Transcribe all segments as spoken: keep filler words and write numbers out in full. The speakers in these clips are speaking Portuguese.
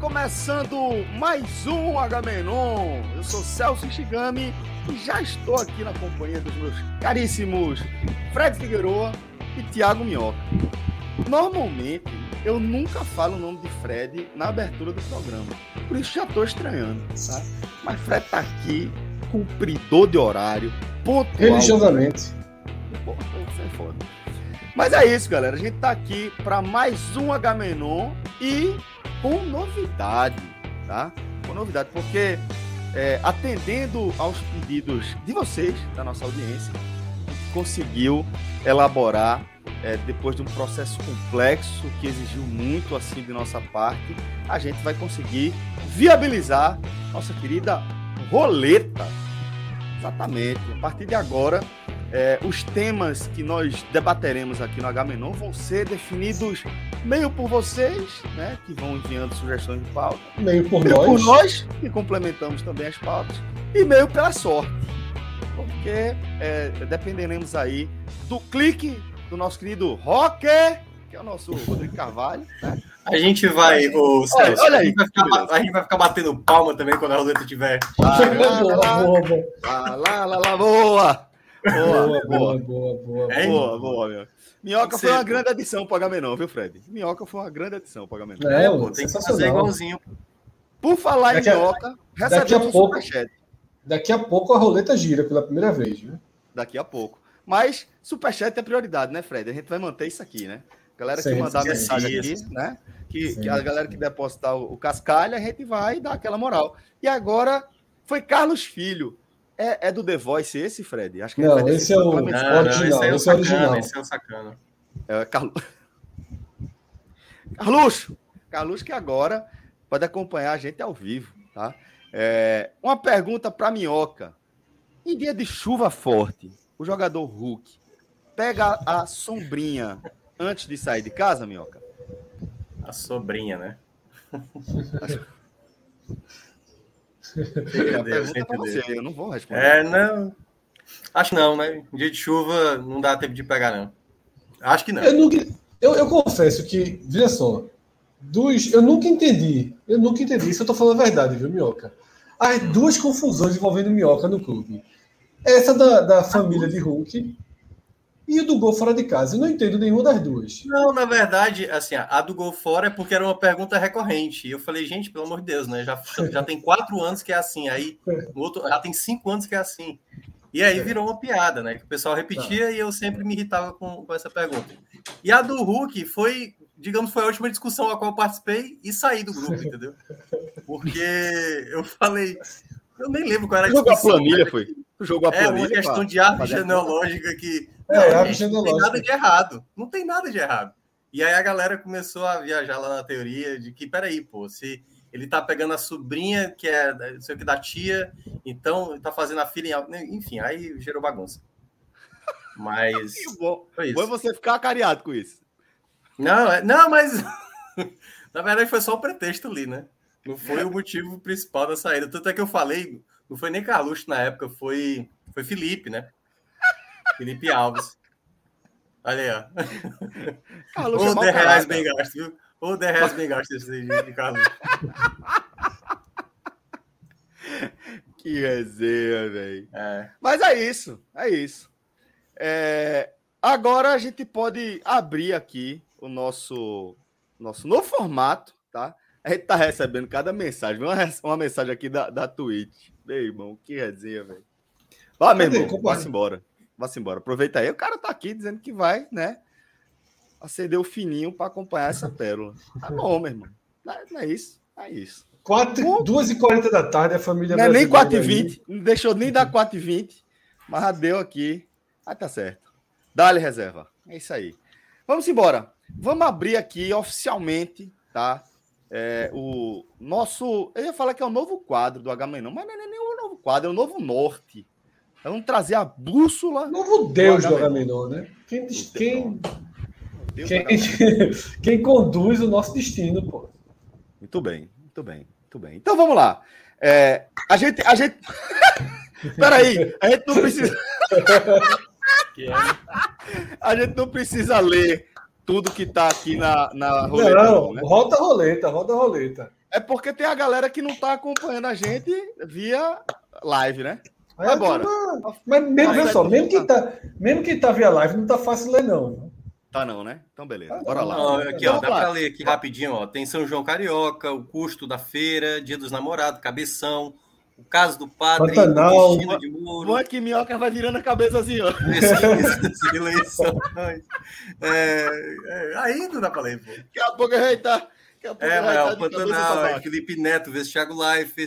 Começando mais um Agamenon, eu sou Celso Ishigami e já estou aqui na companhia dos meus caríssimos Fred Figueroa e Tiago Minhoca. Normalmente, eu nunca falo o nome de Fred na abertura do programa, por isso já estou estranhando, tá? Mas Fred está aqui, cumpridor de horário, pontual. Religiosamente. Pô, isso é foda. Mas é isso, galera, a gente está aqui para mais um Agamenon e... com novidade, tá? Com novidade, porque é, atendendo aos pedidos de vocês, da nossa audiência, a gente conseguiu elaborar, é, depois de um processo complexo que exigiu muito assim de nossa parte, a gente vai conseguir viabilizar nossa querida roleta. Exatamente. A partir de agora, é, os temas que nós debateremos aqui no Agamenon vão ser definidos meio por vocês, né, que vão enviando sugestões de pauta, meio por, meio nós. por nós, que complementamos também as pautas, e meio pela sorte, porque é, dependeremos aí do clique do nosso querido Rock, que é o nosso Rodrigo Carvalho, né? A gente vai, ô Celso, olha, olha aí, a, gente vai ficar, a gente vai ficar batendo palma também quando a roleta tiver. Lá, lá, lá, lá, lá, lá, boa! Boa, boa, boa, boa, boa, é, boa, boa, meu. Minhoca foi uma grande adição para o Agamenon, viu, Fred? Minhoca foi uma grande adição para o Agamenon. É, pô, tem que fazer igualzinho. Por falar daqui em Minhoca, recebemos um superchat. Daqui a pouco a roleta gira pela primeira vez, viu? Daqui a pouco. Mas superchat é prioridade, né, Fred? A gente vai manter isso aqui, né? Galera que mandar mensagem aqui, né? Que, que a galera que depositar o, o cascalho, a gente vai dar aquela moral. E agora foi Carlos Filho. É, é do The Voice esse, Fred? Acho que não, ele esse é o original. Não, não, esse é o esse sacana, original. Esse é o sacana. É, Carlu... Carluxo! Carluxo que agora pode acompanhar a gente ao vivo, tá? É, uma pergunta para Minhoca. Em dia de chuva forte, o jogador Hulk pega a sombrinha antes de sair de casa, Minhoca? A sobrinha, né? É, Deus, você, eu não vou responder. É, não. Acho não, né? Dia de chuva não dá tempo de pegar, não. Acho que não. Eu, nunca, eu, eu confesso que, veja só, dos, eu nunca entendi. Eu nunca entendi, isso eu tô falando a verdade, viu, Minhoca? As duas confusões envolvendo Minhoca no clube. Essa da, da família de Hulk e o do gol fora de casa. Eu não entendo nenhuma das duas. Não, na verdade, assim, a do gol fora é porque era uma pergunta recorrente. E eu falei, gente, pelo amor de Deus, né? Já, já tem quatro anos que é assim. Aí, no outro, já tem cinco anos que é assim. E aí virou uma piada, né? Que o pessoal repetia tá. E eu sempre me irritava com, com essa pergunta. E a do Hulk foi, digamos, foi a última discussão a qual eu participei e saí do grupo, entendeu? Porque eu falei... Eu nem lembro qual era a discussão. Jogou a planilha, foi? Jogou a planilha, é uma questão pra, de árvore genealógica que... Não, é, gente, não tem nada de errado. Não tem nada de errado. E aí a galera começou a viajar lá na teoria de que, peraí, pô, se ele tá pegando a sobrinha, que é não sei o que, da tia, então tá fazendo a filha... Em... Enfim, aí gerou bagunça. Mas... Bom, foi isso. Foi você ficar acariado com isso. Não, não mas... Na verdade foi só o pretexto ali, né? Não foi o motivo principal da saída. Tanto é que eu falei, não foi nem Carluxo na época, foi, foi Felipe, né? Felipe Alves. Olha aí, ó. Ou dez reais bem gasto, viu? Ou dez reais bem gasto esse de Carluxo. Que resenha, velho. É. Mas é isso, é isso. É... Agora a gente pode abrir aqui o nosso, nosso novo formato, tá? A gente tá recebendo cada mensagem. Uma, uma mensagem aqui da, da Twitch. Meu irmão, que resenha, velho. Vá, meu irmão, passa embora. Vá-se embora. Aproveita aí. O cara tá aqui dizendo que vai, né? Acender o fininho para acompanhar essa pérola. Tá bom, meu irmão. Não é isso. É isso. duas e quarenta da tarde, a família... Não é nem quatro e vinte. Não deixou nem dar quatro e vinte. Mas já deu aqui. Ah, tá certo. Dá-lhe reserva. É isso aí. Vamos embora. Vamos abrir aqui oficialmente, tá? É, o nosso... Eu ia falar que é o novo quadro do Agamenon, mas não é nem o novo quadro, é o novo norte. Vamos trazer a bússola... Novo Deus do Agamenon, né? Quem... Quem... Deus quem, quem conduz o nosso destino, pô. Muito bem, muito bem, muito bem. Então vamos lá. É, a gente. A gente... Peraí, a gente não precisa. A gente não precisa ler tudo que tá aqui na, na roleta. Não, não, né? Roda a roleta, roda a roleta. É porque tem a galera que não tá acompanhando a gente via live, né? Vai é, bora. Tá... Mas mesmo, Mas, só, mesmo, que tá, mesmo que tá via live, não tá fácil ler, não. Tá não, né? Então, beleza. Bora lá. Não, aqui, ó, dá para ler aqui rapidinho, ó. Tem São João Carioca, o custo da feira, Dia dos Namorados, Cabeção, o caso do padre, Pantanal, destino de Moro. Olha que Minhoca vai virando a cabeça assim, ó. Eleições. É, é, ainda não dá para ler, pô. Daqui a pouco a gente tá... É, é, o Pantanal, é, Felipe Neto, vê Thiago Life,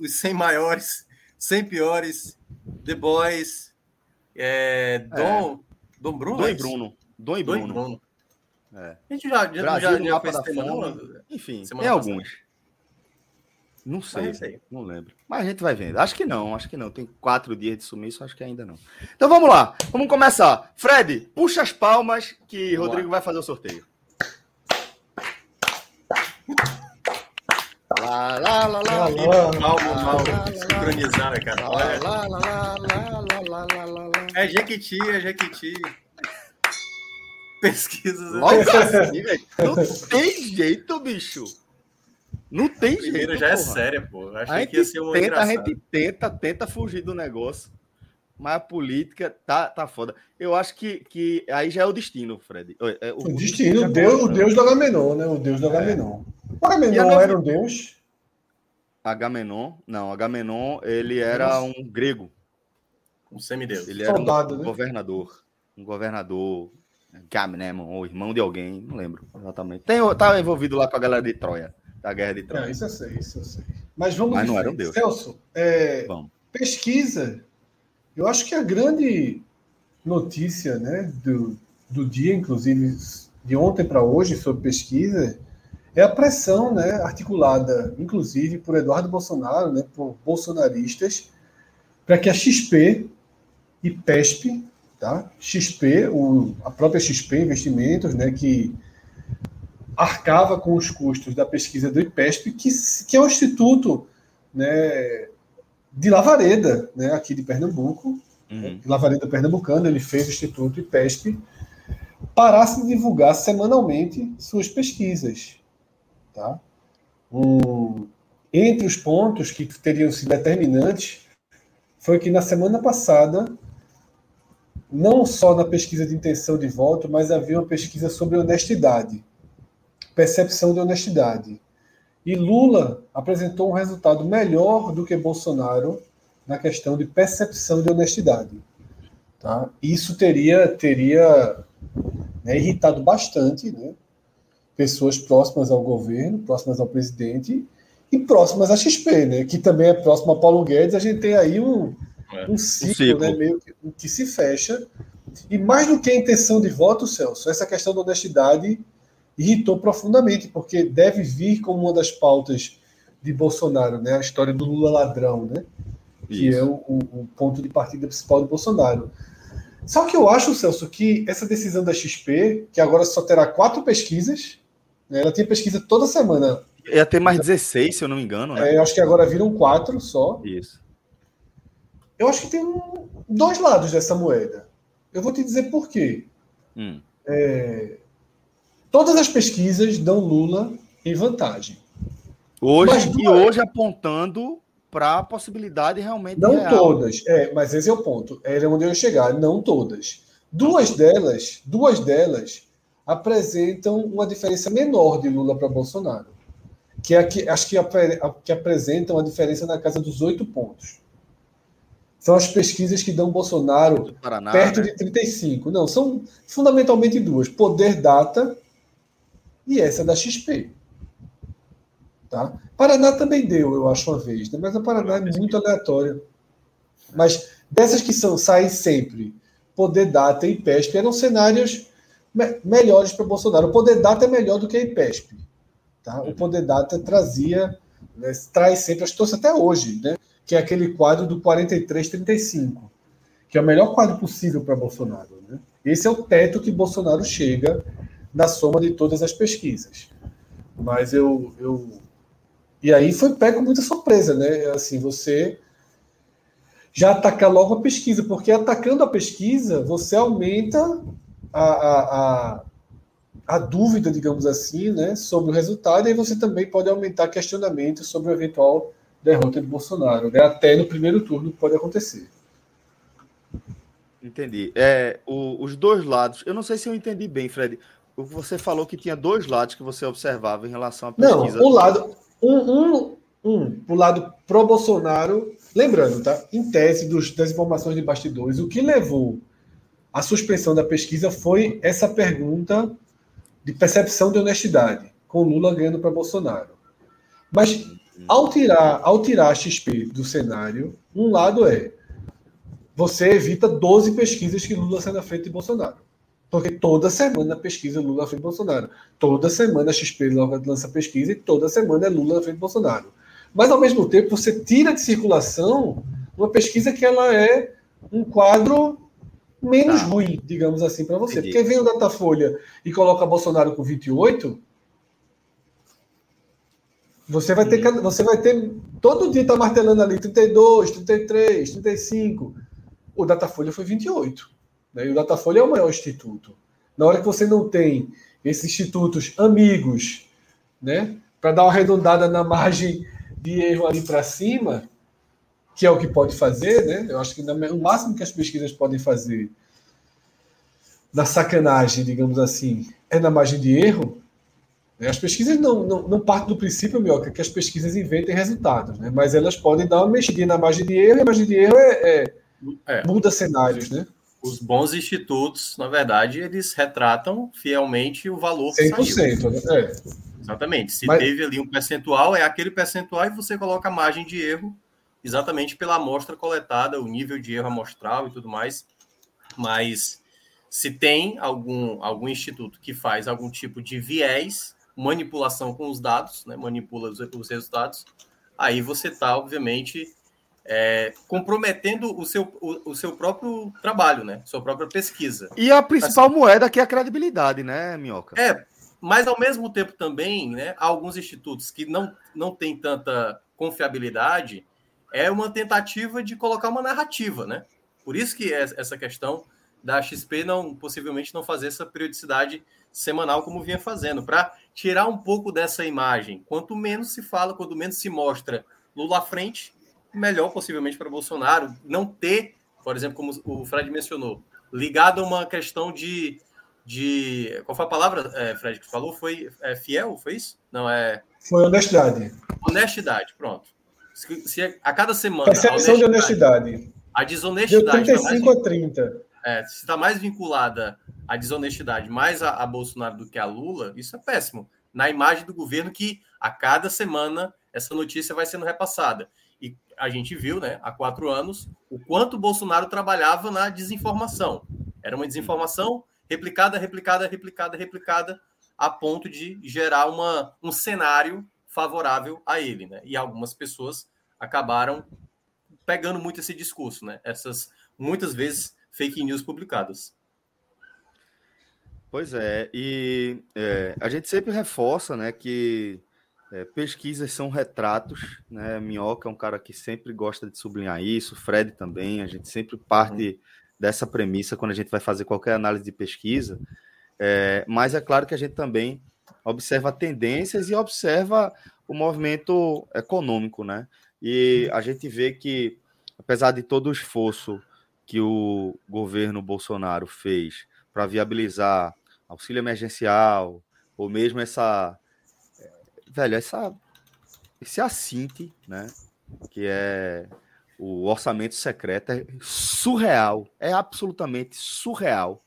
os cem maiores, cem piores, The Boys, é, Dom, é. Dom Bruno? Dom e Bruno. Dom e Bruno. Dom e Bruno. É. A gente já, já, Brasil, já, já fez esse tema, não? Enfim, tem alguns. Não sei, sei, não lembro. Mas a gente vai vendo. Acho que não, acho que não. Tem quatro dias de sumiço, acho que ainda não. Então vamos lá, vamos começar. Fred, puxa as palmas que vamos Rodrigo lá. Vai fazer o sorteio. Lá, lá, lá, lá, lá. Palma, palma. Sincronizada, cara. Lá, lá, lá, lá, lá, lá. É Jequiti, é Jequiti. Pesquisas. Nossa, assim, velho. Não tem jeito, bicho. Não tem jeito. A primeira jeito, já porra. É séria, pô. Achei que ia ser uma tenta, A gente tenta, tenta fugir do negócio. Mas a política tá, tá foda. Eu acho que, que aí já é o destino, Fred. É, o, o destino, o Deus, o Deus do Agamenon, né? O Deus do Agamenon. O Agamenon era um deus? Agamenon? Não, Agamenon, ele era um grego. Um semideus. Ele era Soldado, um né? governador. Um governador... Agamenon, ou irmão de alguém, não lembro exatamente. Estava envolvido lá com a galera de Troia, da guerra de Troia. É, isso eu sei, isso eu sei. Mas vamos Mas não era um Deus. Celso, é, vamos. Pesquisa. Eu acho que a grande notícia, né, do, do dia, inclusive de ontem para hoje, sobre pesquisa, é a pressão, né, articulada, inclusive, por Eduardo Bolsonaro, né, por bolsonaristas, para que a X P e PESP, tá? X P, o, a própria X P Investimentos, né, que arcava com os custos da pesquisa do IPESP, que, que é um instituto, né, de Lavareda, né, aqui de Pernambuco, uhum. né, de Lavareda Pernambucano, ele fez o Instituto IPESP, parasse de divulgar semanalmente suas pesquisas. Tá? Um, entre os pontos que teriam sido determinantes foi que na semana passada... Não só na pesquisa de intenção de voto, mas havia uma pesquisa sobre honestidade, percepção de honestidade. E Lula apresentou um resultado melhor do que Bolsonaro na questão de percepção de honestidade. Tá? Isso teria, teria né, irritado bastante, né, pessoas próximas ao governo, próximas ao presidente e próximas à X P, né, que também é próximo a Paulo Guedes. A gente tem aí um... Um ciclo, um ciclo. Né, meio que, que se fecha. E mais do que a intenção de voto, Celso, essa questão da honestidade irritou profundamente, porque deve vir como uma das pautas de Bolsonaro, né, a história do Lula ladrão, né, que Isso. é o, o, o ponto de partida principal de Bolsonaro. Só que eu acho, Celso, que essa decisão da X P, que agora só terá quatro pesquisas, né, ela tinha pesquisa toda semana. Ia ter mais dezesseis, se eu não me engano. Né? É, eu acho que agora viram quatro só. Isso. Eu acho que tem um, dois lados dessa moeda. Eu vou te dizer por quê. Hum. É, todas as pesquisas dão Lula em vantagem. Hoje, mas, e hoje apontando para a possibilidade realmente... Não real. Todas, é, mas esse é o ponto. Era onde eu ia chegar, não todas. Duas delas, duas delas apresentam uma diferença menor de Lula para Bolsonaro, que é a que, acho que, a, a, que apresentam a diferença na casa dos oito pontos. São as pesquisas que dão Bolsonaro Paraná, perto, né, de trinta e cinco. Não, são fundamentalmente duas. Poder Data e essa da X P. Tá? Paraná também deu, eu acho, uma vez. Né? Mas a Paraná é muito aleatória. Mas dessas que são, saem sempre. Poder Data e IPESP eram cenários me- melhores para Bolsonaro. O Poder Data é melhor do que a IPESP. Tá? O Poder Data trazia, né, traz sempre, acho que trouxe até hoje, né, que é aquele quadro do quarenta e três a trinta e cinco, que é o melhor quadro possível para Bolsonaro. Né? Esse é o teto que Bolsonaro chega na soma de todas as pesquisas. Mas eu... eu... E aí foi pego muita surpresa, né? Assim, você já atacar logo a pesquisa, porque atacando a pesquisa, você aumenta a, a, a, a dúvida, digamos assim, né, sobre o resultado, e você também pode aumentar questionamentos sobre o eventual derrota de Bolsonaro, né? Até no primeiro turno pode acontecer. Entendi. É, o, os dois lados... Eu não sei se eu entendi bem, Fred. Você falou que tinha dois lados que você observava em relação à pesquisa. Não, o lado... Um, um, um, o lado pró-Bolsonaro, lembrando, tá? Em tese dos, das informações de bastidores, o que levou à suspensão da pesquisa foi essa pergunta de percepção de honestidade, com Lula ganhando para Bolsonaro. Mas, ao tirar, ao tirar a X P do cenário, um lado é você evita doze pesquisas que Lula sai na frente de Bolsonaro. Porque toda semana pesquisa Lula na frente de Bolsonaro. Toda semana a X P lança pesquisa e toda semana é Lula na frente de Bolsonaro. Mas, ao mesmo tempo, você tira de circulação uma pesquisa que ela é um quadro menos tá. ruim, digamos assim, para você. Entendi. Porque vem o Datafolha e coloca Bolsonaro com vinte e oito, você vai ter, você vai ter todo dia está martelando ali trinta e dois, trinta e três, trinta e cinco. O Datafolha foi vinte e oito. E o Datafolha é o maior instituto. Na hora que você não tem esses institutos amigos, né, para dar uma arredondada na margem de erro ali para cima, que é o que pode fazer, né? Eu acho que o máximo que as pesquisas podem fazer na sacanagem, digamos assim, é na margem de erro. As pesquisas não, não, não partem do princípio, Minhoca, que as pesquisas inventem resultados, né? Mas elas podem dar uma mexidinha na margem de erro, e a margem de erro é, é, é. muda cenários, né? Os bons institutos, na verdade, eles retratam fielmente o valor que saiu. cem por cento, né? Exatamente. Se Mas... teve ali um percentual, é aquele percentual e você coloca a margem de erro exatamente pela amostra coletada, o nível de erro amostral e tudo mais. Mas se tem algum, algum instituto que faz algum tipo de viés, manipulação com os dados, né? Manipula os, os resultados, aí você está, obviamente... É, comprometendo o seu, o, o seu próprio trabalho, né? Sua própria pesquisa. E a principal assim, moeda que é a credibilidade, né, Minhoca? É, mas ao mesmo tempo também, né, alguns institutos que não, não têm tanta confiabilidade, é uma tentativa de colocar uma narrativa, né? Por isso que essa questão da X P não, possivelmente não fazer essa periodicidade semanal como vinha fazendo, para tirar um pouco dessa imagem. Quanto menos se fala, quanto menos se mostra Lula à frente, melhor possivelmente para Bolsonaro não ter, por exemplo, como o Fred mencionou, ligado a uma questão de... de qual foi a palavra, é, Fred, que você falou? Foi é, fiel? Foi isso? Não, é... Foi honestidade. Honestidade, pronto. Se, se a cada semana... Percepção de honestidade. A desonestidade... De trinta e cinco a trinta. É, se está mais vinculada à desonestidade mais a, a Bolsonaro do que a Lula, isso é péssimo. Na imagem do governo que a cada semana essa notícia vai sendo repassada. E a gente viu, né, há quatro anos, o quanto o Bolsonaro trabalhava na desinformação. Era uma desinformação replicada, replicada, replicada, replicada, a ponto de gerar uma, um cenário favorável a ele, né? E algumas pessoas acabaram pegando muito esse discurso, né? Essas, muitas vezes, fake news publicadas. Pois é, e é, a gente sempre reforça, né, que... É, pesquisas são retratos, né? Minhoca é um cara que sempre gosta de sublinhar isso, Fred também, a gente sempre parte uhum. dessa premissa quando a gente vai fazer qualquer análise de pesquisa, é, mas é claro que a gente também observa tendências e observa o movimento econômico, né? E a gente vê que, apesar de todo o esforço que o governo Bolsonaro fez para viabilizar auxílio emergencial, ou mesmo essa... Velho, essa, esse assinte, né, que é o orçamento secreto é surreal, é absolutamente surreal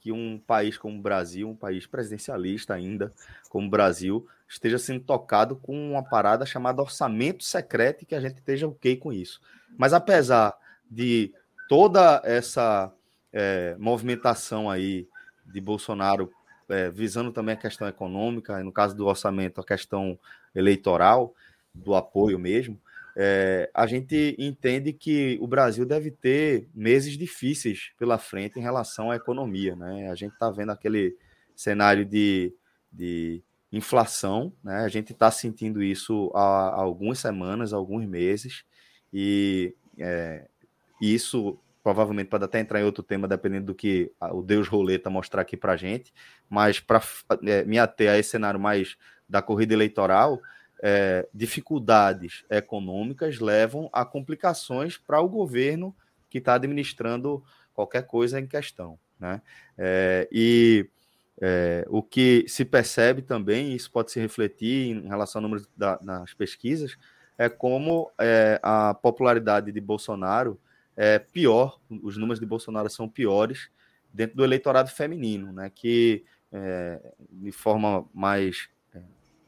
que um país como o Brasil, um país presidencialista ainda, como o Brasil, esteja sendo tocado com uma parada chamada orçamento secreto e que a gente esteja ok com isso. Mas apesar de toda essa é, movimentação aí de Bolsonaro é, visando também a questão econômica, no caso do orçamento, a questão eleitoral, do apoio mesmo, é, a gente entende que o Brasil deve ter meses difíceis pela frente em relação à economia, né? A gente está vendo aquele cenário de, de inflação, né? A gente está sentindo isso há, há algumas semanas, há alguns meses, e é, isso provavelmente pode até entrar em outro tema, dependendo do que o Deus Roleta mostrar aqui para a gente, mas para é, me ater a esse cenário mais da corrida eleitoral, É, dificuldades econômicas levam a complicações para o governo que está administrando qualquer coisa em questão, né? É, e é, o que se percebe também, isso pode se refletir em relação ao número da, nas pesquisas, é como é, a popularidade de Bolsonaro é pior, os números de Bolsonaro são piores dentro do eleitorado feminino, né? Que é, de forma mais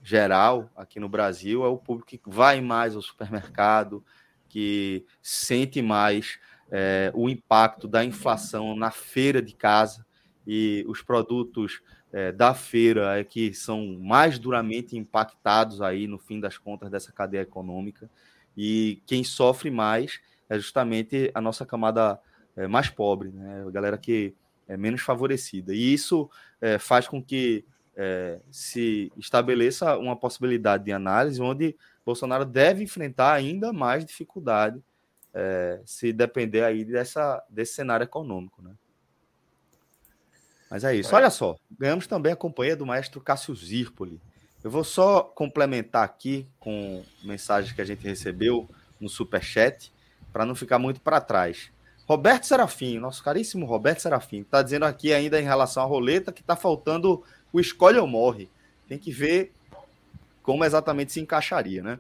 geral, aqui no Brasil, é o público que vai mais ao supermercado, que sente mais é, o impacto da inflação na feira de casa, e os produtos é, da feira é que são mais duramente impactados aí, no fim das contas, dessa cadeia econômica, e quem sofre mais é justamente a nossa camada é, mais pobre, né? A galera que é menos favorecida, e isso é, faz com que É, se estabeleça uma possibilidade de análise onde Bolsonaro deve enfrentar ainda mais dificuldade é, se depender aí dessa, desse cenário econômico, né? Mas é isso. Olha só, ganhamos também a companhia do maestro Cássio Zirpoli. Eu vou só complementar aqui com mensagens que a gente recebeu no Superchat para não ficar muito para trás. Roberto Serafim, nosso caríssimo Roberto Serafim, está dizendo aqui ainda em relação à roleta que está faltando o escolhe ou morre. Tem que ver como exatamente se encaixaria, né?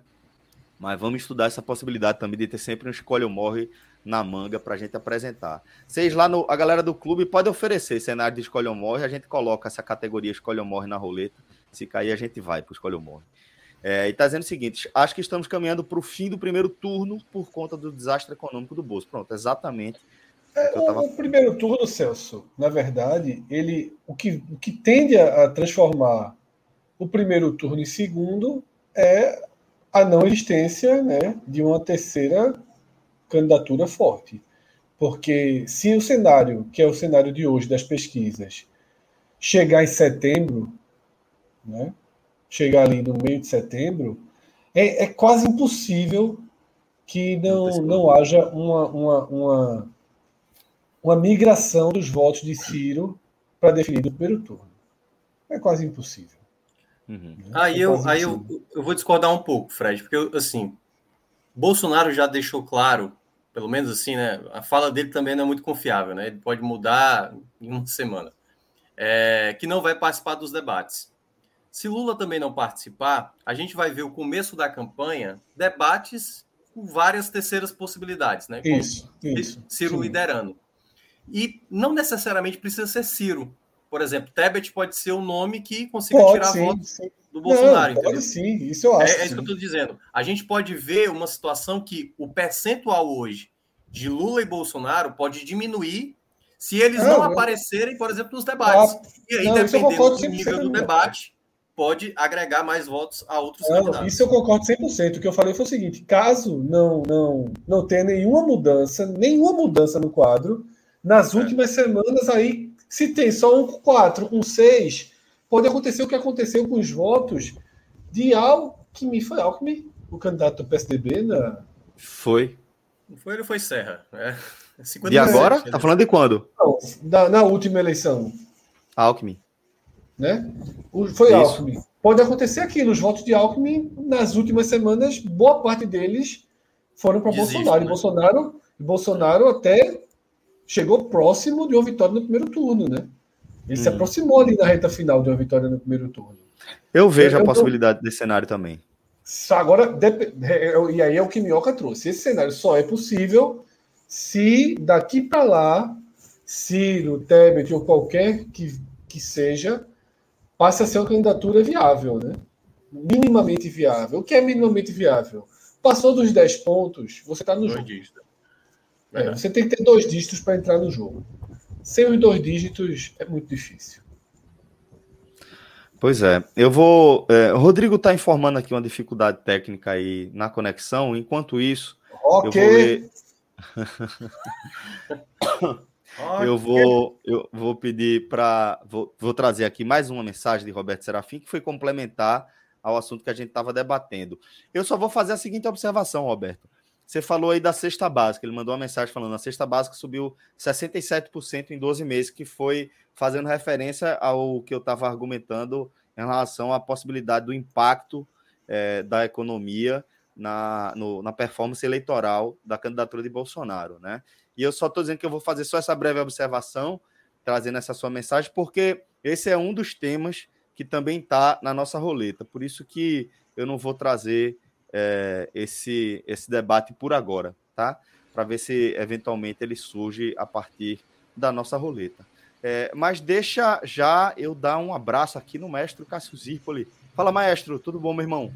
Mas vamos estudar essa possibilidade também de ter sempre um escolhe ou morre na manga para a gente apresentar. Vocês lá, no, a galera do clube pode oferecer cenário de escolhe ou morre, a gente coloca essa categoria escolhe ou morre na roleta, se cair a gente vai para o escolhe ou morre. É, e está dizendo o seguinte, acho que estamos caminhando para o fim do primeiro turno por conta do desastre econômico do bolso. Pronto, exatamente. O tava... primeiro turno, Celso, na verdade, ele, o, que, o que tende a transformar o primeiro turno em segundo é a não existência, né, de uma terceira candidatura forte. Porque se o cenário, que é o cenário de hoje das pesquisas, chegar em setembro, né, chegar ali no meio de setembro, é, é quase impossível que não, não haja uma... uma, uma uma migração dos votos de Ciro para definir o primeiro turno. É quase impossível. Uhum. Né? Aí, é eu, quase aí impossível. Eu, eu vou discordar um pouco, Fred, porque, assim, Bolsonaro já deixou claro, pelo menos assim, né, a fala dele também não é muito confiável, né, ele pode mudar em uma semana, é, que não vai participar dos debates. Se Lula também não participar, a gente vai ver o começo da campanha, debates com várias terceiras possibilidades, né? Isso, isso. Ciro sim. liderando. E não necessariamente precisa ser Ciro. Por exemplo, Tebet pode ser o nome que consiga pode, tirar sim, votos sim. do Bolsonaro. Não, pode sim, isso eu acho. É, é isso que eu estou dizendo. A gente pode ver uma situação que o percentual hoje de Lula e Bolsonaro pode diminuir se eles não, não aparecerem, por exemplo, nos debates. Ah, e aí, não, dependendo do nível do debate, pode agregar mais votos a outros não, candidatos. Isso eu concordo cem por cento. O que eu falei foi o seguinte, caso não, não, não tenha nenhuma mudança, nenhuma mudança no quadro, nas últimas semanas, aí, se tem só um quatro, um seis, pode acontecer o que aconteceu com os votos de Alckmin. Foi Alckmin o candidato do P S D B? Na... Foi. Não foi ele, foi Serra. É. E agora? Está né? falando de quando? Não, na, na última eleição. Alckmin. Né? O, foi Isso. Alckmin. Pode acontecer aquilo. Os votos de Alckmin, nas últimas semanas, boa parte deles foram para Bolsonaro. Né? E Bolsonaro. Bolsonaro até... chegou próximo de uma vitória no primeiro turno, né? Ele hum. se aproximou ali na reta final de uma vitória no primeiro turno. Eu vejo eu, a possibilidade eu... desse cenário também. Agora, e aí é o que Minhoca trouxe. Esse cenário só é possível se daqui para lá, Ciro, Tebet ou qualquer que, que seja, passe a ser uma candidatura viável, né? Minimamente viável. O que é minimamente viável? Passou dos dez pontos, você está no dois jogo. É, você tem que ter dois dígitos para entrar no jogo. Sem os dois dígitos é muito difícil. Pois é, eu vou... É, o Rodrigo está informando aqui uma dificuldade técnica aí na conexão. Enquanto isso, okay. eu vou ler... okay. eu, vou, eu vou pedir para... Vou, vou trazer aqui mais uma mensagem de Roberto Serafim, que foi complementar ao assunto que a gente estava debatendo. Eu só vou fazer a seguinte observação, Roberto. Você falou aí da cesta básica. Ele mandou uma mensagem falando que a cesta básica subiu sessenta e sete por cento em doze meses, que foi fazendo referência ao que eu estava argumentando em relação à possibilidade do impacto é, da economia na, no, na performance eleitoral da candidatura de Bolsonaro, né? E eu só estou dizendo que eu vou fazer só essa breve observação, trazendo essa sua mensagem, porque esse é um dos temas que também está na nossa roleta. Por isso que eu não vou trazer é, esse, esse debate por agora, tá? Para ver se, eventualmente, ele surge a partir da nossa roleta. É, mas deixa já eu dar um abraço aqui no mestre Cássio Zirpoli. Fala, maestro, tudo bom, meu irmão?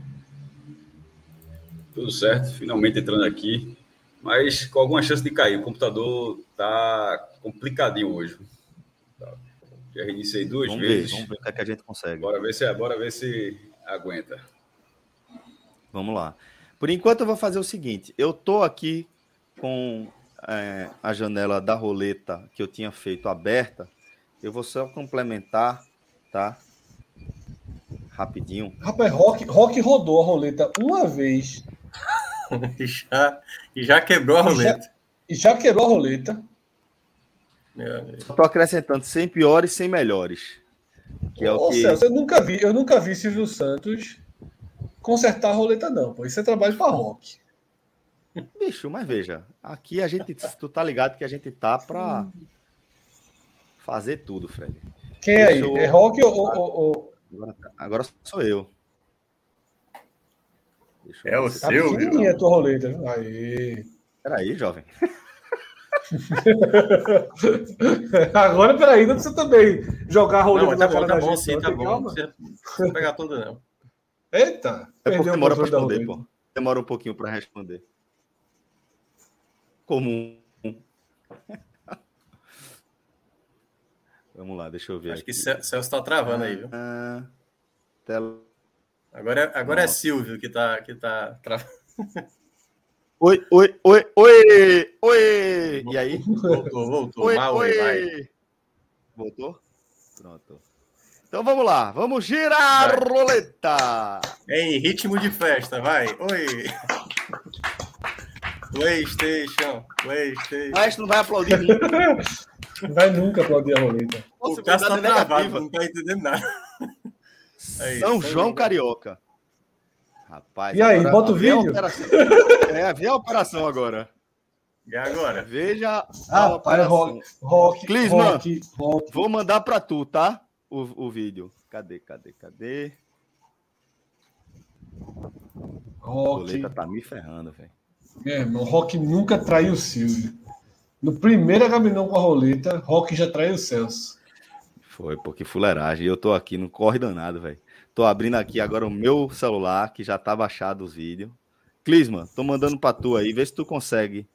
Tudo certo, finalmente entrando aqui, mas com alguma chance de cair. O computador tá complicadinho hoje. Já reiniciei duas vamos vezes. Ver, vamos ver o que, é que a gente consegue. Bora ver se, bora ver se aguenta. Vamos lá. Por enquanto eu vou fazer o seguinte, eu tô aqui com... É, a janela da roleta que eu tinha feito aberta, eu vou só complementar, tá? Rapidinho. Rapaz, Rock, Rock rodou a roleta uma vez. e, já, e já quebrou a roleta. E já, e já quebrou a roleta. Estou acrescentando cem piores e cem melhores. Que é o que... Celso, eu nunca vi, eu nunca vi Silvio Santos consertar a roleta, não. Pô. Isso é trabalho para Rock. Bicho, mas veja, aqui a gente, tu tá ligado que a gente tá pra fazer tudo, Fred. Quem é aí? Sou... É Rock ou... ou, ou... Agora, agora sou eu. Deixa eu é o seu, viu? Tá pequenininha a tua roleta. Aí. Peraí, jovem. Agora, peraí, não precisa também jogar a roleta. Não, tá bom, tá bom, sim, tá bom. Não precisa pegar toda, não. Eita! É porque demora pra responder, pô. Demora um pouquinho pra responder. Comum. Vamos lá, deixa eu ver. Acho aqui. Que o Celso está travando ah, aí, viu? Ah, tela... Agora, agora é Silvio que está que tá travando. Oi, oi, oi, oi, oi! E aí? Voltou, voltou. Oi, mal, oi. Vai. Voltou? Pronto. Então vamos lá, vamos girar vai. A roleta! Em ritmo de festa, vai! Oi! PlayStation, PlayStation. Mas não vai aplaudir nunca. Não vai nunca aplaudir a roleta. O Cássio tá travado, não tá entendendo nada. Aí, São João aí. Carioca. Rapaz, e aí, agora, bota o vídeo? É, vê a operação agora. E agora? Veja ah, a operação. Rock, Clisman, rock, rock. Vou mandar pra tu, tá? O, o vídeo. Cadê, cadê, cadê? Rock. A roleta tá me ferrando, velho. Meu irmão, Rock nunca traiu o Silvio. No primeiro Agamenon com a roleta, Rock já traiu o Celso. Foi, porque fuleiragem. Eu tô aqui no corre danado, velho. Tô abrindo aqui agora o meu celular, que já tá baixado os vídeos. Clisman, tô mandando pra tu aí. Vê se tu consegue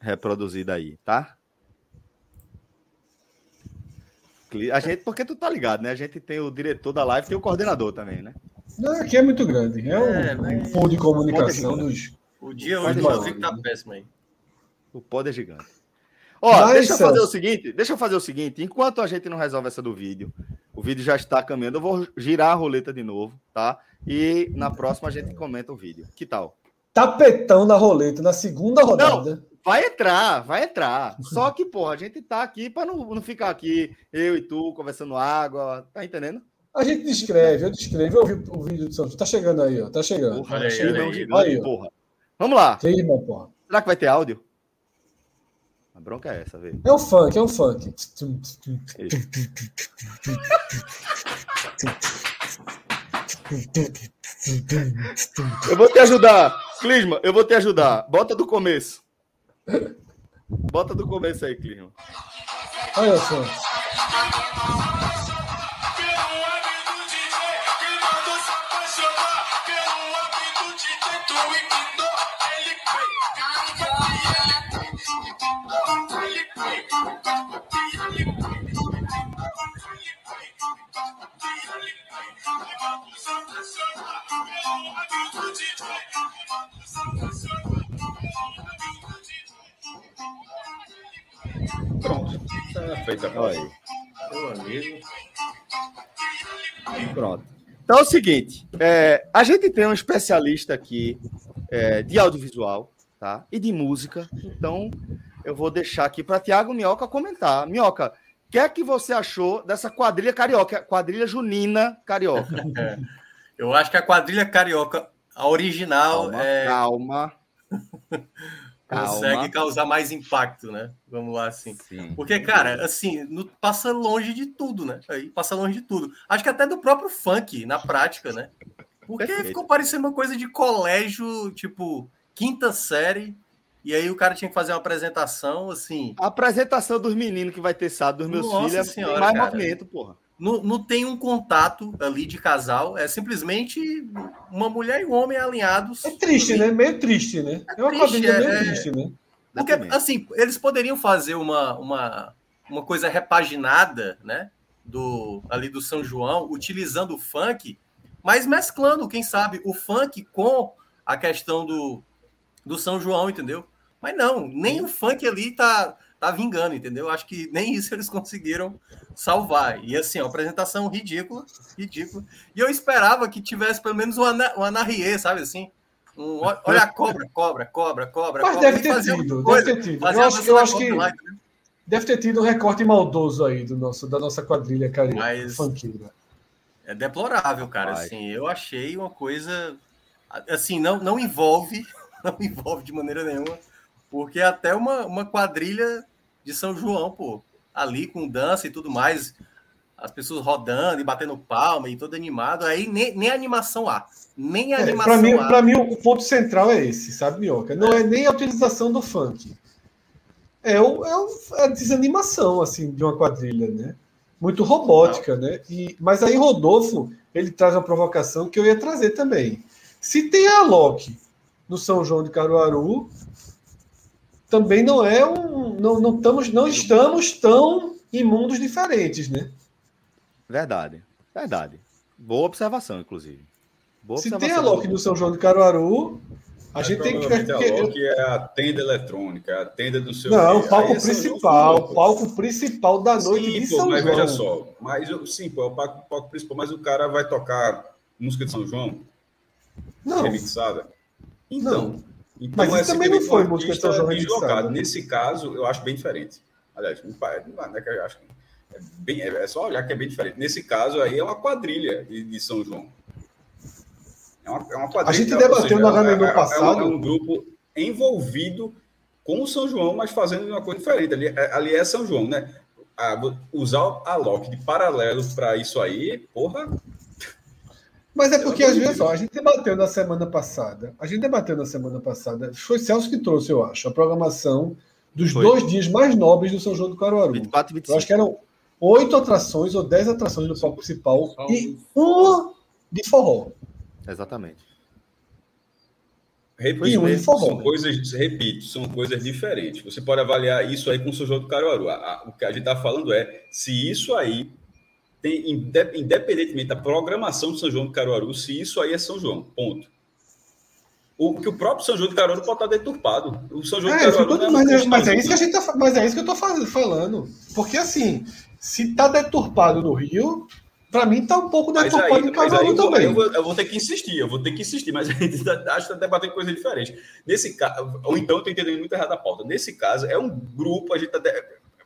reproduzir daí, tá? A gente, porque tu tá ligado, né? A gente tem o diretor da live, tem o coordenador também, né? Não, aqui é muito grande. É um, é, mas... um pool de comunicação dos... O dia hoje eu vi que tá péssimo aí. O pódio é gigante. Ó, mas, deixa eu fazer Celso. o seguinte, deixa eu fazer o seguinte, enquanto a gente não resolve essa do vídeo, o vídeo já está caminhando, eu vou girar a roleta de novo, tá? E na próxima a gente comenta o vídeo. Que tal? Tapetão na roleta, na segunda rodada. Não, vai entrar, vai entrar. Só que, porra, a gente tá aqui para não, não ficar aqui, eu e tu, conversando água, tá entendendo? A gente descreve, eu descrevo, eu vi o vídeo do São João. Tá chegando aí, ó, tá chegando. Porra, olha aí, olha aí, olha aí, porra. Vamos lá. Que aí, porra. Será que vai ter áudio? A bronca é essa, velho. É um funk, é um funk. Eu vou te ajudar. Clisma, eu vou te ajudar. Bota do começo. Bota do começo aí, Clisma. Olha só. Pronto, tá feita a coisa. Pronto. Então é o seguinte: é, a gente tem um especialista aqui é, de audiovisual, tá? E de música. Então eu vou deixar aqui para Tiago Minhoca comentar. Minhoca, o que é que você achou dessa quadrilha carioca, quadrilha junina carioca? Eu acho que a quadrilha carioca, a original, calma, é... Calma. Consegue calma. Causar mais impacto, né? Vamos lá, assim. Sim. Porque, cara, assim, no... passa longe de tudo, né? Aí passa longe de tudo. Acho que até do próprio funk, na prática, né? Porque perfeito. Ficou parecendo uma coisa de colégio, tipo, quinta série, e aí o cara tinha que fazer uma apresentação, assim... A apresentação dos meninos que vai ter sábado, dos meus Nossa filhos, senhora, é mais cara. Movimento, porra. Não, não tem um contato ali de casal, é simplesmente uma mulher e um homem alinhados. É triste, assim. Né? Meio triste, né? É, é uma triste, quadrilha meio é... triste, né? Porque, assim, eles poderiam fazer uma, uma, uma coisa repaginada, né? Do, ali do São João, utilizando o funk, mas mesclando, quem sabe, o funk com a questão do, do São João, entendeu? Mas não, nem o funk ali tá... Tá vingando, entendeu? Acho que nem isso eles conseguiram salvar. E assim, ó, apresentação ridícula, ridícula. E eu esperava que tivesse pelo menos um anarriê, sabe assim? Um, olha a cobra, cobra, cobra, cobra. Mas cobra, deve, ter tido, coisa, deve ter tido, deve ter tido. Eu acho, eu acho que lá, deve ter tido um recorte maldoso aí do nosso, da nossa quadrilha carioca funkeira. É deplorável, cara. Ai. Assim, eu achei uma coisa... Assim, não, não envolve, não envolve de maneira nenhuma, porque até uma, uma quadrilha... de São João, pô, ali com dança e tudo mais, as pessoas rodando e batendo palma e todo animado, aí nem, nem animação há, nem é, animação pra mim, há. Para mim, o ponto central é esse, sabe, Minhoca? Não é, é nem a utilização do funk, é, o, é, o, é a desanimação, assim, de uma quadrilha, né? Muito robótica, não. Né? E, mas aí Rodolfo, ele traz uma provocação que eu ia trazer também. Se tem a Loki no São João de Caruaru, também não é um. Não, não, estamos, não estamos tão em mundos diferentes, né? Verdade, verdade. Boa observação, inclusive. Boa Se observação, tem a Loki no São João de Caruaru, a é, gente tem que. A Loki é a tenda eletrônica, é a tenda do seu. Não, o palco é principal, o palco principal da noite sim, de pô, São mas João. Mas veja só, mas, sim, pô, é o palco, palco principal, mas o cara vai tocar música de São João? Não. Remixada? Então. Não. Então, mas isso também não foi música de São João remixada. Nesse caso, eu acho bem diferente. Aliás, não é que eu acho. É, bem, é só olhar que é bem diferente. Nesse caso, aí é uma quadrilha de, de São João. É uma, é uma quadrilha. A gente debateu na reunião passada. É um grupo envolvido com o São João, mas fazendo uma coisa diferente. Ali, ali é São João, né? A, usar a Loki de paralelo para isso aí, porra. Mas é porque, às vezes, ó, a gente debateu na semana passada, a gente debateu na semana passada, foi Celso que trouxe, eu acho, a programação dos foi. dois dias mais nobres do São João do Caruaru. vinte e quatro e vinte e cinco. Eu acho que eram oito atrações ou dez atrações no palco principal e uma de forró. Exatamente. Repito, um mesmo, forró, são né? coisas, repito, são coisas diferentes. Você pode avaliar isso aí com o São João do Caruaru. O que a gente está falando é se isso aí tem, independentemente da programação do São João de Caruaru, se isso aí é São João, ponto. O que o próprio São João de Caruaru pode estar deturpado. O São João é, de Caruaru não é mas, mas, é isso que a gente tá, mas é isso que eu estou falando. Porque, assim, se está deturpado no Rio, para mim está um pouco deturpado aí, em Caruaru também. Eu vou, eu vou ter que insistir, eu vou ter que insistir, mas a gente acho que está debatendo coisa diferente. Nesse caso, ou então eu estou entendendo muito errado a pauta. Nesse caso, é um grupo, a gente tá,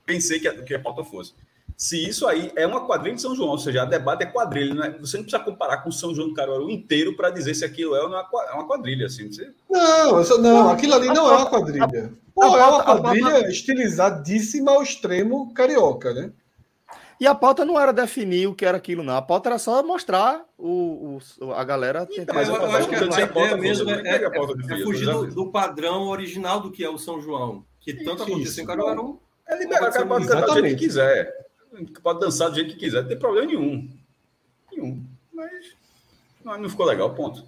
pensei que a, que a pauta fosse. Se isso aí é uma quadrilha de São João, ou seja, a debate é quadrilha, né? Você não precisa comparar com o São João do Caruaru inteiro para dizer se aquilo é uma quadrilha. Assim, você... Não, eu só, não, aquilo ali não é uma quadrilha. Ou é uma quadrilha estilizadíssima ao extremo carioca, né? E a pauta não era definir o que era aquilo, não. A pauta era só mostrar o, o, a galera tentar... Então, eu, eu acho que a, a pauta ideia mesmo é, é, é, é, é fugir do, do padrão original do que é o São João, que isso, tanto aconteceu em Caruaru. É liberar, cara, pode cantar do jeito que quiser. Pode dançar do jeito que quiser, não tem problema nenhum. Nenhum. Mas não, não ficou legal, ponto.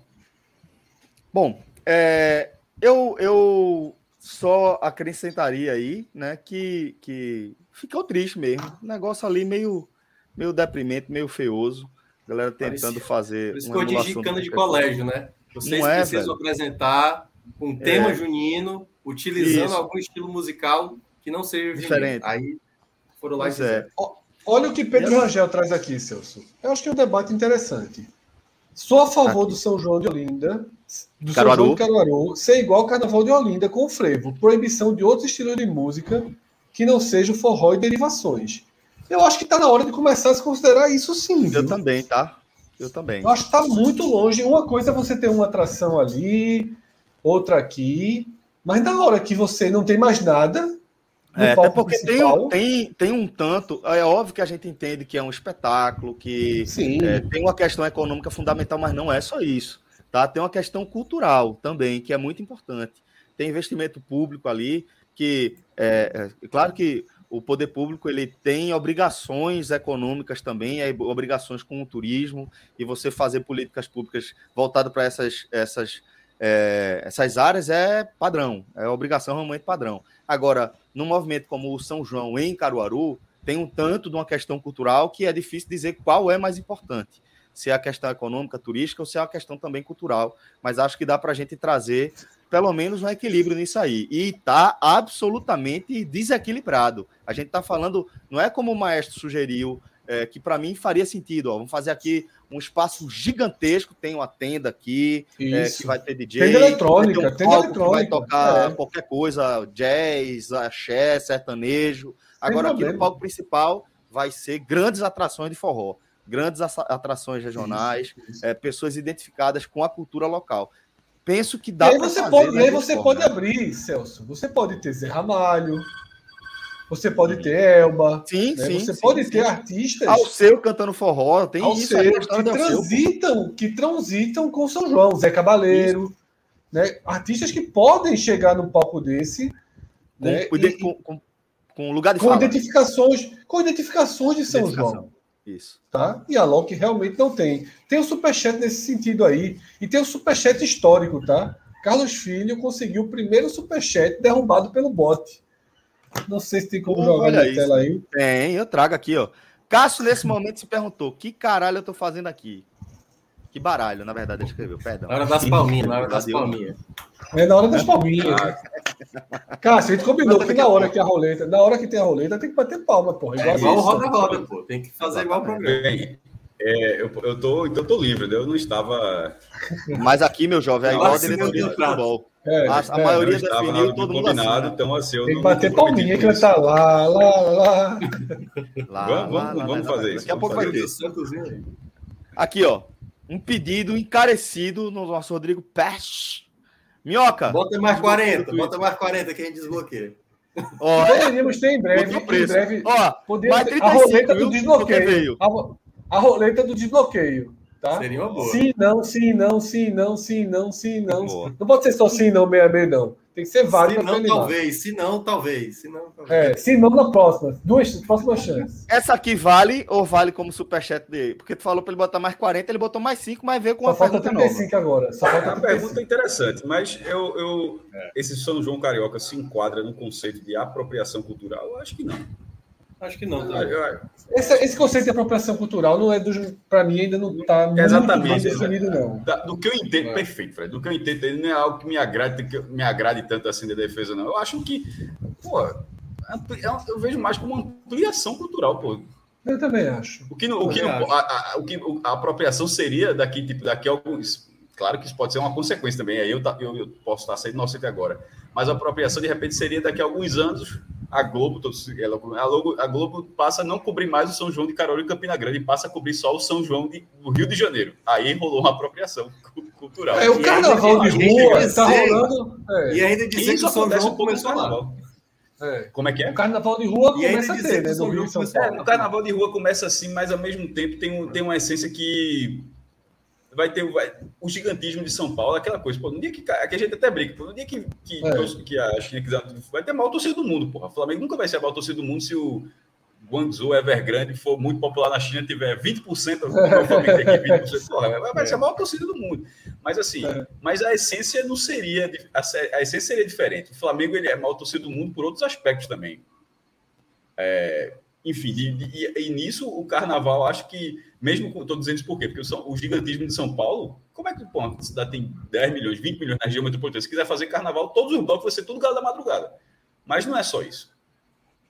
Bom, é, eu, eu só acrescentaria aí, né, que... que... ficou triste mesmo. Um negócio ali meio, meio deprimente, meio feioso. A galera tentando Parecia. fazer... Por isso que eu digi cana de colégio, né? Vocês não precisam é, apresentar um tema é. junino, utilizando isso. algum estilo musical que não seja diferente. Aí foram lá pois e é. Olha o que Pedro essa... Rangel traz aqui, Celso. Eu acho que é um debate interessante. Sou a favor aqui. do São João de Olinda, do Caruaru. São João de Caruaru, ser igual ao Carnaval de Olinda, com o frevo. Proibição de outros estilos de música... que não seja o forró e derivações. Eu acho que está na hora de começar a se considerar isso sim. Viu? Eu também, tá? Eu também. Eu acho que está muito longe. Uma coisa é você ter uma atração ali, outra aqui, mas na hora que você não tem mais nada... É, até porque tem, tem, tem um tanto... É óbvio que a gente entende que é um espetáculo, que é, tem uma questão econômica fundamental, mas não é só isso. Tá? Tem uma questão cultural também, que é muito importante. Tem investimento público ali, que... É, é claro que o poder público ele tem obrigações econômicas também, é, obrigações com o turismo, e você fazer políticas públicas voltadas para essas, essas, é, essas áreas é padrão, é obrigação realmente padrão. Agora, num movimento como o São João em Caruaru, tem um tanto de uma questão cultural que é difícil dizer qual é mais importante, se é a questão econômica, turística, ou se é a questão também cultural, mas acho que dá para a gente trazer... pelo menos um equilíbrio nisso aí. E está absolutamente desequilibrado. A gente está falando, não é como o maestro sugeriu, é, que para mim faria sentido. Ó, vamos fazer aqui um espaço gigantesco, tem uma tenda aqui, é, que vai ter D J. Tenda eletrônica, um tenda eletrônica. Vai tocar é. qualquer coisa, jazz, axé, sertanejo. Agora aqui no palco principal vai ser grandes atrações de forró, grandes atrações regionais, isso, isso. É, pessoas identificadas com a cultura local. Penso que dá para fazer. E aí você pode abrir, Celso. Você pode ter Zé Ramalho, você pode ter Elba. Sim, né? sim. Você sim, pode sim. ter artistas. Alceu cantando forró, tem Alceu, isso. Aí, que, transitam, que transitam com São João, Zé Cabaleiro. Né? Artistas que podem chegar num palco desse. Com, né? com, e, com, com, com lugar de com fala. Identificações, com identificações de São João. Isso. Tá? E a Loki realmente não tem. Tem um superchat nesse sentido aí. E tem um superchat histórico, tá? Carlos Filho conseguiu o primeiro superchat derrubado pelo bot. Não sei se tem como oh, jogar na isso. tela aí. Tem, eu trago aqui, ó. Cássio, nesse momento, se perguntou: que caralho eu tô fazendo aqui? Que baralho, na verdade, ele escreveu. Perdão. Na hora das palminhas, na hora das palminhas. É na hora das palminhas. Cássio, a gente combinou que na hora que a roleta, na hora que tem a roleta, tem que bater palma, porra. Igual é igual roda-roda, pô. Tem que fazer igual o programa. Bem, é, eu, eu tô, então tô livre, eu não estava. Mas aqui, meu jovem, é igual a diretoria do futebol. É, a a é, maioria definiu, todo mundo combinado, assim, né? Então assim, eu tem que bater palminha, que tá lá, lá, lá. lá vamos lá, vamos, lá, vamos fazer isso. Daqui a pouco vai ter. Aqui, ó. Um pedido encarecido no nosso Rodrigo Pest. Minhoca. Bota mais quarenta, bota mais quarenta que a gente desbloqueia. Ó, poderíamos ter em breve. Em breve ó, poderia ter trinta e cinco, a roleta viu? do desbloqueio. A, a roleta do desbloqueio. Tá? Seria uma boa. Sim, não, sim, não, sim, não, sim, não, sim, não. Boa. Não pode ser só sim, não, meia, meia, não. Tem que ser válido. Se não, talvez. Se não, talvez. Se não, talvez. É, se não, na próxima. Duas próximas chances. Essa aqui vale ou vale como superchat dele? Porque tu falou para ele botar mais quarenta, ele botou mais cinco, mas veio com uma pergunta nova. Só falta trinta e cinco agora. Só falta é, uma pergunta interessante, mas eu, eu, é. esse São João Carioca se enquadra no conceito de apropriação cultural? Eu acho que não. Acho que não. Tá? Esse, esse conceito de apropriação cultural não é para mim ainda não está exatamente definido, não. Da, do que eu entendo, é. perfeito, Fred. Do que eu entendo, não é algo que me agrade, que me agrade tanto assim de defesa, não. Eu acho que, pô, eu vejo mais como ampliação cultural, pô. Eu também acho. O que, no, o que, acho. A, a, o que a apropriação seria daqui, tipo, daqui a alguns. Claro que isso pode ser uma consequência também, aí eu, eu, eu posso estar saindo inocente agora. Mas a apropriação, de repente, seria daqui a alguns anos, a Globo, a Globo passa a não cobrir mais o São João de Caruaru e Campina Grande, passa a cobrir só o São João de, do Rio de Janeiro. Aí rolou uma apropriação cultural. É, o carnaval de rua está rolando. E ainda dizer que o São João começou lá. É. Como é que é? O carnaval de rua e começa assim, né? No Rio, São Paulo. É, o carnaval de rua começa assim, mas ao mesmo tempo tem, um, tem uma essência que vai ter vai, o gigantismo de São Paulo, aquela coisa. Pô, no dia que, que a gente até briga, pô, no dia que, que, é. que, que a China quiser, vai ter maior torcida do mundo, porra. O Flamengo nunca vai ser a maior torcida do mundo se o Guangzhou Evergrande for muito popular na China, tiver vinte por cento, provavelmente aqui vinte por cento, porra, vai, vai ser a maior torcida do mundo. Mas assim, é. mas a essência não seria, a, a essência seria diferente. O Flamengo ele é a maior torcida do mundo por outros aspectos também. É, enfim, e, e, e nisso o carnaval, acho que, mesmo com, estou dizendo isso por quê? Porque o, o gigantismo de São Paulo, como é que pô, a cidade tem dez milhões, vinte milhões na região metropolitana, se quiser fazer carnaval, todos os blocos vai ser tudo galo da madrugada. Mas não é só isso.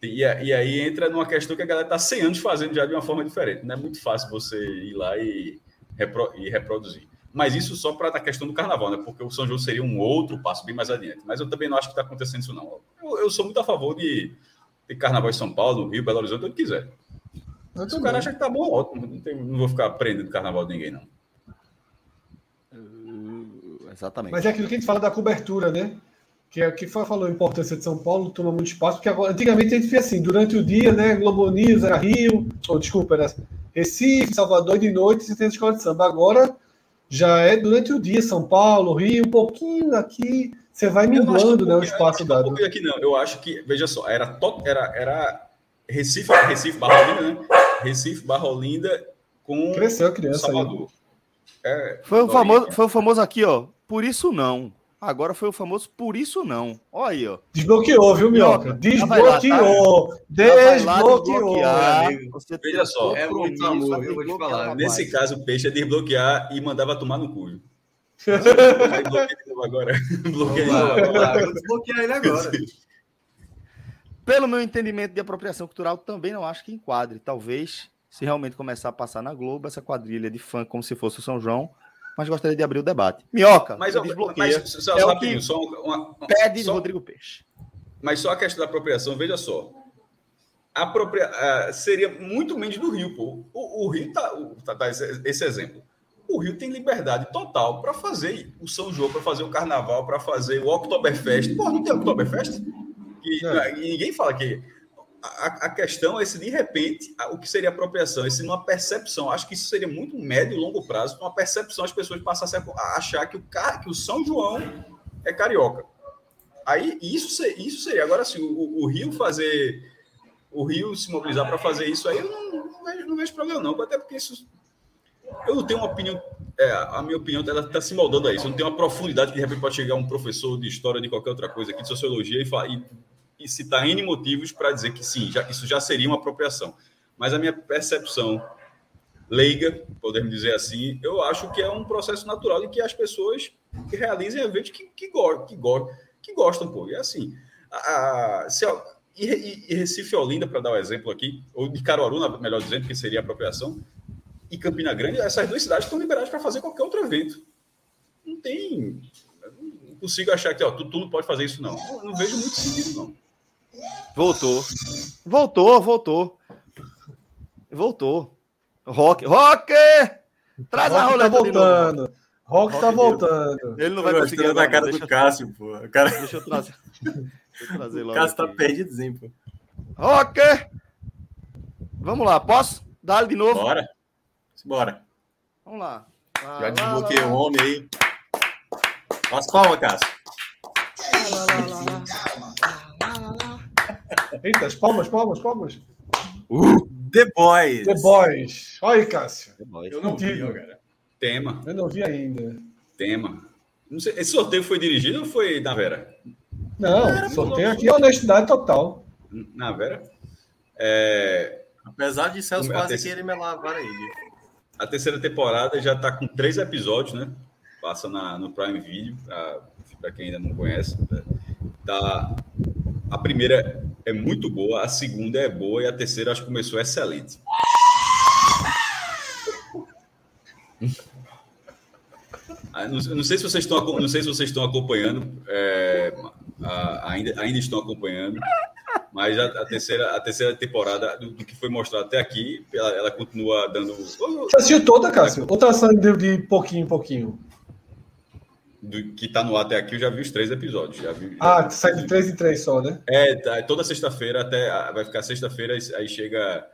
E, e aí entra numa questão que a galera está cem anos fazendo já de uma forma diferente. Não é muito fácil você ir lá e, repro, e reproduzir. Mas isso só para a questão do carnaval, né? Porque o São João seria um outro passo bem mais adiante. Mas eu também não acho que está acontecendo isso, não. Eu, eu sou muito a favor de, de carnaval em São Paulo, Rio, Belo Horizonte, onde quiser. Se o cara acha que está bom, ótimo. Não, tem, não vou ficar prendendo carnaval de ninguém, não. Uh, exatamente. Mas é aquilo que a gente fala da cobertura, né? Que é o que falou, a importância de São Paulo toma muito espaço, porque agora, antigamente a gente fez assim, durante o dia, né, Globo News era Rio, ou desculpa, era Recife, Salvador, de noite você tem a escola de samba. Agora já é durante o dia, São Paulo, Rio, um pouquinho aqui, você vai minguando, né, o espaço eu dado. Aqui, não. Eu acho que, veja só, era, to... era, era Recife, Recife, Barra Olinda, né? Recife, Barra Olinda com Cresceu, criança, Salvador. É, foi, o famoso, foi o famoso aqui, ó, por isso não. Agora foi o famoso por isso não. Olha aí, ó. Desbloqueou, viu, Minhoca? Desbloqueou. Lá, tá? Desbloqueou. Você veja só. É muito amor, eu vou te falar. Nesse caso, o peixe é desbloquear e mandava tomar no cu. Aí bloqueia ele agora. Bloqueia ele agora. Vou desbloquear ele agora. Pelo meu entendimento de apropriação cultural, também não acho que enquadre. Talvez, se realmente começar a passar na Globo, essa quadrilha de fã, como se fosse o São João, mas gostaria de abrir o debate. Minhoca, mas, desbloqueia. Mas, só, é só, rapidinho, só uma, uma, pede só, Rodrigo Peixe. Mas só a questão da apropriação, veja só. A propria, uh, seria muito menos do Rio, pô. O, o Rio tá, o, tá, tá esse, esse exemplo. O Rio tem liberdade total para fazer o São João, para fazer o Carnaval, para fazer o Oktoberfest. Pô, não tem Oktoberfest? E, é. e ninguém fala que... A, a questão é se, de repente, a, o que seria apropriação, esse numa percepção, acho que isso seria muito médio e longo prazo, uma percepção, as pessoas passassem a, a achar que o, que o São João é carioca. Aí, isso, isso seria. Agora, assim, o, o Rio fazer... O Rio se mobilizar para fazer isso aí, eu não, não, vejo, não vejo problema, não. Até porque isso... Eu não tenho uma opinião... É, a minha opinião está se moldando a isso. Eu não tenho uma profundidade que, de repente, pode chegar um professor de história, de qualquer outra coisa aqui, de sociologia, e falar... E, e citar N motivos para dizer que sim, já, isso já seria uma apropriação. Mas a minha percepção leiga, podemos dizer assim, eu acho que é um processo natural de que as pessoas que realizem eventos que, que, go- que, go- que gostam. Pô. E assim, a, a, se a, e, e Recife e Olinda, para dar um exemplo aqui, ou de Caruaru, melhor dizendo, que seria apropriação, e Campina Grande, essas duas cidades estão liberadas para fazer qualquer outro evento. Não tem... Não consigo achar que ó, tu, tu não pode fazer isso, não. Eu não vejo muito sentido, não. Voltou. Voltou, voltou. Voltou. Rock. Rock! Traz Rock a roleta tá voltando. Novo. Rock, Rock tá deu. Voltando. Ele não vai conseguir andar na cara não. do deixa Cássio, pô. O cara... Deixa eu trazer. Deixa eu trazer logo. O Cássio aqui. Tá perdidozinho, pô. Rock! Vamos lá, posso? Dá-lhe de novo. Bora. Bora. Vamos lá. Ah, já desbloqueei o homem aí. Faz palma, Cássio. Lá, lá, lá, lá. Eita, palmas, palmas, palmas. Uh, The Boys. The Boys. Olha aí, Cássio. Boys. Eu não vi, cara. Tema. Eu não vi ainda. Tema. Não sei, esse sorteio foi dirigido ou foi na Vera? Não, Vera, sorteio aqui é honestidade total. Na Vera? É... Apesar de Celso quase terceira... que ele me lavar aí. A terceira temporada já está com três episódios, né? Passa na, no Prime Video, para quem ainda não conhece. Tá... A primeira é muito boa, a segunda é boa e a terceira acho que começou excelente. Ah, não, não sei se vocês estão, não sei se vocês estão acompanhando, é, a, ainda, ainda estão acompanhando, mas a, a, terceira, a terceira temporada do, do que foi mostrado até aqui, ela, ela continua dando... Você assistiu toda, Cássio? Ou está saindo de pouquinho em pouquinho? do que está no ar até aqui, eu já vi os três episódios. Já vi, já ah, sai de três em três só, né? É, tá, toda sexta-feira, até vai ficar sexta-feira, aí chega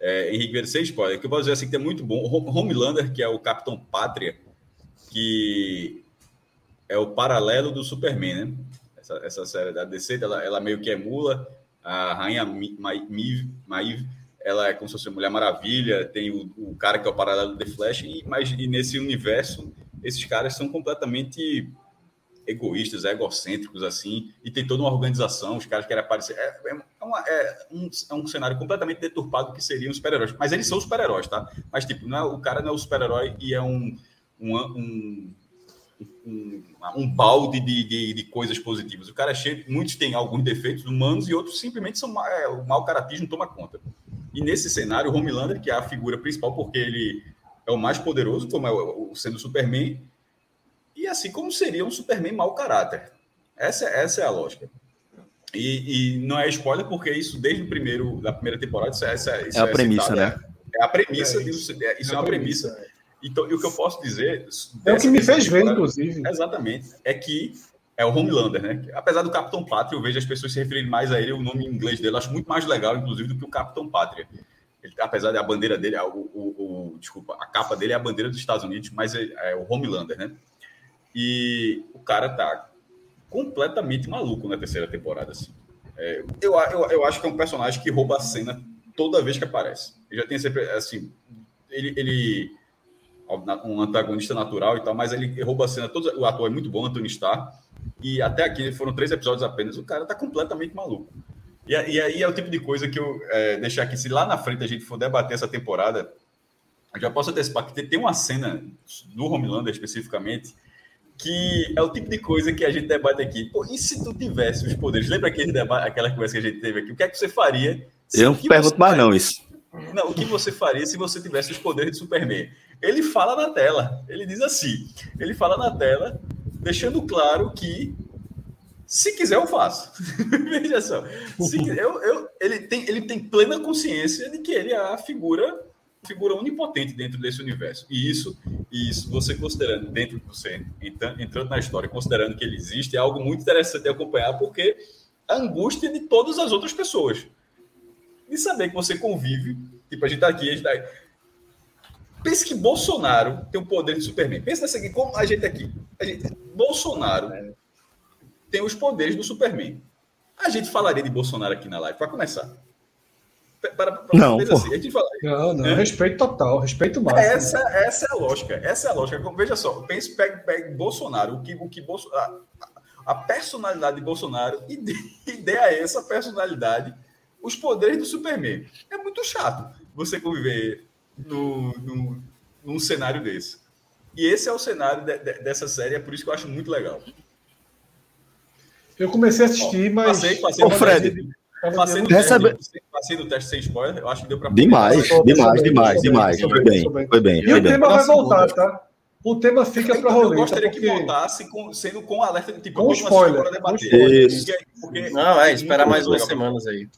é, Henrique Verseis, pode, que eu posso dizer assim, que é muito bom. O Homelander, que é o Capitão Pátria, que é o paralelo do Superman, né? Essa, essa série da D C, ela, ela meio que emula a Rainha Maeve, Maeve, ela é como se fosse Mulher Maravilha, tem o, o cara que é o paralelo do The Flash, e, mas e nesse universo... Esses caras são completamente egoístas, egocêntricos, assim, e tem toda uma organização, os caras querem aparecer. É, é, uma, é, um, é um cenário completamente deturpado que seriam super-heróis. Mas eles são super-heróis, tá? Mas, tipo, não é, o cara não é um super-herói e é um, um, um, um, um balde de, de, de coisas positivas. O cara é cheio... Muitos têm alguns defeitos humanos e outros simplesmente são... É, o mau caratismo toma conta. E nesse cenário, o Homelander, que é a figura principal, porque ele... é o mais poderoso, como é o, sendo o Superman, e assim como seria um Superman mau caráter. Essa, essa é a lógica. E, e não é spoiler, porque isso, desde o primeiro, da primeira temporada, isso é, isso é, isso é a é premissa, citado, né? É, é a premissa, é isso. Disso, é, isso é, é uma premissa. premissa. Então, e o que eu posso dizer... É o que me fez ver, inclusive. Exatamente. É que é o Homelander, né? Apesar do Capitão Pátria, eu vejo as pessoas se referirem mais a ele, o nome em inglês dele, eu acho muito mais legal, inclusive, do que o Capitão Pátria. Ele, apesar da bandeira dele, o, o, o, desculpa, a capa dele é a bandeira dos Estados Unidos, mas é, é o Homelander, né? E o cara tá completamente maluco na terceira temporada, assim. É, eu, eu, eu acho que é um personagem que rouba a cena toda vez que aparece. Ele já tem sempre, assim, ele, ele um antagonista natural e tal, mas ele rouba a cena toda. O ator é muito bom, Anthony Starr, e até aqui foram três episódios apenas, o cara tá completamente maluco. E aí é o tipo de coisa que eu é, deixar aqui, se lá na frente a gente for debater essa temporada, eu já posso antecipar que tem uma cena do Homelander especificamente, que é o tipo de coisa que a gente debate aqui. Pô, e se tu tivesse os poderes? Lembra aquele debate, aquela conversa que a gente teve aqui? O que é que você faria? Se, eu não pergunto mais não isso. Não, o que você faria se você tivesse os poderes de Superman? Ele fala na tela, ele diz assim, ele fala na tela, deixando claro que se quiser, eu faço. Veja só. Se quiser, eu, eu, ele, tem, ele tem plena consciência de que ele é a figura, figura onipotente dentro desse universo. E isso, e isso você considerando, dentro de você, entrando na história, considerando que ele existe, é algo muito interessante de acompanhar, porque a angústia de todas as outras pessoas. E saber que você convive, tipo, a gente tá aqui, a gente tá... Pensa que Bolsonaro tem o poder de Superman. Pensa nessa aqui, como a gente aqui. A gente... Bolsonaro... tem os poderes do Superman. A gente falaria de Bolsonaro aqui na live, para começar. Para, para, para não, assim, a gente falaria. Não, não, é. Respeito total, respeito máximo. Essa, né? Essa é a lógica, essa é a lógica. Veja só, pense, pegue, pegue Bolsonaro, o que, o que Bolsonaro, a, a personalidade de Bolsonaro e dê, e dê a essa personalidade os poderes do Superman. É muito chato você conviver no, no, num cenário desse. E esse é o cenário de, de, dessa série, é por isso que eu acho muito legal. Eu comecei a assistir, mas... Passei, passei, Ô, Fred, passei no, teste, saber... passei no teste sem spoiler, eu acho que deu para... Demais, demais, demais, demais. Foi bem, foi bem. E o tema vai voltar, tá? O tema fica para roleta. Eu gostaria que voltasse sendo com alerta de tipo... Com spoiler. Não, é, espera mais duas semanas aí.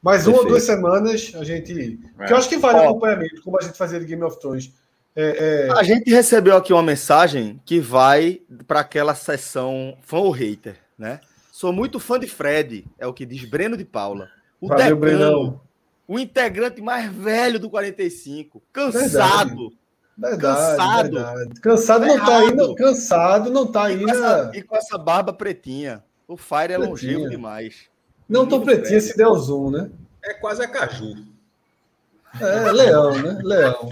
Mais uma ou duas semanas a gente... Eu acho que vale o acompanhamento, como a gente fazia de Game of Thrones. É, é... A gente recebeu aqui uma mensagem que vai para aquela sessão fã ou hater, né? Sou muito fã de Fred, é o que diz Breno de Paula. O Valeu, decano, Brenão. O integrante mais velho do quarenta e cinco. Cansado. Verdade, cansado. Verdade. Cansado, não tá ainda, cansado não tá ainda. E com essa, e com essa barba pretinha. O Fire é longevo demais. Não tão pretinha se der o zoom, né? É quase a Caju. É, Leão, né? Leão.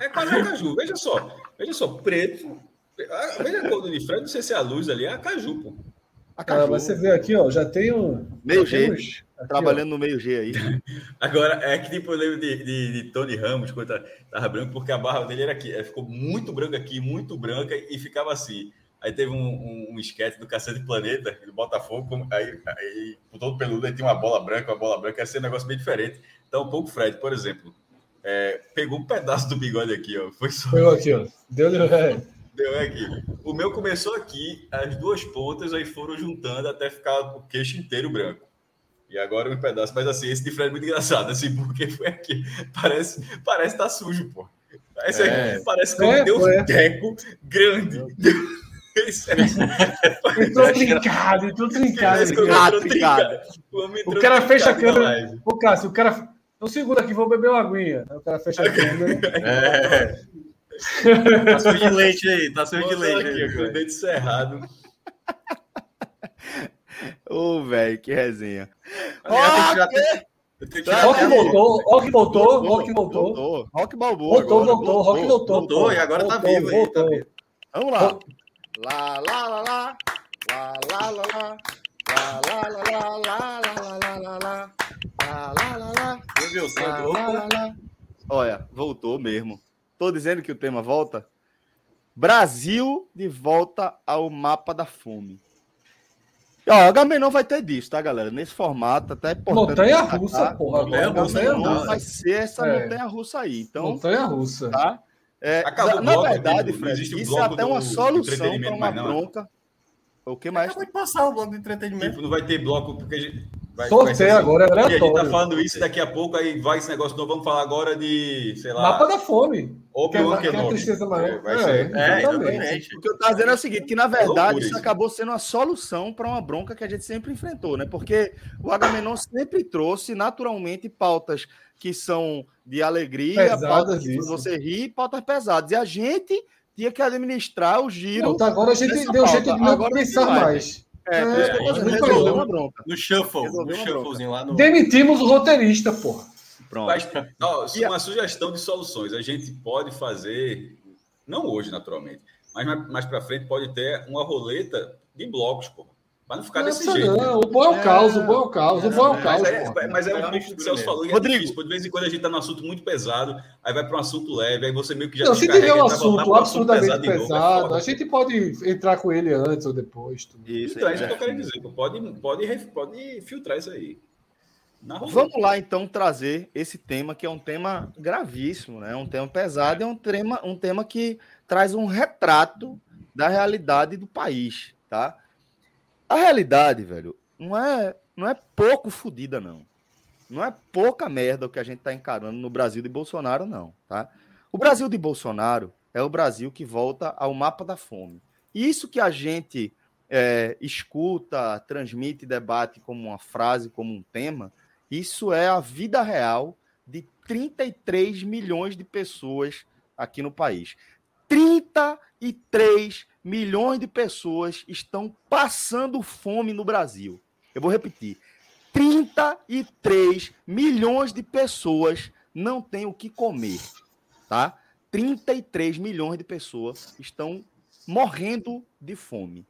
É quase a Caju. Veja só. Veja só, preto... A melhor cor de Fred, não sei se é a luz ali, é a Caju, pô. A Caju. Ah, mas você vê aqui, ó, já tem um... Meio G, uns... aqui, trabalhando ó. No meio G aí. Agora, é que tipo, eu lembro de, de, de Tony Ramos, quando estava branco, porque a barba dele era aqui, ficou muito branca aqui, muito branca, e ficava assim. Aí teve um esquete um, um do Cacete Planeta, do Botafogo, aí, aí todo peludo, aí tinha uma bola branca, uma bola branca, ia ser um negócio bem diferente. Então, um pouco Fred, por exemplo, é, pegou um pedaço do bigode aqui, ó, foi só... Pegou aqui, ó, deu de... Deu aqui. O meu começou aqui, as duas pontas, aí foram juntando até ficar o queixo inteiro branco. E agora um pedaço, mas assim, esse de Fred é muito engraçado, assim, porque foi aqui. Parece estar parece tá sujo, pô. Esse é. Aqui parece que é, deu um teco grande. Isso é isso. Entrou trincado, entrou trincado. Trincado, trincado. O cara fecha a câmera. Ô, Cássio, o cara. Um segundo aqui, vou beber uma aguinha. O cara fecha a câmera. É. Tá sujo de leite aí, tá sujo de leite aqui, aí. Com o dedo cerrado. Ô, velho, que resenha. Rock voltou, Rock voltou, Rock voltou. Rock balbou. Voltou, voltou, Rock voltou. Voltou e agora tá vivo aí. Vamos lá. Lá, lá, lá, lá. Lá, lá, lá, lá. Lá, lá, lá, lá, lá, lá, lá, lá. Lá, lá, lá, lá. Viu, Sandro? Olha, voltou mesmo. Tô dizendo que o tema volta. Brasil de volta ao mapa da fome. Ó, o Agamenon vai ter disso, tá, galera? Nesse formato, até é importante. Montanha-russa, porra. Montanha-russa vai ser essa é. montanha-russa aí. Então, montanha-russa. Tá? É, Acabou na bloco, verdade, Fred, isso é até uma solução para uma bronca. O que mais? Acabou de passar o bloco de entretenimento. Tipo, não vai ter bloco, porque a gente... Vai, sorteio vai agora, assim, é aleatório. A gente tá falando isso daqui a pouco, aí vai esse negócio novo. Vamos falar agora de, sei lá... Mapa da fome. Ou que é, que é, é a tristeza maior. É, ser... é, exatamente. O que eu tô dizendo é o seguinte, que na verdade é isso acabou sendo uma solução para uma bronca que a gente sempre enfrentou, né? Porque o Agamenon sempre trouxe naturalmente pautas que são de alegria, pesadas, pautas que você ri, pautas pesadas. E a gente tinha que administrar o giro... Não, agora a gente deu um jeito de não agora pensar mais. mais. É, é, é, resolveu uma bronca. No shuffle, resolveu no shufflezinho lá no... Demitimos o roteirista, porra. Pronto. Mas, ó, uma sugestão de soluções. A gente pode fazer, não hoje, naturalmente, mas mais pra frente pode ter uma roleta de blocos, porra. Mas não ficar não, desse não, jeito. Não. Né? O bom é o caos, o bom é o caos, o bom é o caos. Mas é, mas é, é um pouco que o Celso falou, e é difícil, pô, de vez em quando a gente tá num assunto muito pesado, aí vai para um assunto leve, aí você meio que já não, se tiver um assunto absurdamente pesado, novo, pesado é a gente pode entrar com ele antes ou depois. Tudo. Isso, então, é isso que eu quero dizer, pode, pode, pode filtrar isso aí. Vamos lá, então, trazer esse tema, que é um tema gravíssimo, né? Um tema pesado, é um tema, um tema que traz um retrato da realidade do país, tá? A realidade, velho, não é, não é pouco fodida, não. Não é pouca merda o que a gente tá encarando no Brasil de Bolsonaro, não, tá? O Brasil de Bolsonaro é o Brasil que volta ao mapa da fome. E isso que a gente é, escuta, transmite, debate como uma frase, como um tema, isso é a vida real de trinta e três milhões de pessoas aqui no país. trinta e três milhões de pessoas estão passando fome no Brasil. Eu vou repetir. trinta e três milhões de pessoas não têm o que comer, tá? trinta e três milhões de pessoas estão morrendo de fome.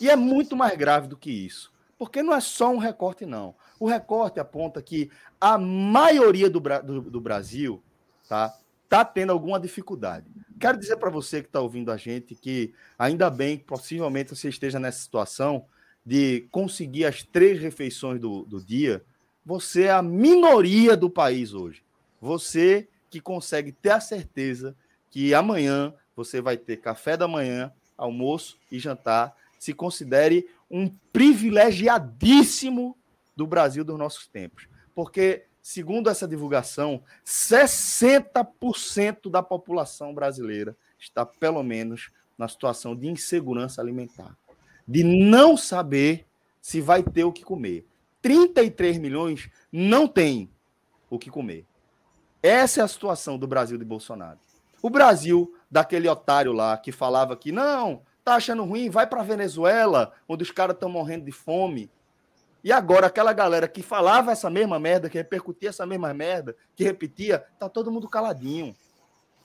E é muito mais grave do que isso, porque não é só um recorte, não. O recorte aponta que a maioria do, do, do Brasil, tá? Está tendo alguma dificuldade. Quero dizer para você que está ouvindo a gente que ainda bem que possivelmente você esteja nessa situação de conseguir as três refeições do, do dia. Você é a minoria do país hoje. Você que consegue ter a certeza que amanhã você vai ter café da manhã, almoço e jantar. Se considere um privilegiadíssimo do Brasil dos nossos tempos. Porque... Segundo essa divulgação, sessenta por cento da população brasileira está, pelo menos, na situação de insegurança alimentar, de não saber se vai ter o que comer. trinta e três milhões não tem o que comer. Essa é a situação do Brasil de Bolsonaro. O Brasil daquele otário lá que falava que não, tá achando ruim, vai para a Venezuela, onde os caras estão morrendo de fome. E agora, aquela galera que falava essa mesma merda, que repercutia essa mesma merda, que repetia, tá todo mundo caladinho.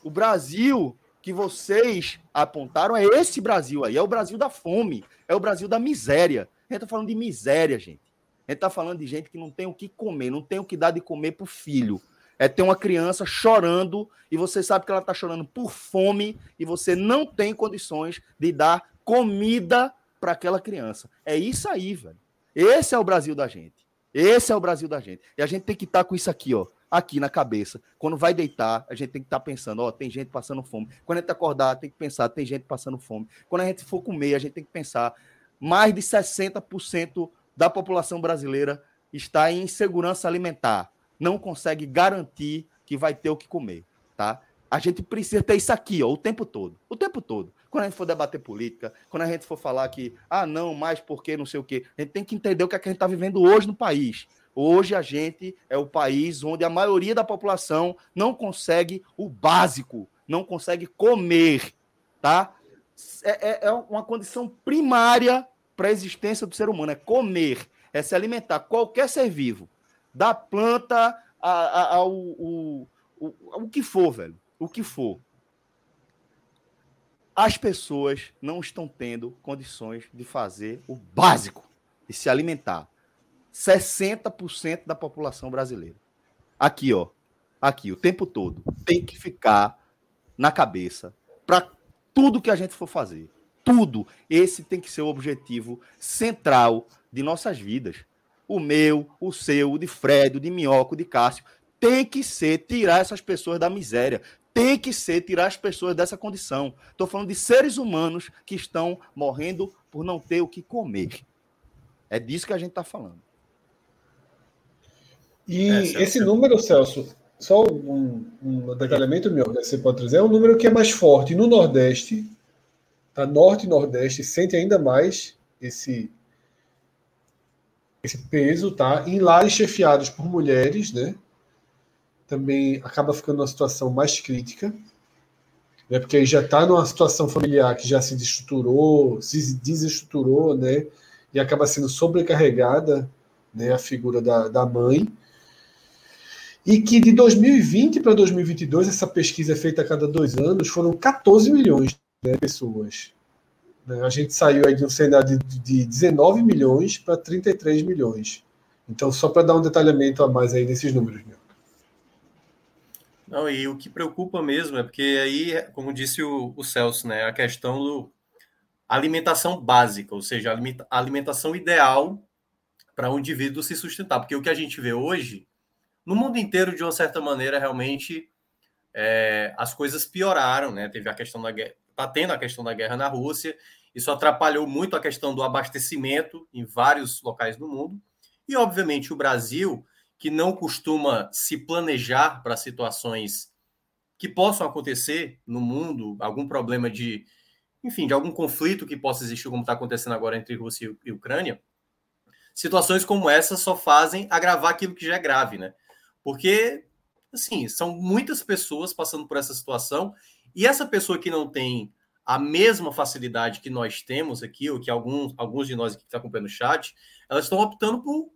O Brasil que vocês apontaram é esse Brasil aí, é o Brasil da fome, é o Brasil da miséria. A gente tá falando de miséria, gente. A gente tá falando de gente que não tem o que comer, não tem o que dar de comer pro filho. É ter uma criança chorando e você sabe que ela tá chorando por fome e você não tem condições de dar comida para aquela criança. É isso aí, velho. Esse é o Brasil da gente. Esse é o Brasil da gente. E a gente tem que estar com isso aqui, ó, aqui na cabeça. Quando vai deitar, a gente tem que estar pensando, ó, tem gente passando fome. Quando a gente acordar, tem que pensar, tem gente passando fome. Quando a gente for comer, a gente tem que pensar. Mais de sessenta por cento da população brasileira está em insegurança alimentar. Não consegue garantir que vai ter o que comer, tá? A gente precisa ter isso aqui, ó, o tempo todo. O tempo todo. Quando a gente for debater política, quando a gente for falar que, ah, não, mas porque não sei o quê, a gente tem que entender o que, é que a gente está vivendo hoje no país. Hoje a gente é o país onde a maioria da população não consegue o básico, não consegue comer, tá? É, é, é uma condição primária para a existência do ser humano, é comer, é se alimentar. Qualquer ser vivo, da planta a, a, ao o, o, o que for, velho, o que for. As pessoas não estão tendo condições de fazer o básico, de se alimentar. sessenta por cento da população brasileira. Aqui, ó. Aqui, o tempo todo. Tem que ficar na cabeça para tudo que a gente for fazer. Tudo. Esse tem que ser o objetivo central de nossas vidas. O meu, o seu, o de Fred, o de Minhoca, o de Cássio. Tem que ser tirar essas pessoas da miséria. Tem que ser tirar as pessoas dessa condição. Estou falando de seres humanos que estão morrendo por não ter o que comer. É disso que a gente está falando. E é, esse número, Celso, só um, um detalhamento meu, né, você pode trazer, é um número que é mais forte no Nordeste, tá? Norte e Nordeste sente ainda mais esse, esse peso, tá? Em lares chefiados por mulheres, né? Também acaba ficando uma situação mais crítica, né? Porque aí já está numa situação familiar que já se desestruturou, se desestruturou, né? E acaba sendo sobrecarregada, né, a figura da, da mãe. E que de dois mil e vinte para dois mil e vinte e dois, essa pesquisa é feita a cada dois anos, foram catorze milhões de pessoas. A gente saiu aí de um cenário de dezenove milhões para trinta e três milhões. Então, só para dar um detalhamento a mais aí nesses números, meu. Não, e o que preocupa mesmo é porque aí, como disse o, o Celso, né, a questão do alimentação básica, ou seja, a alimentação ideal para o indivíduo se sustentar. Porque o que a gente vê hoje, no mundo inteiro, de uma certa maneira, realmente é, as coisas pioraram, né? Teve a questão da guerra, está tendo a questão da guerra na Rússia, isso atrapalhou muito a questão do abastecimento em vários locais do mundo. E, obviamente, o Brasil, que não costuma se planejar para situações que possam acontecer no mundo, algum problema de, enfim, de algum conflito que possa existir, como está acontecendo agora entre Rússia e Ucrânia, situações como essa só fazem agravar aquilo que já é grave, né? Porque, assim, são muitas pessoas passando por essa situação, e essa pessoa que não tem a mesma facilidade que nós temos aqui, ou que alguns, alguns de nós aqui que estão acompanhando o chat, elas estão optando por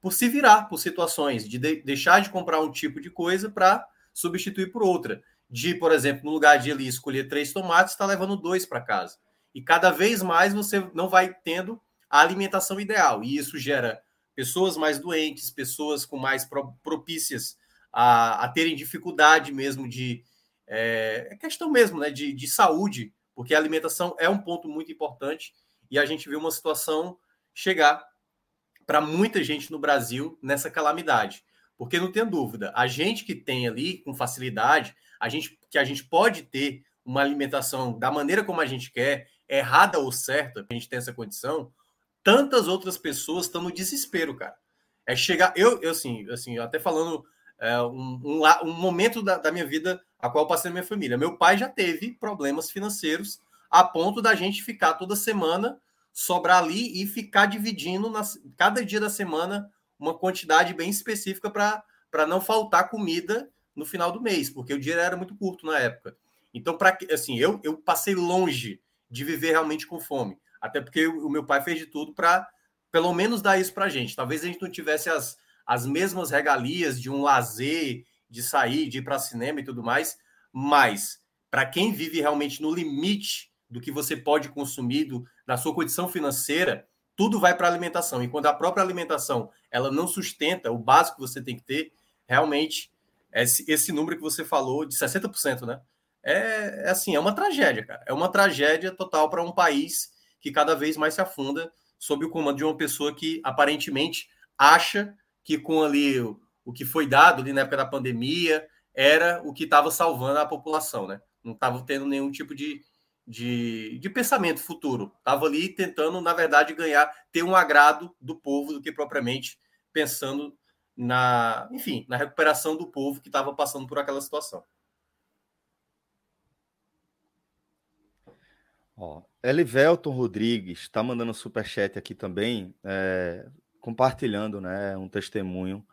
por se virar por situações, de, de deixar de comprar um tipo de coisa para substituir por outra. De, por exemplo, no lugar de ali escolher três tomates, está levando dois para casa. E cada vez mais você não vai tendo a alimentação ideal. E isso gera pessoas mais doentes, pessoas com mais pro, propícias a, a terem dificuldade mesmo de... É, é questão mesmo, né, de, de saúde, porque a alimentação é um ponto muito importante e a gente vê uma situação chegar para muita gente no Brasil nessa calamidade. Porque não tem dúvida, a gente que tem ali com facilidade, a gente, que a gente pode ter uma alimentação da maneira como a gente quer, errada ou certa, que a gente tem essa condição, tantas outras pessoas estão no desespero, cara. É chegar... Eu, eu assim, assim, até falando é, um, um, um momento da, da minha vida a qual eu passei na minha família. Meu pai já teve problemas financeiros a ponto da gente ficar toda semana sobrar ali e ficar dividindo na, cada dia da semana uma quantidade bem específica para não faltar comida no final do mês, porque o dinheiro era muito curto na época. Então, pra, assim, eu, eu passei longe de viver realmente com fome, até porque o, o meu pai fez de tudo para, pelo menos, dar isso para a gente. Talvez a gente não tivesse as, as mesmas regalias de um lazer, de sair, de ir para cinema e tudo mais, mas para quem vive realmente no limite do que você pode consumir, do, da sua condição financeira, tudo vai para a alimentação. E quando a própria alimentação ela não sustenta o básico que você tem que ter, realmente, esse, esse número que você falou, de sessenta por cento, né? É, é assim, é uma tragédia, cara. É uma tragédia total para um país que cada vez mais se afunda sob o comando de uma pessoa que, aparentemente, acha que com ali o, o que foi dado ali na época da pandemia era o que estava salvando a população, né? Não estava tendo nenhum tipo de De, de pensamento futuro. Estava ali tentando, na verdade, ganhar, ter um agrado do povo do que propriamente pensando na, enfim, na recuperação do povo que estava passando por aquela situação. Ó, Elivelton Rodrigues está mandando superchat aqui também, é, compartilhando, né, um testemunho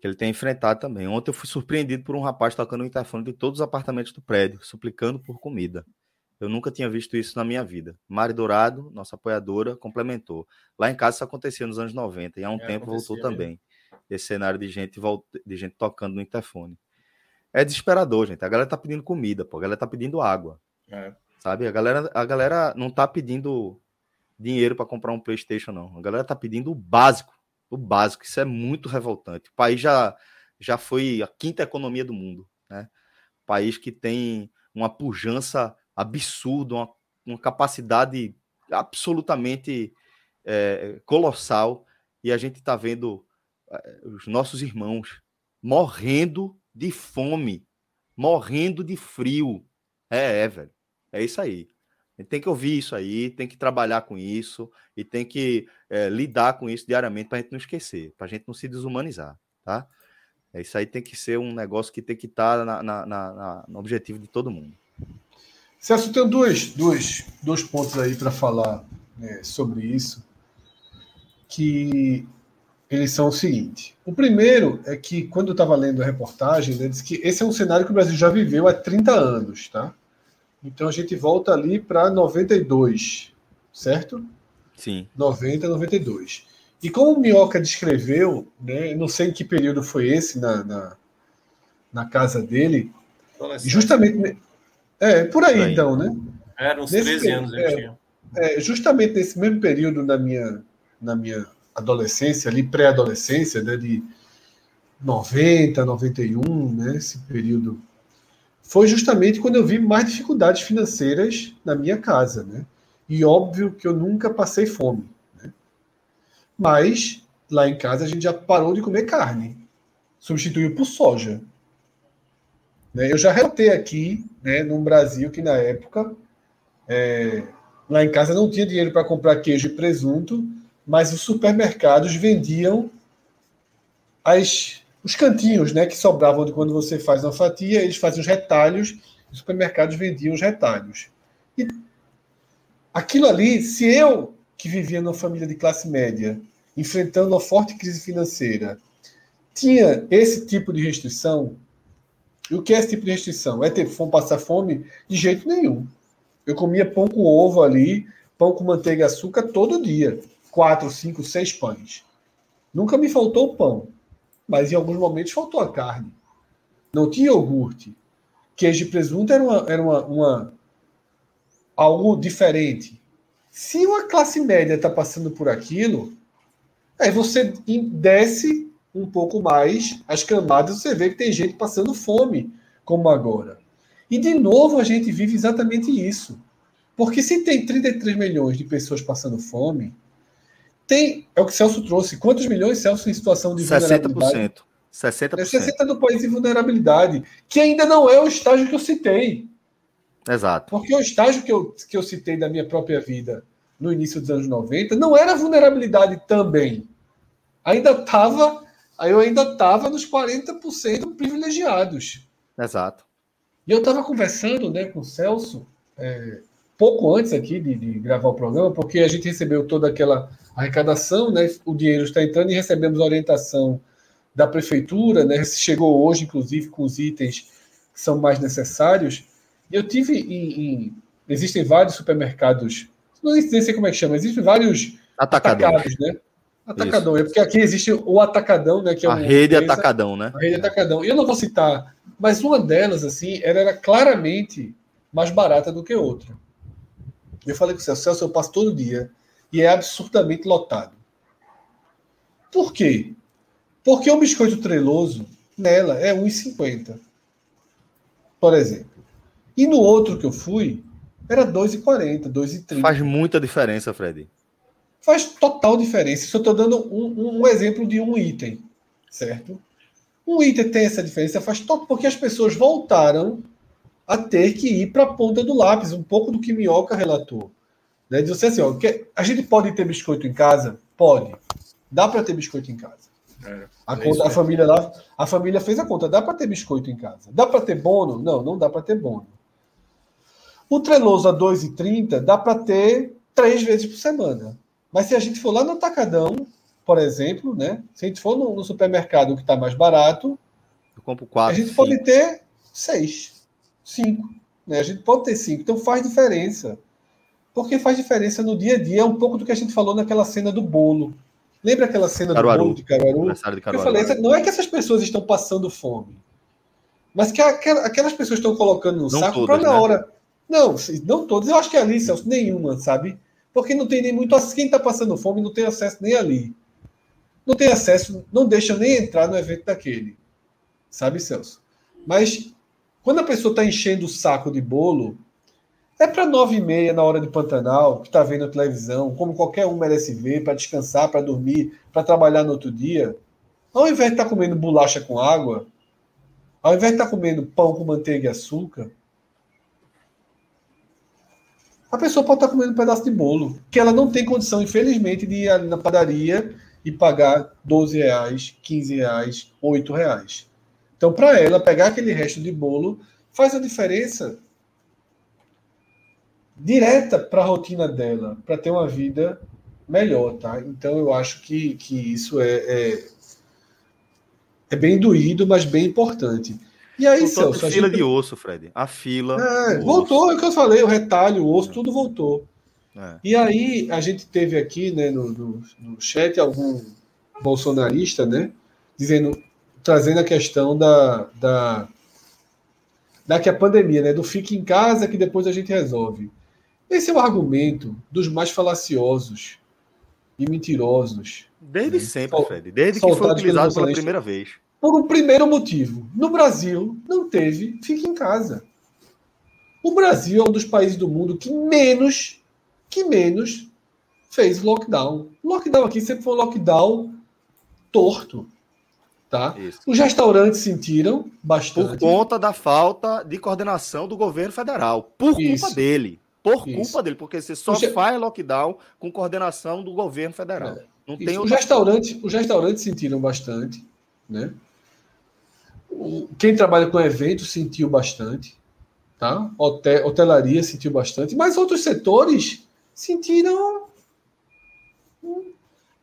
que ele tem enfrentado também. Ontem eu fui surpreendido por um rapaz tocando o interfone de todos os apartamentos do prédio, suplicando por comida. Eu nunca tinha visto isso na minha vida. Mari Dourado, nossa apoiadora, complementou. Lá em casa isso acontecia nos anos noventa e há um é, tempo voltou mesmo. Também. Esse cenário de gente, de gente tocando no interfone. É desesperador, gente. A galera tá pedindo comida, pô. A galera tá pedindo água. É. Sabe? A galera, a galera não tá pedindo dinheiro para comprar um PlayStation, não. A galera tá pedindo o básico. O básico. Isso é muito revoltante. O país já, já foi a quinta economia do mundo, né? País que tem uma pujança absurda, uma, uma capacidade absolutamente é, colossal. E a gente tá vendo os nossos irmãos morrendo de fome, morrendo de frio. É, é, velho. É isso aí. Tem que ouvir isso aí, tem que trabalhar com isso e tem que é, lidar com isso diariamente para a gente não esquecer, para a gente não se desumanizar, tá? É, isso aí tem que ser um negócio que tem que estar na, na, na, na, no objetivo de todo mundo. Celso, tem dois, dois, dois pontos aí para falar, né, sobre isso, que eles são o seguinte. O primeiro é que, quando eu estava lendo a reportagem, né, diz que esse é um cenário que o Brasil já viveu há trinta anos, tá? Então, a gente volta ali para noventa e dois, certo? Sim. noventa, noventa e dois. E como o Minhoca descreveu, né, não sei em que período foi esse na, na, na casa dele, justamente... É, por aí, por aí. Então, né? Eram uns treze anos. É, é, justamente nesse mesmo período na minha... Na minha adolescência, ali pré-adolescência, né, de noventa, noventa e um, né, esse período, foi justamente quando eu vi mais dificuldades financeiras na minha casa, né? E óbvio que eu nunca passei fome, né? Mas lá em casa a gente já parou de comer carne, substituiu por soja, né? Eu já relatei aqui, né, no Brasil, que na época é, lá em casa não tinha dinheiro para comprar queijo e presunto, mas os supermercados vendiam as, os cantinhos, né, que sobravam de quando você faz uma fatia, eles faziam os retalhos, os supermercados vendiam os retalhos. E aquilo ali, se eu, que vivia numa família de classe média, enfrentando uma forte crise financeira, tinha esse tipo de restrição, e o que é esse tipo de restrição? É ter fome, passar fome? De jeito nenhum. Eu comia pão com ovo ali, pão com manteiga e açúcar todo dia. Quatro, cinco, seis pães. Nunca me faltou pão, mas em alguns momentos faltou a carne. Não tinha iogurte. Queijo e presunto era, uma, era uma, uma, algo diferente. Se uma classe média está passando por aquilo, aí você desce um pouco mais as camadas, você vê que tem gente passando fome, como agora. E, de novo, a gente vive exatamente isso. Porque se tem trinta e três milhões de pessoas passando fome, tem, é o que Celso trouxe. Quantos milhões, Celso, em situação de vulnerabilidade? sessenta por cento. É sessenta por cento do país em vulnerabilidade, que ainda não é o estágio que eu citei. Exato. Porque o estágio que eu, que eu citei da minha própria vida no início dos anos noventa não era vulnerabilidade também. Ainda estava, eu ainda estava nos quarenta por cento privilegiados. Exato. E eu estava conversando, né, com o Celso, é, pouco antes aqui de, de gravar o programa, porque a gente recebeu toda aquela arrecadação, né? O dinheiro está entrando e recebemos orientação da prefeitura, né? Chegou hoje, inclusive, com os itens que são mais necessários. Eu tive em... em existem vários supermercados, não sei como é que chama, existem vários atacadão. Atacados, né? Atacadão. É porque aqui existe o Atacadão, né? Que é uma a rede empresa, Atacadão, né? A rede Atacadão. Eu não vou citar, mas uma delas, assim, ela era claramente mais barata do que outra. Eu falei com o Celso, Celso, eu passo todo dia e é absurdamente lotado. Por quê? Porque o biscoito treloso nela é um real e cinquenta, por exemplo. E no outro que eu fui, era dois reais e quarenta, dois reais e trinta. Faz muita diferença, Fred. Faz total diferença. Só estou dando um, um exemplo de um item, certo? Um item tem essa diferença, faz total, porque as pessoas voltaram a ter que ir para a ponta do lápis, um pouco do que Minhoca relatou, né? De você assim, ó, que a gente pode ter biscoito em casa? Pode. Dá para ter biscoito em casa. É, a, conta, é a, família lá, a família fez a conta, dá para ter biscoito em casa. Dá para ter bono? Não, não dá para ter bono. O treloso a dois reais e trinta dá para ter três vezes por semana. Mas se a gente for lá no Atacadão, por exemplo, né? Se a gente for no, no supermercado que está mais barato, eu compro quatro, a gente cinco. Pode ter seis, cinco. Né? A gente pode ter cinco. Então faz diferença. Porque faz diferença no dia a dia. É um pouco do que a gente falou naquela cena do bolo. Lembra aquela cena Caruaru, do bolo de Caruaru? De Caruaru. Eu falei, não é que essas pessoas estão passando fome, mas que aquelas pessoas estão colocando no não saco para na hora... Né? Não, não todos. Eu acho que ali, Celso, nenhuma, sabe? Porque não tem nem muito... Quem está passando fome não tem acesso nem ali. Não tem acesso, não deixa nem entrar no evento daquele. Sabe, Celso? Mas quando a pessoa está enchendo o saco de bolo, é para nove e meia na hora do Pantanal, que está vendo a televisão, como qualquer um merece ver, para descansar, para dormir, para trabalhar no outro dia. Ao invés de estar tá comendo bolacha com água, ao invés de estar tá comendo pão com manteiga e açúcar, a pessoa pode estar comendo um pedaço de bolo, que ela não tem condição, infelizmente, de ir ali na padaria e pagar doze reais, quinze reais, oito reais. Então, para ela, pegar aquele resto de bolo faz a diferença direta para a rotina dela, para ter uma vida melhor, tá? Então, eu acho que, que isso é, é, é bem doído, mas bem importante. E aí, Celso, a fila gente... de osso, Fred. A fila. É, voltou, osso. É o que eu falei, o retalho, o osso, é. Tudo voltou. É. E aí, a gente teve aqui, né, no, no, no chat, algum bolsonarista, né, dizendo, trazendo a questão da, da, da que a pandemia, né, do fique em casa que depois a gente resolve. Esse é o argumento dos mais falaciosos e mentirosos. Desde né? sempre, Sol, Fred. Desde que foi utilizado pela primeira vez. Por um primeiro motivo. No Brasil, não teve fique em casa. O Brasil é um dos países do mundo que menos, que menos fez lockdown. Lockdown aqui sempre foi um lockdown torto. Tá? Os restaurantes sentiram bastante. Por conta da falta de coordenação do governo federal. Por Isso. culpa dele. Por Isso. culpa dele. Porque você só Isso. faz lockdown com coordenação do governo federal. É. Não tem os, restaurantes, os restaurantes sentiram bastante. Né? Quem trabalha com evento sentiu bastante, tá? Hotel, hotelaria sentiu bastante, mas outros setores sentiram.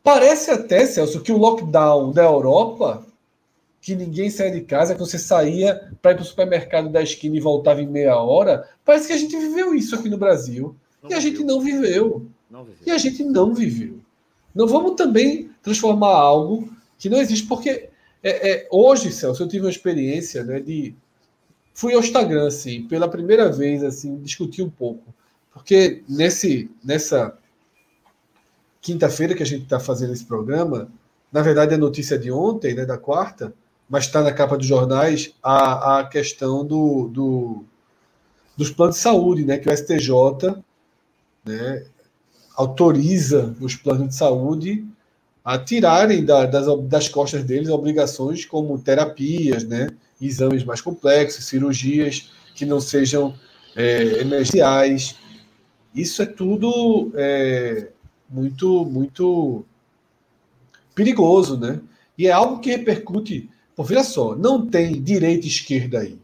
Parece até, Celso, que o lockdown da Europa, que ninguém saía de casa, que você saía para ir para o supermercado da esquina e voltava em meia hora, parece que a gente viveu isso aqui no Brasil. Não e viveu. a gente não viveu. não viveu. E a gente não viveu. Não vamos também transformar algo que não existe, porque. É, é, hoje, Celso, eu tive uma experiência, né, de... Fui ao Instagram, assim, pela primeira vez, assim, discuti um pouco. Porque nesse, nessa quinta-feira que a gente está fazendo esse programa, na verdade, é notícia de ontem, né, da quarta, mas está na capa dos jornais a, a questão do, do, dos planos de saúde, né, que o S T J, né, autoriza os planos de saúde a tirarem da, das, das costas deles obrigações como terapias, né? Exames mais complexos, cirurgias que não sejam é, emergenciais. Isso é tudo é, muito, muito perigoso, né? E é algo que repercute... Pô, veja só, não tem direita e esquerda aí.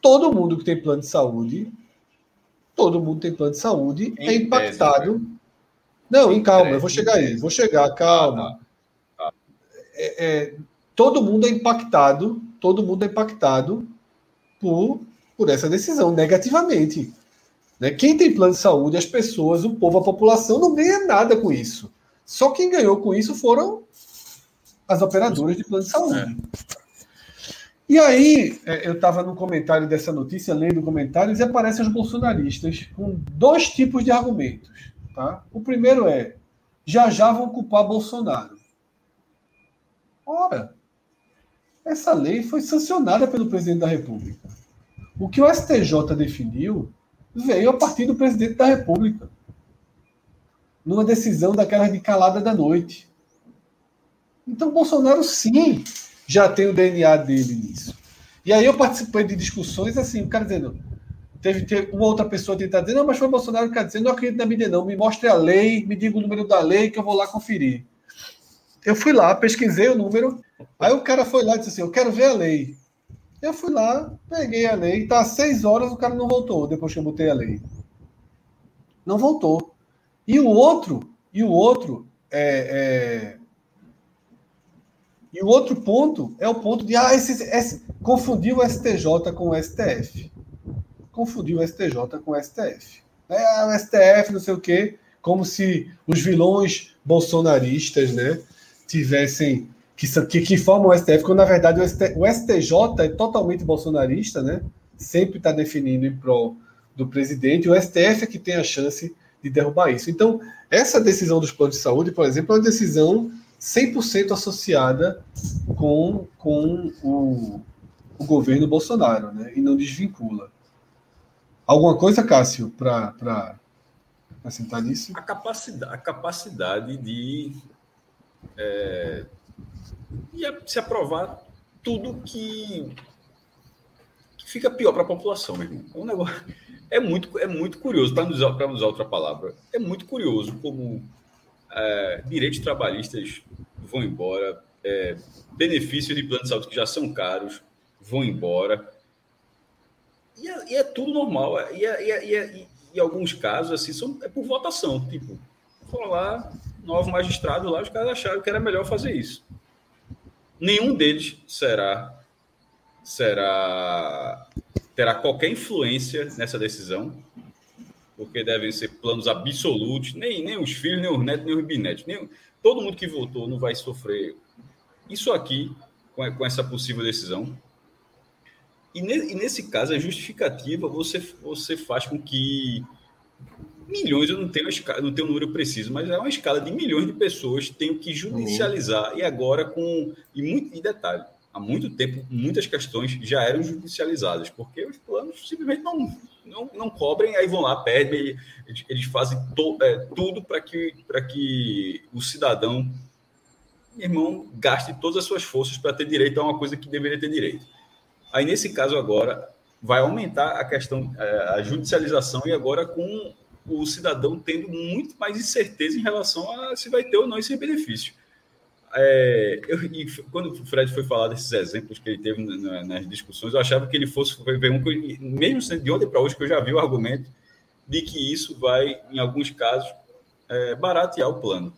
Todo mundo que tem plano de saúde, todo mundo tem plano de saúde, é impactado... Não, e calma, eu vou chegar aí, vou chegar, calma. É, é, todo mundo é impactado, todo mundo é impactado por, por essa decisão, negativamente. Né? Quem tem plano de saúde, as pessoas, o povo, a população, não ganha nada com isso. Só quem ganhou com isso foram as operadoras de plano de saúde. É. E aí, eu estava no comentário dessa notícia, lendo comentários, e aparecem os bolsonaristas com dois tipos de argumentos. Tá? O primeiro é, já já vão culpar Bolsonaro. Ora, essa lei foi sancionada pelo presidente da República. O que o S T J definiu veio a partir do presidente da República. Numa decisão daquela de calada da noite. Então, Bolsonaro, sim, já tem o D N A dele nisso. E aí eu participei de discussões assim, o cara dizendo... Teve ter uma outra pessoa tentar dizer, não, mas foi o Bolsonaro que está dizendo, não acredito na mídia não, me mostre a lei, me diga o número da lei que eu vou lá conferir. Eu fui lá, pesquisei o número, aí o cara foi lá e disse assim, eu quero ver a lei. Eu fui lá, peguei a lei, tá seis horas, o cara não voltou, depois que eu botei a lei. Não voltou. E o outro, e o outro, é, é... e o outro ponto é o ponto de, ah, esse, esse... confundiu o S T J com o S T F. Confundiu o S T J com o S T F. Ah, o S T F, não sei o quê, como se os vilões bolsonaristas, né, tivessem... Que, que, que formam o S T F, quando na verdade o, ST, o S T J é totalmente bolsonarista, né? Sempre está definindo em prol do presidente, e o S T F é que tem a chance de derrubar isso. Então, essa decisão dos planos de saúde, por exemplo, é uma decisão cem por cento associada com, com o, o governo Bolsonaro, né? E não desvincula. Alguma coisa, Cássio, para acrescentar nisso? A capacidade, a capacidade de... É... e se aprovar tudo que, que fica pior para a população, meu irmão. É um negócio, é muito, é muito curioso, para não, não usar outra palavra, é muito curioso como é, direitos trabalhistas vão embora, é, benefícios de plano de saúde que já são caros vão embora, e é, e é tudo normal, e em é, é, é, é, alguns casos assim, são, é por votação, tipo, foram lá, nove magistrados lá, os caras acharam que era melhor fazer isso. Nenhum deles será, será, terá qualquer influência nessa decisão, porque devem ser planos absolutos, nem, nem os filhos, nem os netos, nem os binetos. Nem, todo mundo que votou não vai sofrer isso aqui, com, com essa possível decisão. E, ne, e nesse caso, a justificativa, você, você faz com que milhões, eu não tenho, escala, não tenho um número preciso, mas é uma escala de milhões de pessoas tenho que judicializar, uhum. e agora com... E, muito, e detalhe, há muito tempo, muitas questões já eram judicializadas, porque os planos simplesmente não, não, não cobrem, aí vão lá, perdem, eles, eles fazem to, é, tudo para que, para que o cidadão, meu irmão, gaste todas as suas forças para ter direito a uma coisa que deveria ter direito. Aí, nesse caso agora, vai aumentar a questão, a judicialização, e agora com... o cidadão tendo muito mais incerteza em relação a se vai ter ou não esse benefício. É, eu, e quando o Fred foi falar desses exemplos que ele teve na, nas discussões, eu achava que ele fosse ver um, mesmo sendo de ontem para hoje, que eu já vi o argumento de que isso vai, em alguns casos, é, baratear o plano.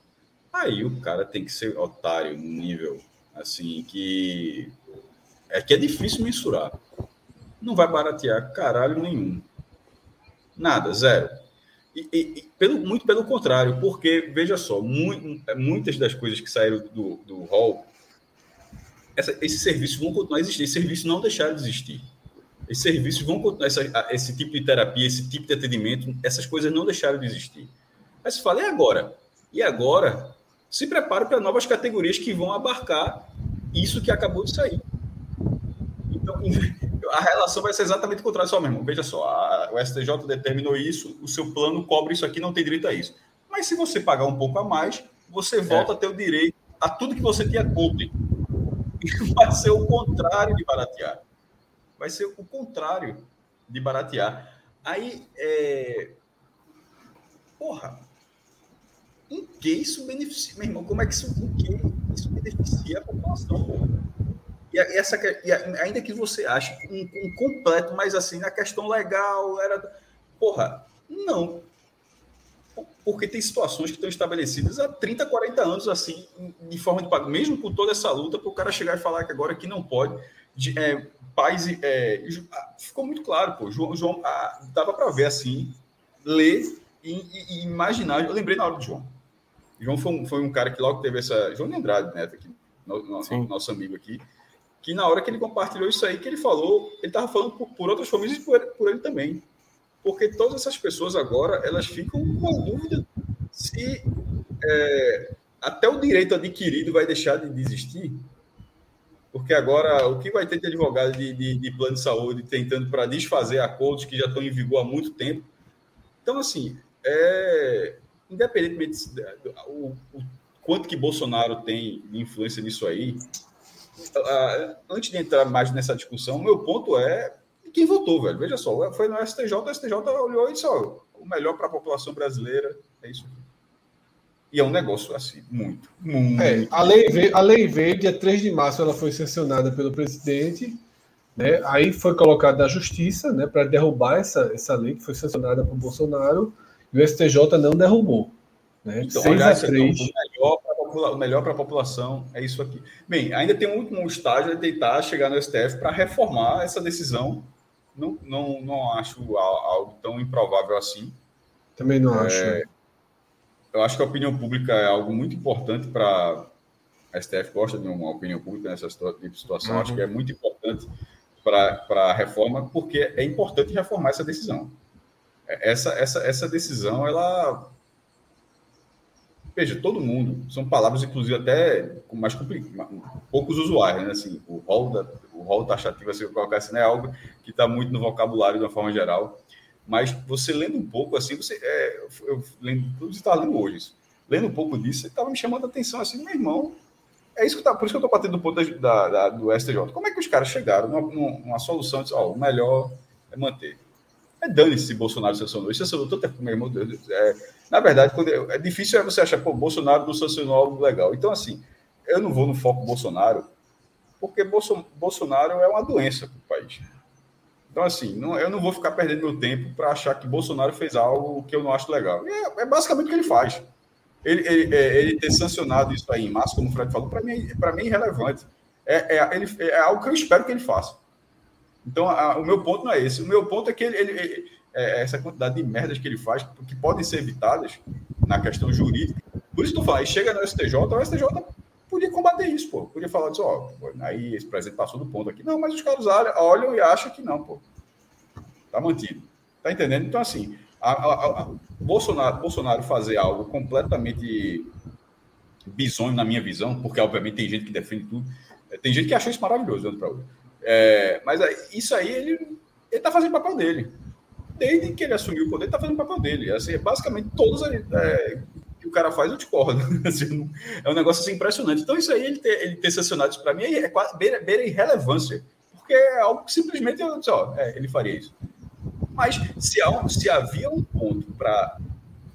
Aí o cara tem que ser otário num nível assim que é, que é difícil mensurar. Não vai baratear caralho nenhum. Nada, zero. E, e, e pelo, muito pelo contrário, porque, veja só, mu- muitas das coisas que saíram do, do hall, essa, esses serviços vão continuar a existir, esses serviços não deixaram de existir. Esses serviços vão continuar, essa, esse tipo de terapia, esse tipo de atendimento, essas coisas não deixaram de existir. Aí se fala, e agora? E agora, se prepare para novas categorias que vão abarcar isso que acabou de sair. Então, a relação vai ser exatamente o contrário, só mesmo. Veja só, a, o S T J determinou isso, o seu plano cobre isso aqui, não tem direito a isso. Mas se você pagar um pouco a mais, você volta é. a ter o direito a tudo que você tinha ontem. Vai ser o contrário de baratear. Vai ser o contrário de baratear. Aí, é... porra, em que isso beneficia? Meu irmão, como é que isso, em que isso beneficia a população, porra? E, essa, e ainda que você ache um, um completo, mas assim, na questão legal, era... Porra, não. Porque tem situações que estão estabelecidas há trinta, quarenta anos, assim, de forma de pagamento. Mesmo com toda essa luta, para o cara chegar e falar que agora que não pode. De, é, pais, é, ficou muito claro, pô. João, João ah, dava para ver, assim, ler e, e, e imaginar. Eu lembrei na hora do João. João foi um, foi um cara que logo teve essa... João Andrade, né? Aqui, nosso, nosso amigo aqui. Que na hora que ele compartilhou isso aí, que ele falou, ele estava falando por, por outras famílias e por, por ele também. Porque todas essas pessoas agora, elas ficam com a dúvida se é, até o direito adquirido vai deixar de existir. Porque agora, o que vai ter de advogado de, de, de plano de saúde tentando para desfazer acordos que já estão em vigor há muito tempo? Então, assim, é, independentemente do quanto que Bolsonaro tem de influência nisso aí... Antes de entrar mais nessa discussão, o meu ponto é quem votou, velho. Veja só, foi no S T J, o S T J olhou e disse, ó, o melhor para a população brasileira é isso. E é um negócio assim, muito, muito. É, a lei veio, a lei veio dia três de março, ela foi sancionada pelo presidente, Né? Aí foi colocado na justiça, né, para derrubar essa, essa lei que foi sancionada por Bolsonaro, e o S T J não derrubou. Né? Então, seis a três. O melhor para a população é isso aqui. Bem, ainda tem um último estágio de tentar chegar no S T F para reformar essa decisão. Não, não, não acho algo tão improvável assim. Também não é, acho. Eu acho que a opinião pública é algo muito importante para... A S T F gosta de uma opinião pública nessa situação. Uhum. Acho que é muito importante para a reforma, porque é importante reformar essa decisão. Essa, essa, essa decisão, ela... Veja, todo mundo, são palavras, inclusive, até mais complicadas, poucos usuários, né? Assim, o rol da, o rol taxativo, assim, colocar assim, é algo que está muito no vocabulário de uma forma geral, mas você lendo um pouco, assim, você, é, eu lembro, você estava lendo hoje isso, lendo um pouco disso, você estava me chamando a atenção, assim, meu irmão, é isso que tá, por isso que eu estou batendo do ponto da, da, do S T J, como é que os caras chegaram numa, numa solução, de, ó, o melhor é manter. É dane-se se Bolsonaro sancionou. Isso sancionou tanto tempo, meu irmão. É, na verdade, quando eu, é difícil você achar que o Bolsonaro não sancionou algo legal. Então, assim, eu não vou no foco Bolsonaro, porque Bolso, Bolsonaro é uma doença para o país. Então, assim, não, eu não vou ficar perdendo meu tempo para achar que Bolsonaro fez algo que eu não acho legal. É, é basicamente o que ele faz. Ele, ele, ele ter sancionado isso aí em março, como o Fred falou, para mim, para mim é irrelevante. É, é, ele, é algo que eu espero que ele faça. Então, a, o meu ponto não é esse. O meu ponto é que ele, ele, ele, é, essa quantidade de merdas que ele faz, que podem ser evitadas na questão jurídica. Por isso que eu falo, aí chega no S T J, o S T J podia combater isso, pô. Podia falar disso, ó, aí esse presidente passou do ponto aqui. Não, mas os caras olham e acham que não, pô. Tá mantido. Tá entendendo? Então, assim, a, a, a Bolsonaro, Bolsonaro fazer algo completamente bizonho, na minha visão, porque, obviamente, tem gente que defende tudo. Tem gente que achou isso maravilhoso, de um para outro. É, mas isso aí, ele está fazendo o papel dele. Desde que ele assumiu o poder, ele está fazendo o papel dele. Assim, basicamente, todos os é, que o cara faz, eu discordo. Assim, é um negócio assim, impressionante. Então, isso aí, ele ter, ele ter sancionado isso para mim, é quase beira, beira irrelevância. Porque é algo que simplesmente, eu disse, ó, é, ele faria isso. Mas, se, há, se havia um ponto para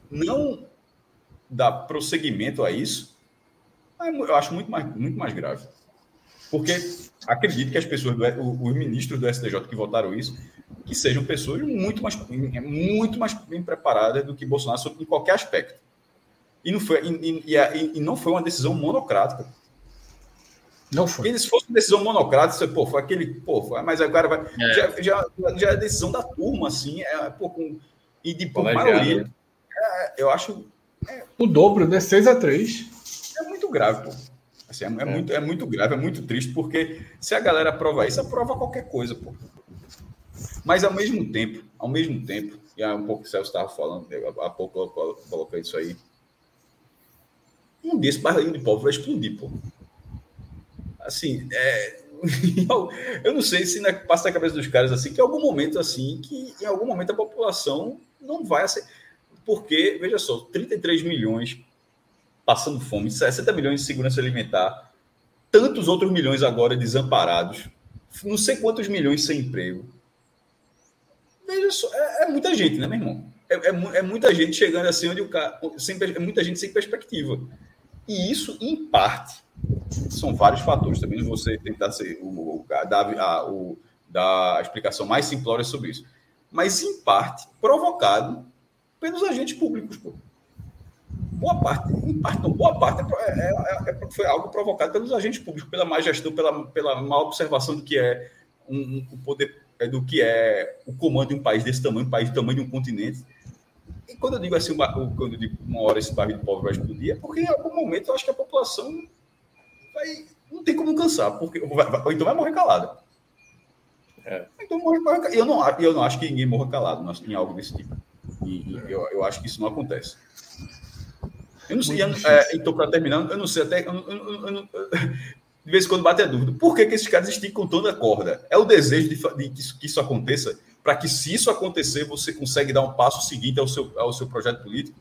não dar prosseguimento a isso, eu acho muito mais, muito mais grave. Porque acredito que as pessoas, os ministros do S T J que votaram isso, que sejam pessoas muito mais, muito mais bem preparadas do que Bolsonaro em qualquer aspecto. E não foi, e, e, e não foi uma decisão monocrática. Não foi. Porque se fosse uma decisão monocrática, pô, foi aquele... Pô, foi, mas agora vai... É. Já, já, já é decisão da turma, assim, é, pô, com, e de por maioria. Né? É, eu acho... É, o dobro, né? seis a três. É muito grave, pô. Assim, é, é. Muito, é muito grave, é muito triste, porque se a galera aprova isso, aprova qualquer coisa, pô. Mas ao mesmo tempo, ao mesmo tempo, e é um pouco que o Celso estava falando, há pouco eu coloquei isso aí, um desse barulhinho de povo vai explodir, pô. Assim, é, eu não sei se na, passa na cabeça dos caras assim, que em algum momento assim, que em algum momento a população não vai aceitar. Porque, veja só, trinta e três milhões... passando fome, sessenta milhões de segurança alimentar, tantos outros milhões agora desamparados, não sei quantos milhões sem emprego. Veja só, é, é muita gente, né, meu irmão? É, é, é muita gente chegando assim onde o cara... Sem, é muita gente sem perspectiva. E isso, em parte, são vários fatores. Também não vou tentar ser, o, o, dar, a, o, dar a explicação mais simplória sobre isso. Mas, em parte, provocado pelos agentes públicos, pô. Boa parte, em parte, não, boa parte é, é, é, foi algo provocado pelos agentes públicos, pela má gestão, pela, pela má observação do que é um, um, o poder, do que é o comando de um país desse tamanho, um país do tamanho de um continente. E quando eu digo assim, uma, quando eu digo uma hora esse barril de pobre vai explodir, é porque em algum momento eu acho que a população vai, não tem como cansar, porque, vai, vai, ou então vai morrer calada. É. Então morre, morre, eu, não, eu não acho que ninguém morra calado em algo desse tipo. E, é. eu, eu acho que isso não acontece. Eu não sei, eu, é, então, para terminar, eu não sei até... Eu, eu, eu, eu, de vez em quando bate a dúvida. Por que, que esses caras esticam tanta corda? É o desejo de, de, de que, que isso aconteça? Para que, se isso acontecer, você consegue dar um passo seguinte ao seu, ao seu projeto político?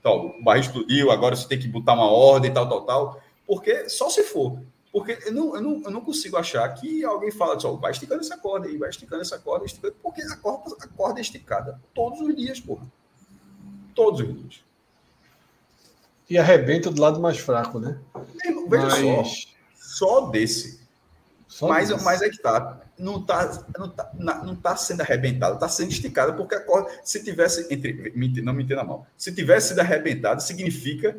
Então, o barril explodiu, agora você tem que botar uma ordem e tal, tal, tal. Porque, só se for. Porque eu não, eu não, eu não consigo achar que alguém fala só, vai esticando essa corda aí, vai esticando essa corda, esticando, porque a corda, a corda é esticada todos os dias, porra. Todos os dias. E arrebenta do lado mais fraco, né? Veja mas... só, só desse. Só mas, desse. Mas é que tá. não está não tá, não tá sendo arrebentado, está sendo esticado, porque a corda, se tivesse, entre, não me entenda mal, se tivesse sido arrebentado, significa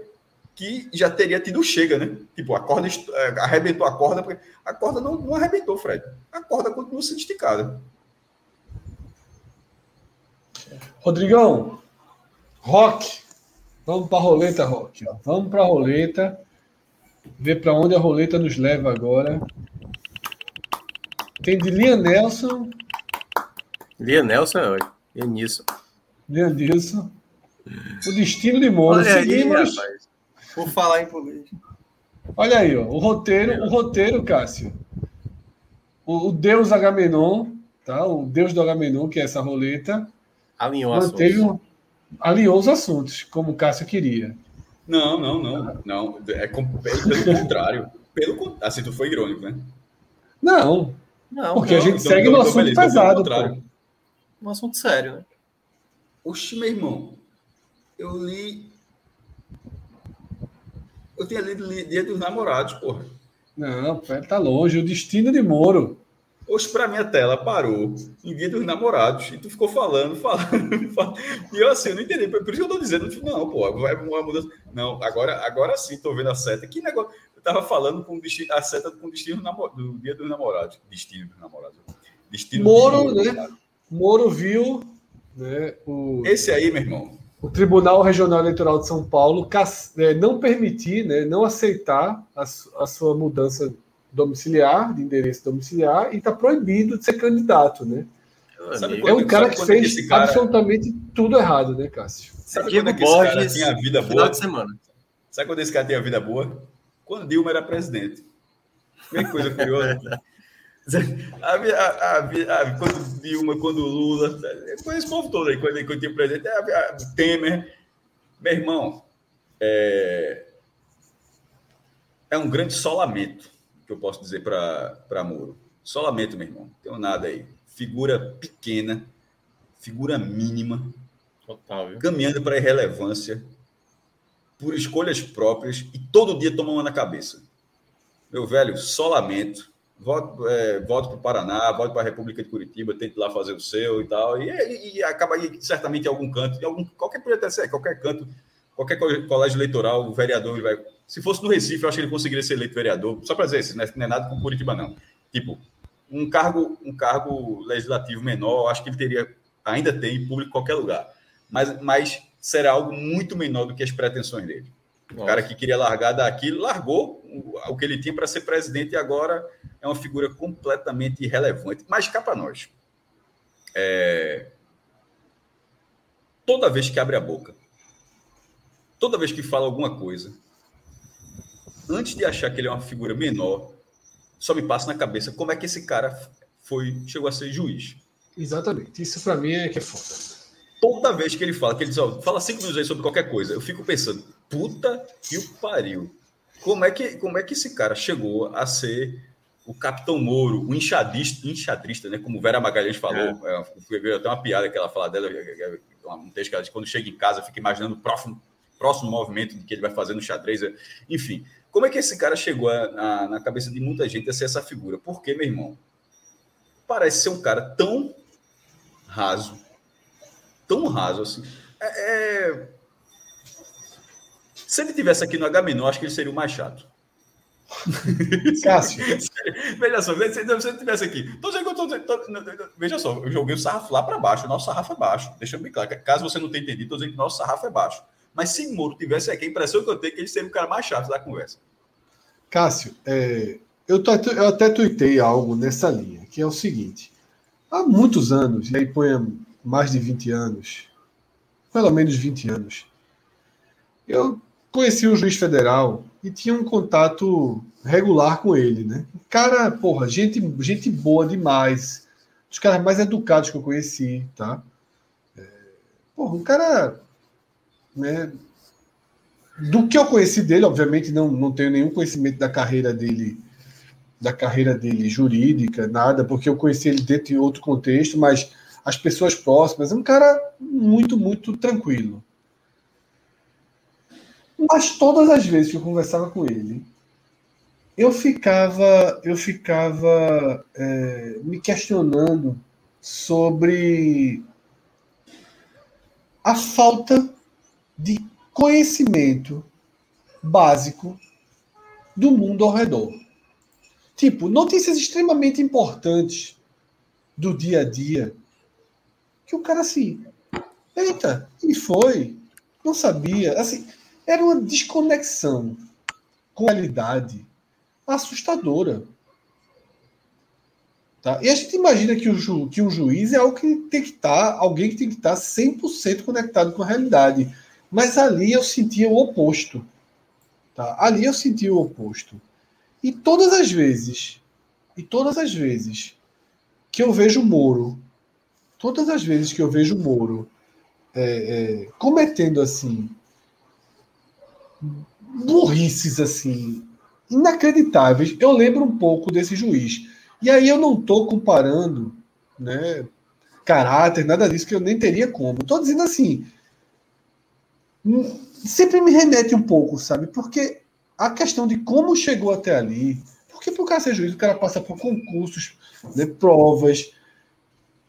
que já teria tido chega, né? Tipo, a corda arrebentou a corda, porque a corda não, não arrebentou, Fred. A corda continua sendo esticada. Rodrigão, Rock, vamos para a roleta, Rock. Vamos para a roleta, ver para onde a roleta nos leva agora. Tem de Lian Nelson. Lian Nelson é hoje. Lianilson. Lianilson. O destino de Moro. Olha seguimos. Aí, rapaz. Vou falar em político. Olha aí, ó, o roteiro, o roteiro, Cássio. O, o Deus Agamenon, tá? O Deus do Agamenon, que é essa roleta, alinhou manteve, assuntos. Alinhou os assuntos, como o Cássio queria. Não, não, não. não. É, é pelo contrário. Pelo, assim, tu foi irônico, né? Não. Não, porque não, a gente então, segue então, um então, assunto beleza, pesado, pô. Um assunto sério, né? Oxe, meu irmão. Eu li... Eu tinha lido Dia dos Namorados, porra. Não, tá longe. O Destino de Moro. Oxe, pra minha tela parou em Dia dos Namorados. E tu ficou falando, falando, falando. E eu assim, eu não entendi. Por isso que eu tô dizendo. Não, pô, vai uma mudança. Não, agora, agora sim, tô vendo a seta. Que negócio... Estava falando com destino, a seta com destino do Dia dos Namorados. Destino dos Namorados. Destino Moro, do né? Moro viu né, o, esse aí, meu irmão. O Tribunal Regional Eleitoral de São Paulo não permitir, né, não aceitar a, a sua mudança domiciliar, de endereço domiciliar, e está proibido de ser candidato, né? Sabe é um cara que fez que cara... absolutamente tudo errado, né, Cássio? Sabe Diego quando é que esse cara tinha a vida boa? De semana. Sabe quando esse cara tem a vida boa? Quando Dilma era presidente. Que coisa curiosa. a, a, a, a, quando Dilma, quando Lula, foi esse povo todo aí, quando ele tinha presidente, a, a Temer. Meu irmão, é, é um grande solamento, que eu posso dizer para Moro. Solamento, meu irmão. Não tenho nada aí. Figura pequena, figura mínima, total, viu? Caminhando para a irrelevância, por escolhas próprias, e todo dia toma uma na cabeça. Meu velho, só lamento. Voto, é, voto para o Paraná, voto para a República de Curitiba, tente lá fazer o seu e tal. E, e, e acaba aí, certamente, em algum canto. Em algum, qualquer projeto, é, qualquer canto, qualquer colégio eleitoral, o vereador, ele vai... Se fosse no Recife, eu acho que ele conseguiria ser eleito vereador. Só para dizer isso, não é, não é nada com Curitiba, não. Tipo, um cargo, um cargo legislativo menor, acho que ele teria, ainda tem, em público em qualquer lugar. Mas... mas será algo muito menor do que as pretensões dele. Nossa. O cara que queria largar daqui, largou o que ele tinha para ser presidente e agora é uma figura completamente irrelevante. Mas cá para nós. É... Toda vez que abre a boca, toda vez que fala alguma coisa, antes de achar que ele é uma figura menor, só me passa na cabeça como é que esse cara foi, chegou a ser juiz. Exatamente. Isso para mim é que é foda. Toda vez que ele fala, que ele diz, ó, fala cinco minutos aí sobre qualquer coisa, eu fico pensando, puta que o pariu. Como é que, como é que esse cara chegou a ser o Capitão Moro, o enxadista, enxadrista, né? Como Vera Magalhães falou, é. É, até uma piada que ela fala dela, um texto que ela diz, quando chega em casa, fica imaginando o próximo, próximo movimento que ele vai fazer no xadrez. Enfim, como é que esse cara chegou a, a, na cabeça de muita gente a ser essa figura? Porque, meu irmão, parece ser um cara tão raso, tão raso assim. É, é... Se ele tivesse aqui no Agamenon, acho que ele seria o mais chato. Cássio. Veja só, se ele tivesse aqui. Tô dizendo que eu tô, tô, tô, veja só, eu joguei o sarrafo lá para baixo, o nosso sarrafo é baixo. Deixa eu bem claro, caso você não tenha entendido, tô dizendo que o nosso sarrafo é baixo. Mas se Moro tivesse aqui, a impressão que eu tenho é que ele seria o cara mais chato da conversa. Cássio, é... eu, tô, eu até tuitei algo nessa linha, que é o seguinte. Há muitos anos, e aí põe a mais de vinte anos, pelo menos vinte anos, eu conheci um juiz federal e tinha um contato regular com ele, né? Cara, porra, gente, gente boa demais, os caras mais educados que eu conheci, tá? É, porra, um cara, né? Do que eu conheci dele, obviamente não, não tenho nenhum conhecimento da carreira dele, da carreira dele jurídica, nada, porque eu conheci ele dentro de outro contexto, mas as pessoas próximas, é um cara muito, muito tranquilo. Mas todas as vezes que eu conversava com ele, eu ficava, eu ficava é, me questionando sobre a falta de conhecimento básico do mundo ao redor. Tipo, notícias extremamente importantes do dia a dia, que o cara assim, eita, e foi? Não sabia. Assim, era uma desconexão com a realidade assustadora. Tá? E a gente imagina que o, ju, que o juiz é algo que tem que estar, alguém que tem que estar cem por cento conectado com a realidade. Mas ali eu sentia o oposto. Tá? Ali eu sentia o oposto. E todas as vezes, e todas as vezes que eu vejo o Moro, todas as vezes que eu vejo o Moro é, é, cometendo assim, burrices assim, inacreditáveis, eu lembro um pouco desse juiz. E aí eu não estou comparando, né, caráter, nada disso, que eu nem teria como. Estou dizendo assim, sempre me remete um pouco, sabe? Porque a questão de como chegou até ali, porque para o cara ser juiz, o cara passa por concursos, né, provas,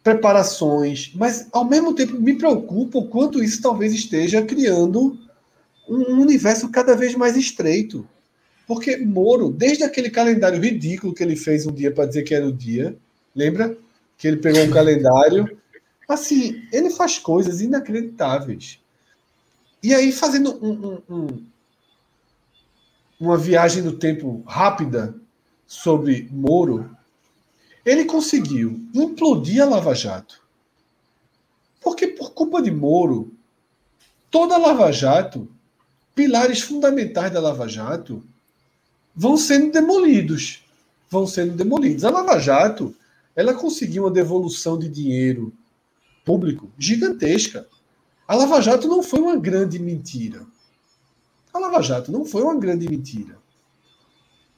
preparações, mas ao mesmo tempo me preocupa o quanto isso talvez esteja criando um universo cada vez mais estreito. Porque Moro, desde aquele calendário ridículo que ele fez um dia para dizer que era o dia, lembra? Que ele pegou um calendário. Assim, ele faz coisas inacreditáveis. E aí, fazendo um, um, um, uma viagem no tempo rápida sobre Moro, ele conseguiu implodir a Lava Jato. Porque, por culpa de Moro, toda a Lava Jato, pilares fundamentais da Lava Jato, vão sendo demolidos, vão sendo demolidos. A Lava Jato, ela conseguiu uma devolução de dinheiro público gigantesca. A Lava Jato não foi uma grande mentira. A Lava Jato não foi uma grande mentira.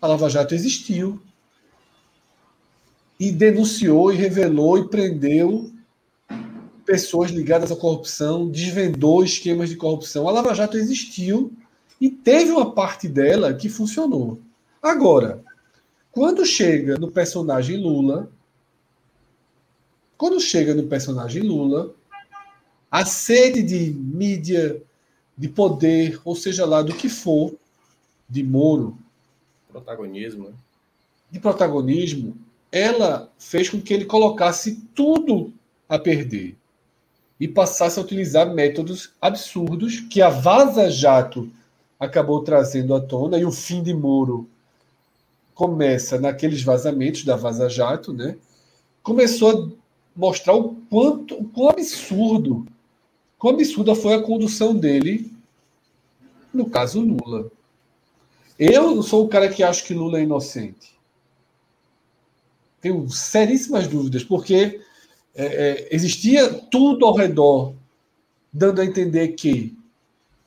A Lava Jato existiu e denunciou, e revelou, e prendeu pessoas ligadas à corrupção, desvendou esquemas de corrupção. A Lava Jato existiu e teve uma parte dela que funcionou. Agora, quando chega no personagem Lula, quando chega no personagem Lula, a sede de mídia, de poder, ou seja lá do que for, de Moro, protagonismo, de protagonismo, ela fez com que ele colocasse tudo a perder e passasse a utilizar métodos absurdos que a Vaza Jato acabou trazendo à tona, e o fim de Moro começa naqueles vazamentos da Vaza Jato, né? Começou a mostrar o quanto, o quão absurdo, quão absurda foi a condução dele, no caso Lula. Eu sou o cara que acho que Lula é inocente. Tenho seríssimas dúvidas, porque é, é, existia tudo ao redor, dando a entender que...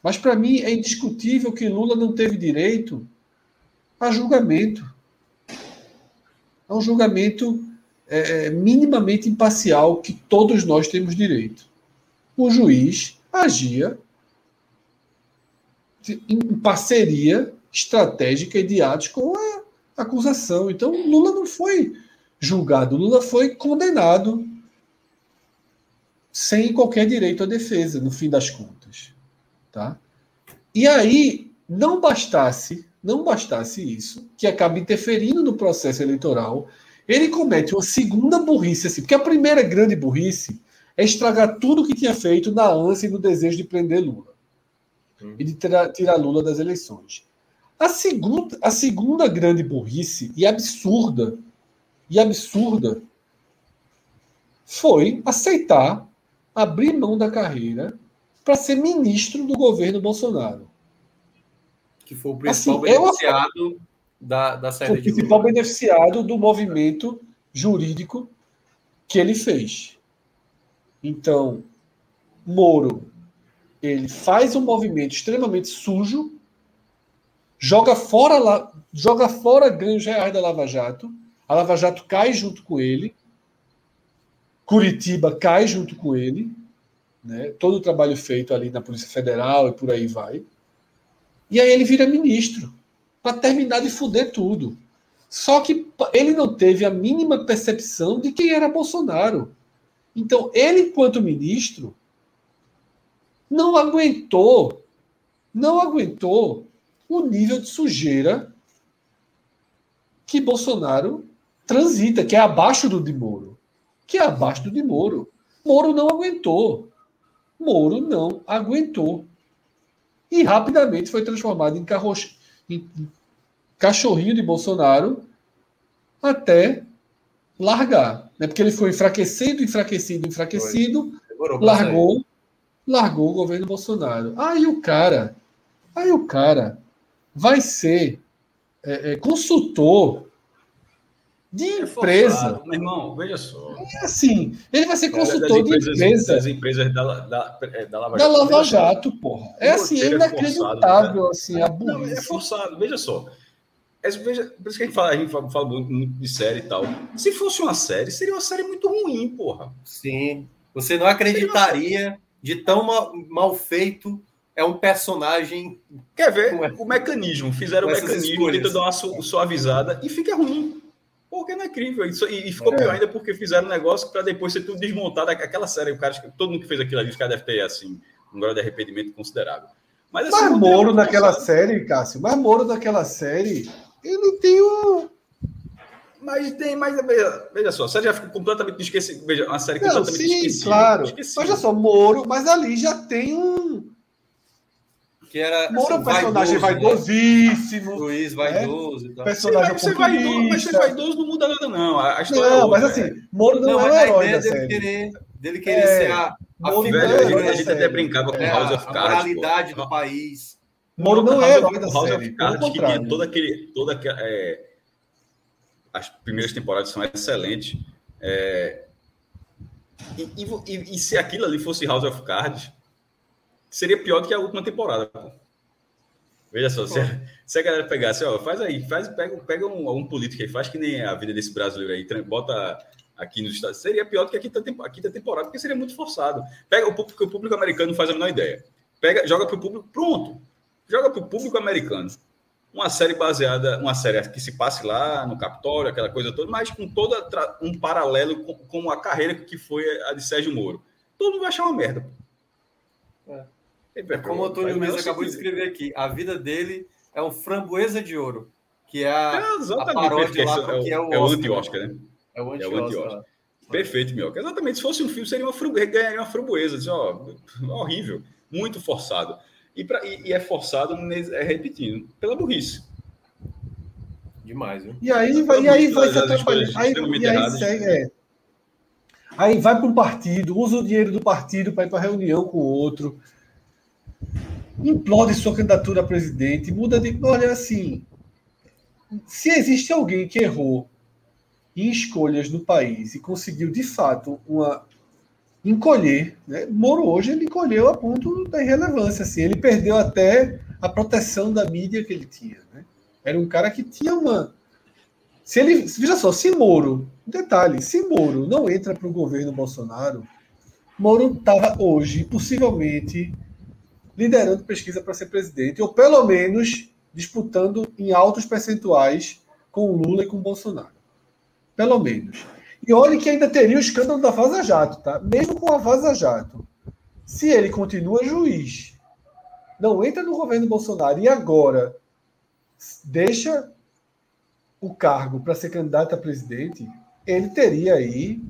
Mas, para mim, é indiscutível que Lula não teve direito a julgamento. A um julgamento é, minimamente imparcial que todos nós temos direito. O juiz agia em parceria estratégica e de atos com a acusação. Então, Lula não foi julgado. Lula foi condenado sem qualquer direito à defesa, no fim das contas. Tá? E aí, não bastasse, não bastasse isso, que acaba interferindo no processo eleitoral, ele comete uma segunda burrice, assim, porque a primeira grande burrice é estragar tudo o que tinha feito na ânsia e no desejo de prender Lula, hum. e de tirar, tirar Lula das eleições. A segunda, a segunda grande burrice, e absurda, e absurda, foi aceitar abrir mão da carreira para ser ministro do governo Bolsonaro. Que foi o principal assim, beneficiado eu... da, da série de O principal Lula. Beneficiado do movimento jurídico que ele fez. Então, Moro, ele faz um movimento extremamente sujo, joga fora, la... joga fora ganhos reais da Lava Jato, a Lava Jato cai junto com ele, Curitiba cai junto com ele, né, todo o trabalho feito ali na Polícia Federal e por aí vai. E aí ele vira ministro. para terminar de foder tudo. Só que ele não teve a mínima percepção de quem era Bolsonaro. Então, ele, enquanto ministro, não aguentou, não aguentou o nível de sujeira que Bolsonaro transita, que é abaixo do de Moro. Que é abaixo do de Moro. Moro não aguentou. Moro não aguentou. E rapidamente foi transformado em, carro... em cachorrinho de Bolsonaro até largar. Né? Porque ele foi enfraquecido, enfraquecido, enfraquecido, largou, largou o governo Bolsonaro. Aí o cara, aí o cara vai ser é, é, consultor de empresa. Meu irmão, veja só. É assim, ele vai ser consultor de empresa. Das empresas da, da, da Lava Jato. Da Lava Jato, porra. É assim, é inacreditável, assim, a burrice. É forçado, veja só. É, veja, por isso que a gente fala, a gente fala muito de série e tal. Se fosse uma série, seria uma série muito ruim, porra. Sim. Você não acreditaria de tão mal, mal feito. É um personagem... Quer ver? É? O mecanismo. Fizeram o mecanismo, tentam dar uma su, suavizada e fica ruim. Porque não é incrível. Isso, e, e ficou é. pior ainda porque fizeram um negócio para depois ser tudo desmontado. Aquela série, o cara, todo mundo que fez aquilo ali, os caras devem ter assim, um grau de arrependimento considerável. Mas, assim, mas Moro naquela série, Cássio, mas Moro naquela série, ele tem um... Mas tem, mas veja, veja só, a série já ficou completamente esquecida. Veja, uma série não, completamente sim, esquecida. Sim, claro. Esquecida. Olha só, Moro, mas ali já tem um... Que era Moro é um personagem vaidosíssimo. Luiz vaidoso e tal. Personagem você vai, você vaidoso, mas ser vaidoso não muda nada, não. A história não, é mas assim, Moro não, não é o herói da série. Dele querer, dele querer é, ser a, a figura velho, da série. A gente até brincava com é, House of Cards. A moralidade do país. Moro não, não é o herói da House série. House of Cards, que tinha toda aquele... Toda, é, as primeiras temporadas são excelentes. É, e, e, e se aquilo ali fosse House of Cards... Seria pior do que a última temporada. Pô. Veja só, se a, se a galera pegasse, ó, faz aí, faz, pega, pega um, um político aí, faz que nem a vida desse brasileiro aí, bota aqui nos Estados Unidos. Seria pior do que a quinta, a quinta temporada, porque seria muito forçado. Pega o público, o público americano não faz a menor ideia. Pega, joga para o público, pronto. Joga para o público americano. Uma série baseada, uma série que se passe lá no Capitólio, aquela coisa toda, mas com todo um paralelo com, com a carreira que foi a de Sérgio Moro. Todo mundo vai achar uma merda, pô. É como o Antônio Mesa acabou de escrever aqui, a vida dele é um Framboesa de Ouro, que é a, é a paródia lá, é o, que é o, é o anti-Oscar, né? É o anti-Oscar. É perfeito, Minhoca. Exatamente, se fosse um filme, seria uma framboesa, ganharia uma framboesa, assim, ó, horrível, muito forçado. E, pra, e, e é forçado, é repetindo, pela burrice. Demais, viu? E aí vai, e aí vai se atrapalhando. Aí, e aí segue, é. Aí vai para um partido, usa o dinheiro do partido para ir para reunião com o outro, implode sua candidatura a presidente, muda de... Olha, assim, se existe alguém que errou em escolhas no país e conseguiu, de fato, uma... encolher, né? Moro hoje, ele encolheu a ponto da irrelevância, assim, ele perdeu até a proteção da mídia que ele tinha, né? Era um cara que tinha uma... Se ele, veja só, se Moro, detalhe, se Moro não entra para o governo Bolsonaro, Moro estava hoje, possivelmente, liderando pesquisa para ser presidente, ou pelo menos disputando em altos percentuais com o Lula e com o Bolsonaro. Pelo menos. E olha que ainda teria o escândalo da Vaza Jato, tá? Mesmo com a Vaza Jato, se ele continua juiz, não entra no governo Bolsonaro e agora deixa o cargo para ser candidato a presidente, ele teria aí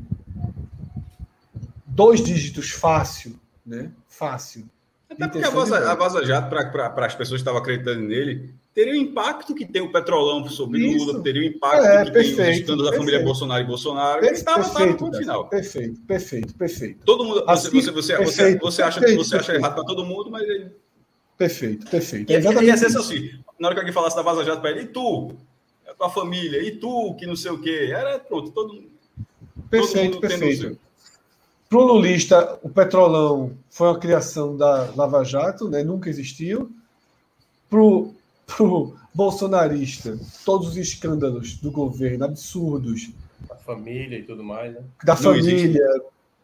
dois dígitos fácil, né? Fácil. Até porque a Vaza, a Vaza Jato, para as pessoas que estavam acreditando nele, teria o impacto que tem o Petrolão sobre Isso. Lula, teria o impacto é, que perfeito, tem os escândalos da família Bolsonaro e Bolsonaro. Ele estava no ponto final. Perfeito, perfeito, perfeito. Todo mundo, assim, você, você, perfeito, você, você acha, perfeito, você acha perfeito. errado para todo mundo, mas ele... Perfeito, perfeito. E, exatamente e, e é assim, na hora que alguém falasse da Vaza Jato para ele, e tu... a tua família, e tu, que não sei o quê. Era pronto, todo mundo. Perfeito, todo mundo perfeito. Para o lulista, o Petrolão foi uma criação da Lava Jato, né? Nunca existiu. Para o bolsonarista, todos os escândalos do governo, absurdos. Da família e tudo mais, né? Da não família. Existe.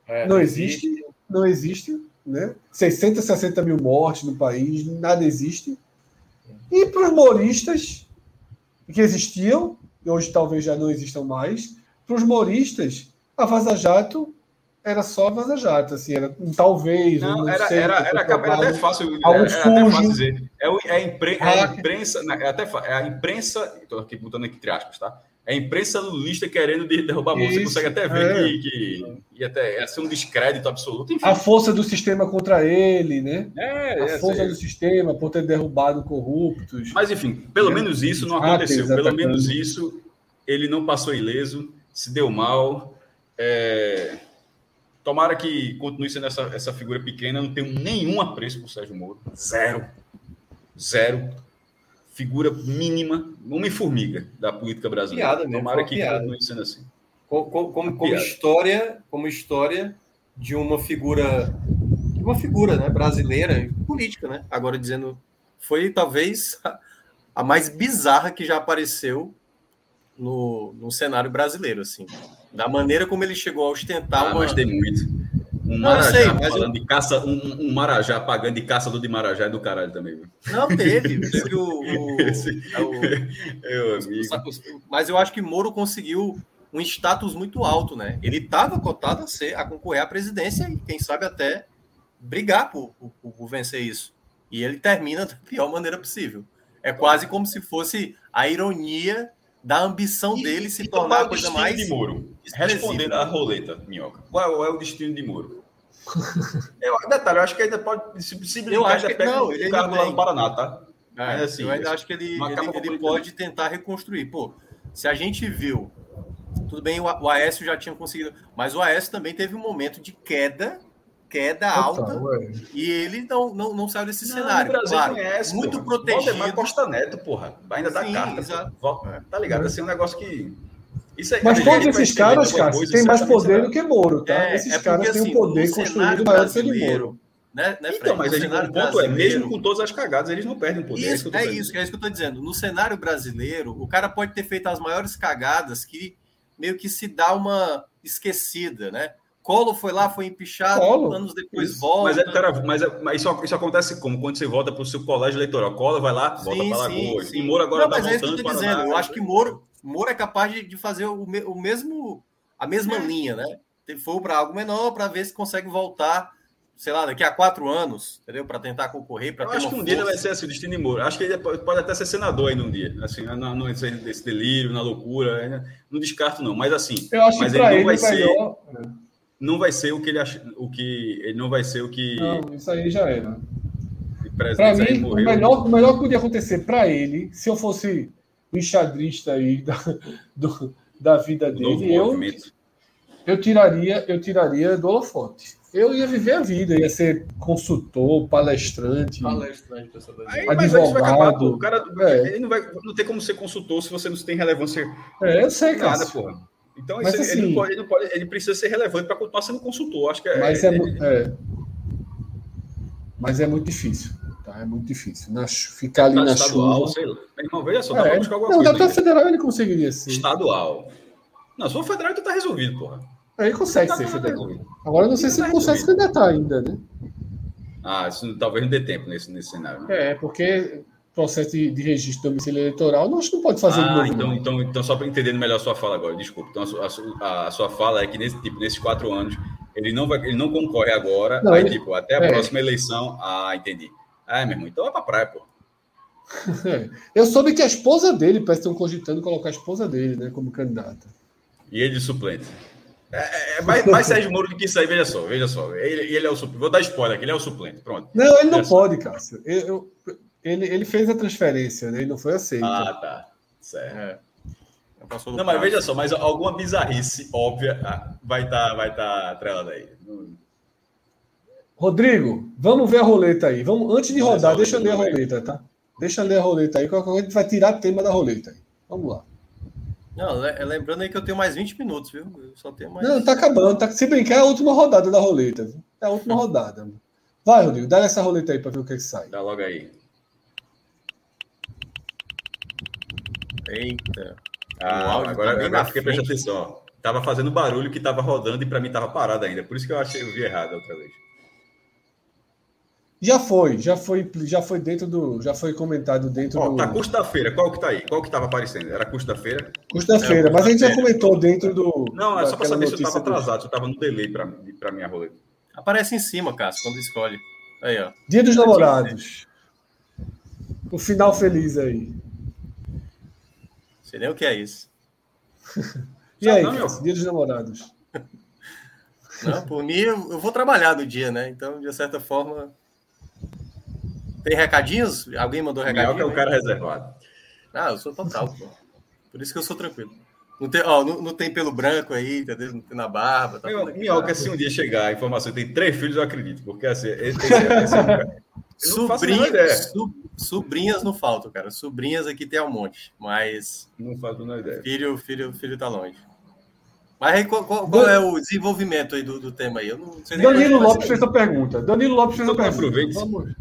É, não existe, existe, não existe, né? seiscentos e sessenta mil mortes no país, nada existe. E para os moristas, que existiam, e hoje talvez já não existam mais. Para os moristas, a Vaza Jato era só Vaza Jato, assim, era um talvez... Não, não era, sei, era, era, era até fácil, era, era até fácil dizer. É, é, a impren- é a imprensa... É, até, é a imprensa... Estou aqui botando aqui entre aspas, tá? É a imprensa lulista querendo derrubar a Bolsa. Isso, você consegue até ver é. que, que e até, é assim, um descrédito absoluto. Enfim. A força do sistema contra ele, né? É, a é, força é. do sistema por ter derrubado corruptos. Mas, enfim, pelo é. menos isso não aconteceu. Ah, pelo menos isso, ele não passou ileso, se deu mal... É... Tomara que continue sendo essa, essa figura pequena. Eu não tenho nenhum apreço por Sérgio Moro. Zero. Zero. Figura mínima. Uma formiga da política brasileira. Piada mesmo, Tomara que piada. continue sendo assim. Como, como, como, história, como história de uma figura... Uma figura, né, brasileira, política, né? Agora dizendo... Foi talvez a, a mais bizarra que já apareceu no, no cenário brasileiro, assim. Da maneira como ele chegou a ostentar... Ah, uma... mas tem muito. Um não, Marajá sei, mas falando eu... de caça... Um, um Marajá pagando de caçador de Marajá é do caralho também. Viu? Não, teve. teve o, o, Esse... é o... Meu amigo. Mas eu acho que Moro conseguiu um status muito alto, né? Ele estava cotado a, ser, a concorrer à presidência e, quem sabe, até brigar por, por, por vencer isso. E ele termina da pior maneira possível. É quase como se fosse a ironia da ambição e, dele se tornar a coisa mais... De Moro? Respondendo à roleta, Minhoca, qual é o destino de Moro? eu, detalhe, eu acho que ainda pode se brincar, já pega o cargo lá no Paraná, tá? É, é, assim, eu ainda acho que ele, ele, ele pode tentar reconstruir. Pô, se a gente viu... Tudo bem, o, o Aécio já tinha conseguido... Mas o Aécio também teve um momento de queda, queda Opa, alta, ué. e ele não, não, não saiu desse não, cenário. Claro, conhece, muito porra. protegido. Mas Costa Neto, porra, ainda dá Sim, carta. Exato. Tá ligado? Assim, um negócio que... Isso é, mas todos esses caras, cara, têm mais poder do que Moro, tá? É, esses é porque, caras têm assim, um poder construído maior do que de Moro. Né, né, então, mas o ponto brasileiro... é, mesmo com todas as cagadas, eles não perdem o poder. Isso, é, é isso, é isso que eu tô dizendo. No cenário brasileiro, o cara pode ter feito as maiores cagadas que meio que se dá uma esquecida, né? Colo foi lá, foi empichado, Colo. anos depois isso. volta. Mas, é, cara, mas, é, mas isso, isso acontece como? Quando você volta para o seu colégio eleitoral. Colo vai lá, volta para Lagoas. E Moro agora está voltando para... Não, mas é isso que eu estou dizendo. Eu acho que Moro, Moro é capaz de, de fazer o, me, o mesmo, a mesma Sim. linha, né? Foi para algo menor para ver se consegue voltar, sei lá, daqui a quatro anos, entendeu? Para tentar concorrer, para ter uma acho que um força. Dia ele vai ser assim, o destino de Moro. Acho que ele pode até ser senador aí num dia. Assim, nesse delírio, na loucura. Não descarto, não. Mas assim... Eu acho mas que ele não ele vai melhor... ser... Não vai ser o que ele acha, o que ele não vai ser o que. Não, isso aí já era. Para mim, o melhor, o melhor que podia acontecer para ele, se eu fosse um enxadrista aí da, do, da vida dele, eu, eu tiraria, eu tiraria do holofote. Eu ia viver a vida, ia ser consultor, palestrante, palestrante aí, advogado. Mas aí vai acabar, o cara, é. ele não vai, não tem como ser consultor se você não tem relevância. É, eu sei, cara, porra. Então, isso, assim, ele, não pode, ele, não pode, ele precisa ser relevante para continuar sendo consultor. Acho que é, mas, é, é, é. mas é muito difícil. Tá? É muito difícil. Na, ficar ali na estadual, chuva... sei lá. Meu irmão, veja só, é, dá para buscar alguma não, coisa. Não, até federal ele conseguiria ser. Estadual. Não, se for federal, ele está resolvido, porra. Ele consegue ele tá ser federal. Resolvido. Agora, eu não sei ele se ele tá consegue se candidatar ainda, né? Ah, isso talvez não dê tempo nesse, nesse cenário. Né? É, porque... processo de, de registro domicílio eleitoral, nós não pode fazer... Ah, então, então, então só para entender melhor a sua fala agora, desculpa. Então, a, a, a sua fala é que, nesse, tipo, nesses quatro anos, ele não, vai, ele não concorre agora, não, aí, ele... tipo, até a é. próxima eleição... Ah, entendi. Ah, meu irmão, então é para praia, pô. Eu soube que a esposa dele, parece que estão cogitando colocar a esposa dele, né, como candidata. E ele de suplente. É, é, mais, mais Sérgio Moro do que isso aí, veja só, veja só. Ele, ele é o suplente. Vou dar spoiler aqui, ele é o suplente, pronto. Não, ele não veja pode, só. Cássio. Eu... eu... Ele, ele fez a transferência, né? Ele não foi aceito. Ah, tá. Certo. É. Não, mas veja só, mas alguma bizarrice óbvia vai estar tá, vai tá atrelada aí. Rodrigo, vamos ver a roleta aí. Vamos, antes de rodar, deixa eu ler a roleta, tá? Deixa eu ler a roleta aí, que a gente vai tirar tema da roleta aí. Vamos lá. Não, lembrando aí que eu tenho mais vinte minutos, viu? Eu só tenho mais... Não, tá acabando. Tá, se brincar, é a última rodada da roleta. Viu? É a última rodada. Vai, Rodrigo, dá essa roleta aí pra ver o que é que sai. Dá logo aí. Eita. Ah, agora tá eu fiquei prestando atenção. Ó. Tava fazendo barulho que tava rodando e para mim tava parado ainda. Por isso que eu achei que eu vi errado outra vez. Já foi, já foi, já foi dentro do, já foi comentado dentro oh, do. Tá, custo da feira, qual que tá aí? Qual que estava aparecendo? Era custo da feira? Custo da feira, mas a gente já comentou dentro do. Não, é só para saber se eu estava atrasado, se eu estava no delay para para minha roleta. Aparece em cima, Cássio, quando escolhe. Aí, ó. Dia dos Namorados. O final feliz aí. Sei nem o que é isso. E aí, Cássio, Dia dos Namorados? Não, por mim, eu vou trabalhar no dia, né? Então, de certa forma. Tem recadinhos? Alguém mandou recadinho? Minhoca é um cara reservado. Ah, eu sou total, pô. Por isso que eu sou tranquilo. Não tem, ó, não, não tem pelo branco aí, entendeu? Não tem na barba. Tá. Meu, Minhoca, se um dia chegar a informação, tem três filhos, eu acredito. Porque assim, ele tem cara. Sobrinhas, su, sobrinhas não faltam, cara. Sobrinhas aqui tem um monte, mas. Não faço a menor ideia. Filho, filho, filho tá longe. Mas aí, qual, qual, qual é o desenvolvimento aí do, do tema aí? Eu não sei nem Danilo Lopes fez a pergunta. Danilo Lopes fez a pergunta. Vamos.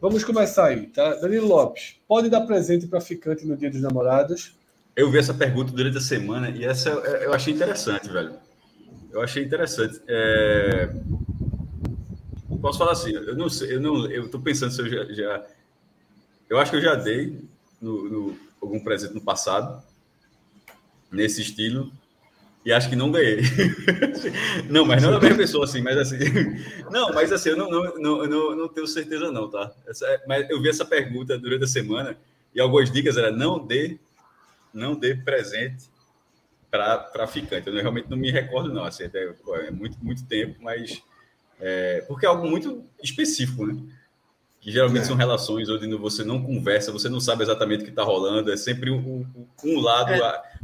Vamos começar aí, tá? Danilo Lopes, pode dar presente para ficante no Dia dos Namorados? Eu vi essa pergunta durante a semana e essa eu achei interessante, velho. Eu achei interessante. É... Posso falar assim? Eu não sei, eu não, eu tô pensando se eu já, já... eu acho que eu já dei no, no, algum presente no passado nesse estilo e acho que não ganhei. Não, mas não da mesma pessoa, assim, mas assim... Não, mas assim, eu não, não, não, não tenho certeza não, tá? Essa, mas eu vi essa pergunta durante a semana e algumas dicas era não dê, não dê presente para ficante. Eu não, realmente não me recordo não, assim, até, é muito, muito tempo, mas... É, porque é algo muito específico, né? Que geralmente é. São relações onde você não conversa, você não sabe exatamente o que está rolando, é sempre um, um lado... É,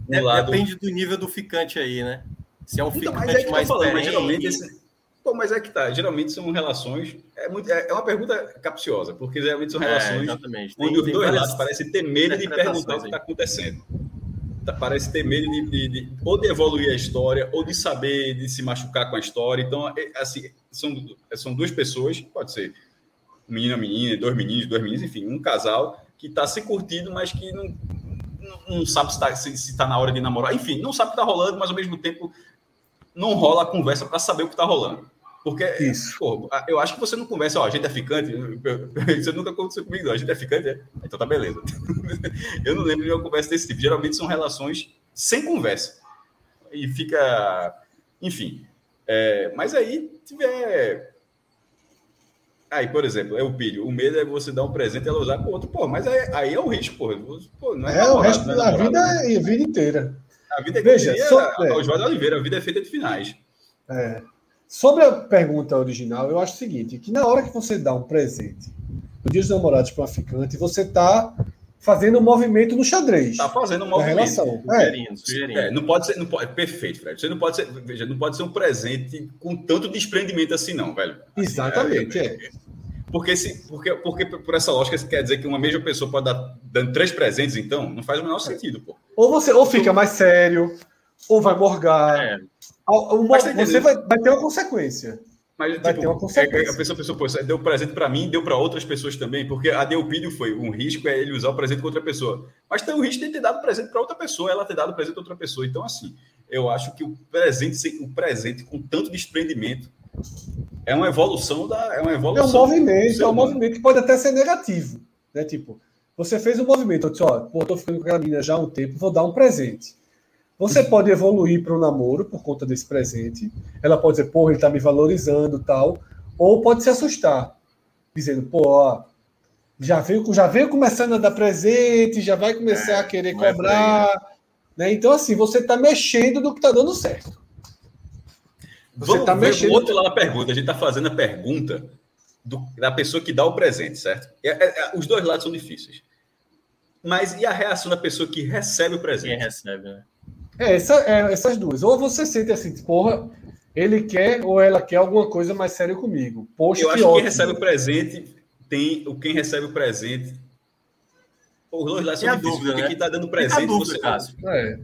um é, lado... Depende do nível do ficante aí, né? Se é um então, ficante mas é que mais falando, mas geralmente esse... Pô, mas é que tá, geralmente são relações... É, muito... é uma pergunta capciosa, porque geralmente são relações é, tem, onde os dois lados parecem ter medo de perguntar o que está acontecendo. Parece ter medo de, de, de... Ou de evoluir a história, ou de saber, de se machucar com a história. Então, é, assim, são, são duas pessoas, pode ser... menina, menina, dois meninos, dois meninos, enfim, um casal que está se curtindo, mas que não, não, não sabe se está se, se tá na hora de namorar. Enfim, não sabe o que está rolando, mas ao mesmo tempo não rola a conversa para saber o que está rolando. Porque, isso. Pô, eu acho que você não conversa, ó, a gente é ficante, isso nunca aconteceu comigo, não. A gente é ficante, é? Então tá beleza. Eu não lembro de uma conversa desse tipo. Geralmente são relações sem conversa. E fica... Enfim. É, mas aí tiver... Aí, por exemplo, é o pilho. O medo é você dar um presente e ela usar para o outro. Pô, mas aí, aí é o risco, porra. Pô, não é, é namorado, o resto não é da vida é a vida inteira. A vida é Veja, sobre... a, a Oswaldo Oliveira, a vida é feita de finais. É. Sobre a pergunta original, eu acho o seguinte, que na hora que você dá um presente no Dia dos Namorados para uma ficante, você está fazendo um movimento no xadrez. Está fazendo um movimento. Relação. Sugerindo, é. sugerindo. É, não pode ser... Não pode, perfeito, Fred. Você não pode ser... Veja, não pode ser um presente com tanto desprendimento assim, não, velho. Exatamente, é. é, é. Porque, se, porque, porque por essa lógica, quer dizer que uma mesma pessoa pode dar dando três presentes, então? Não faz o menor sentido, pô. Ou, você, ou fica mais sério, ou vai morgar. É. Ou, ou, você você vai, vai ter uma consequência. Mas, vai tipo, ter uma consequência. É, a pessoa pensou, pô, deu presente para mim, deu para outras pessoas também, porque a Deupídio foi, um risco é ele usar o presente com outra pessoa. Mas tem o risco de ter dado presente para outra pessoa, ela ter dado presente para outra pessoa. Então, assim, eu acho que o presente, o presente com tanto desprendimento É uma evolução da. É, uma evolução é um movimento, é um movimento que pode até ser negativo. Né? Tipo, você fez um movimento, eu disse, ó, pô, tô ficando com aquela menina já há um tempo, vou dar um presente. Você pode evoluir para um namoro por conta desse presente. Ela pode dizer, porra, ele tá me valorizando e tal. Ou pode se assustar, dizendo, pô, ó, já veio, já veio começando a dar presente, já vai começar é, a querer cobrar. Aí, né? Né? Então, assim, você tá mexendo no que tá dando certo. Você Vamos tá mexendo... o outro lá na pergunta. A gente está fazendo a pergunta do, da pessoa que dá o presente, certo? É, é, os dois lados são difíceis. Mas e a reação da pessoa que recebe o presente? Quem recebe, né? É, essa, é, essas duas. Ou você sente assim, porra, ele quer ou ela quer alguma coisa mais séria comigo. Poxa, eu acho que quem ótimo. recebe o presente tem... Quem recebe o presente... Os dois lados são difíceis. Dúvida, porque né? Quem está dando presente... Dúvida, você caso. É...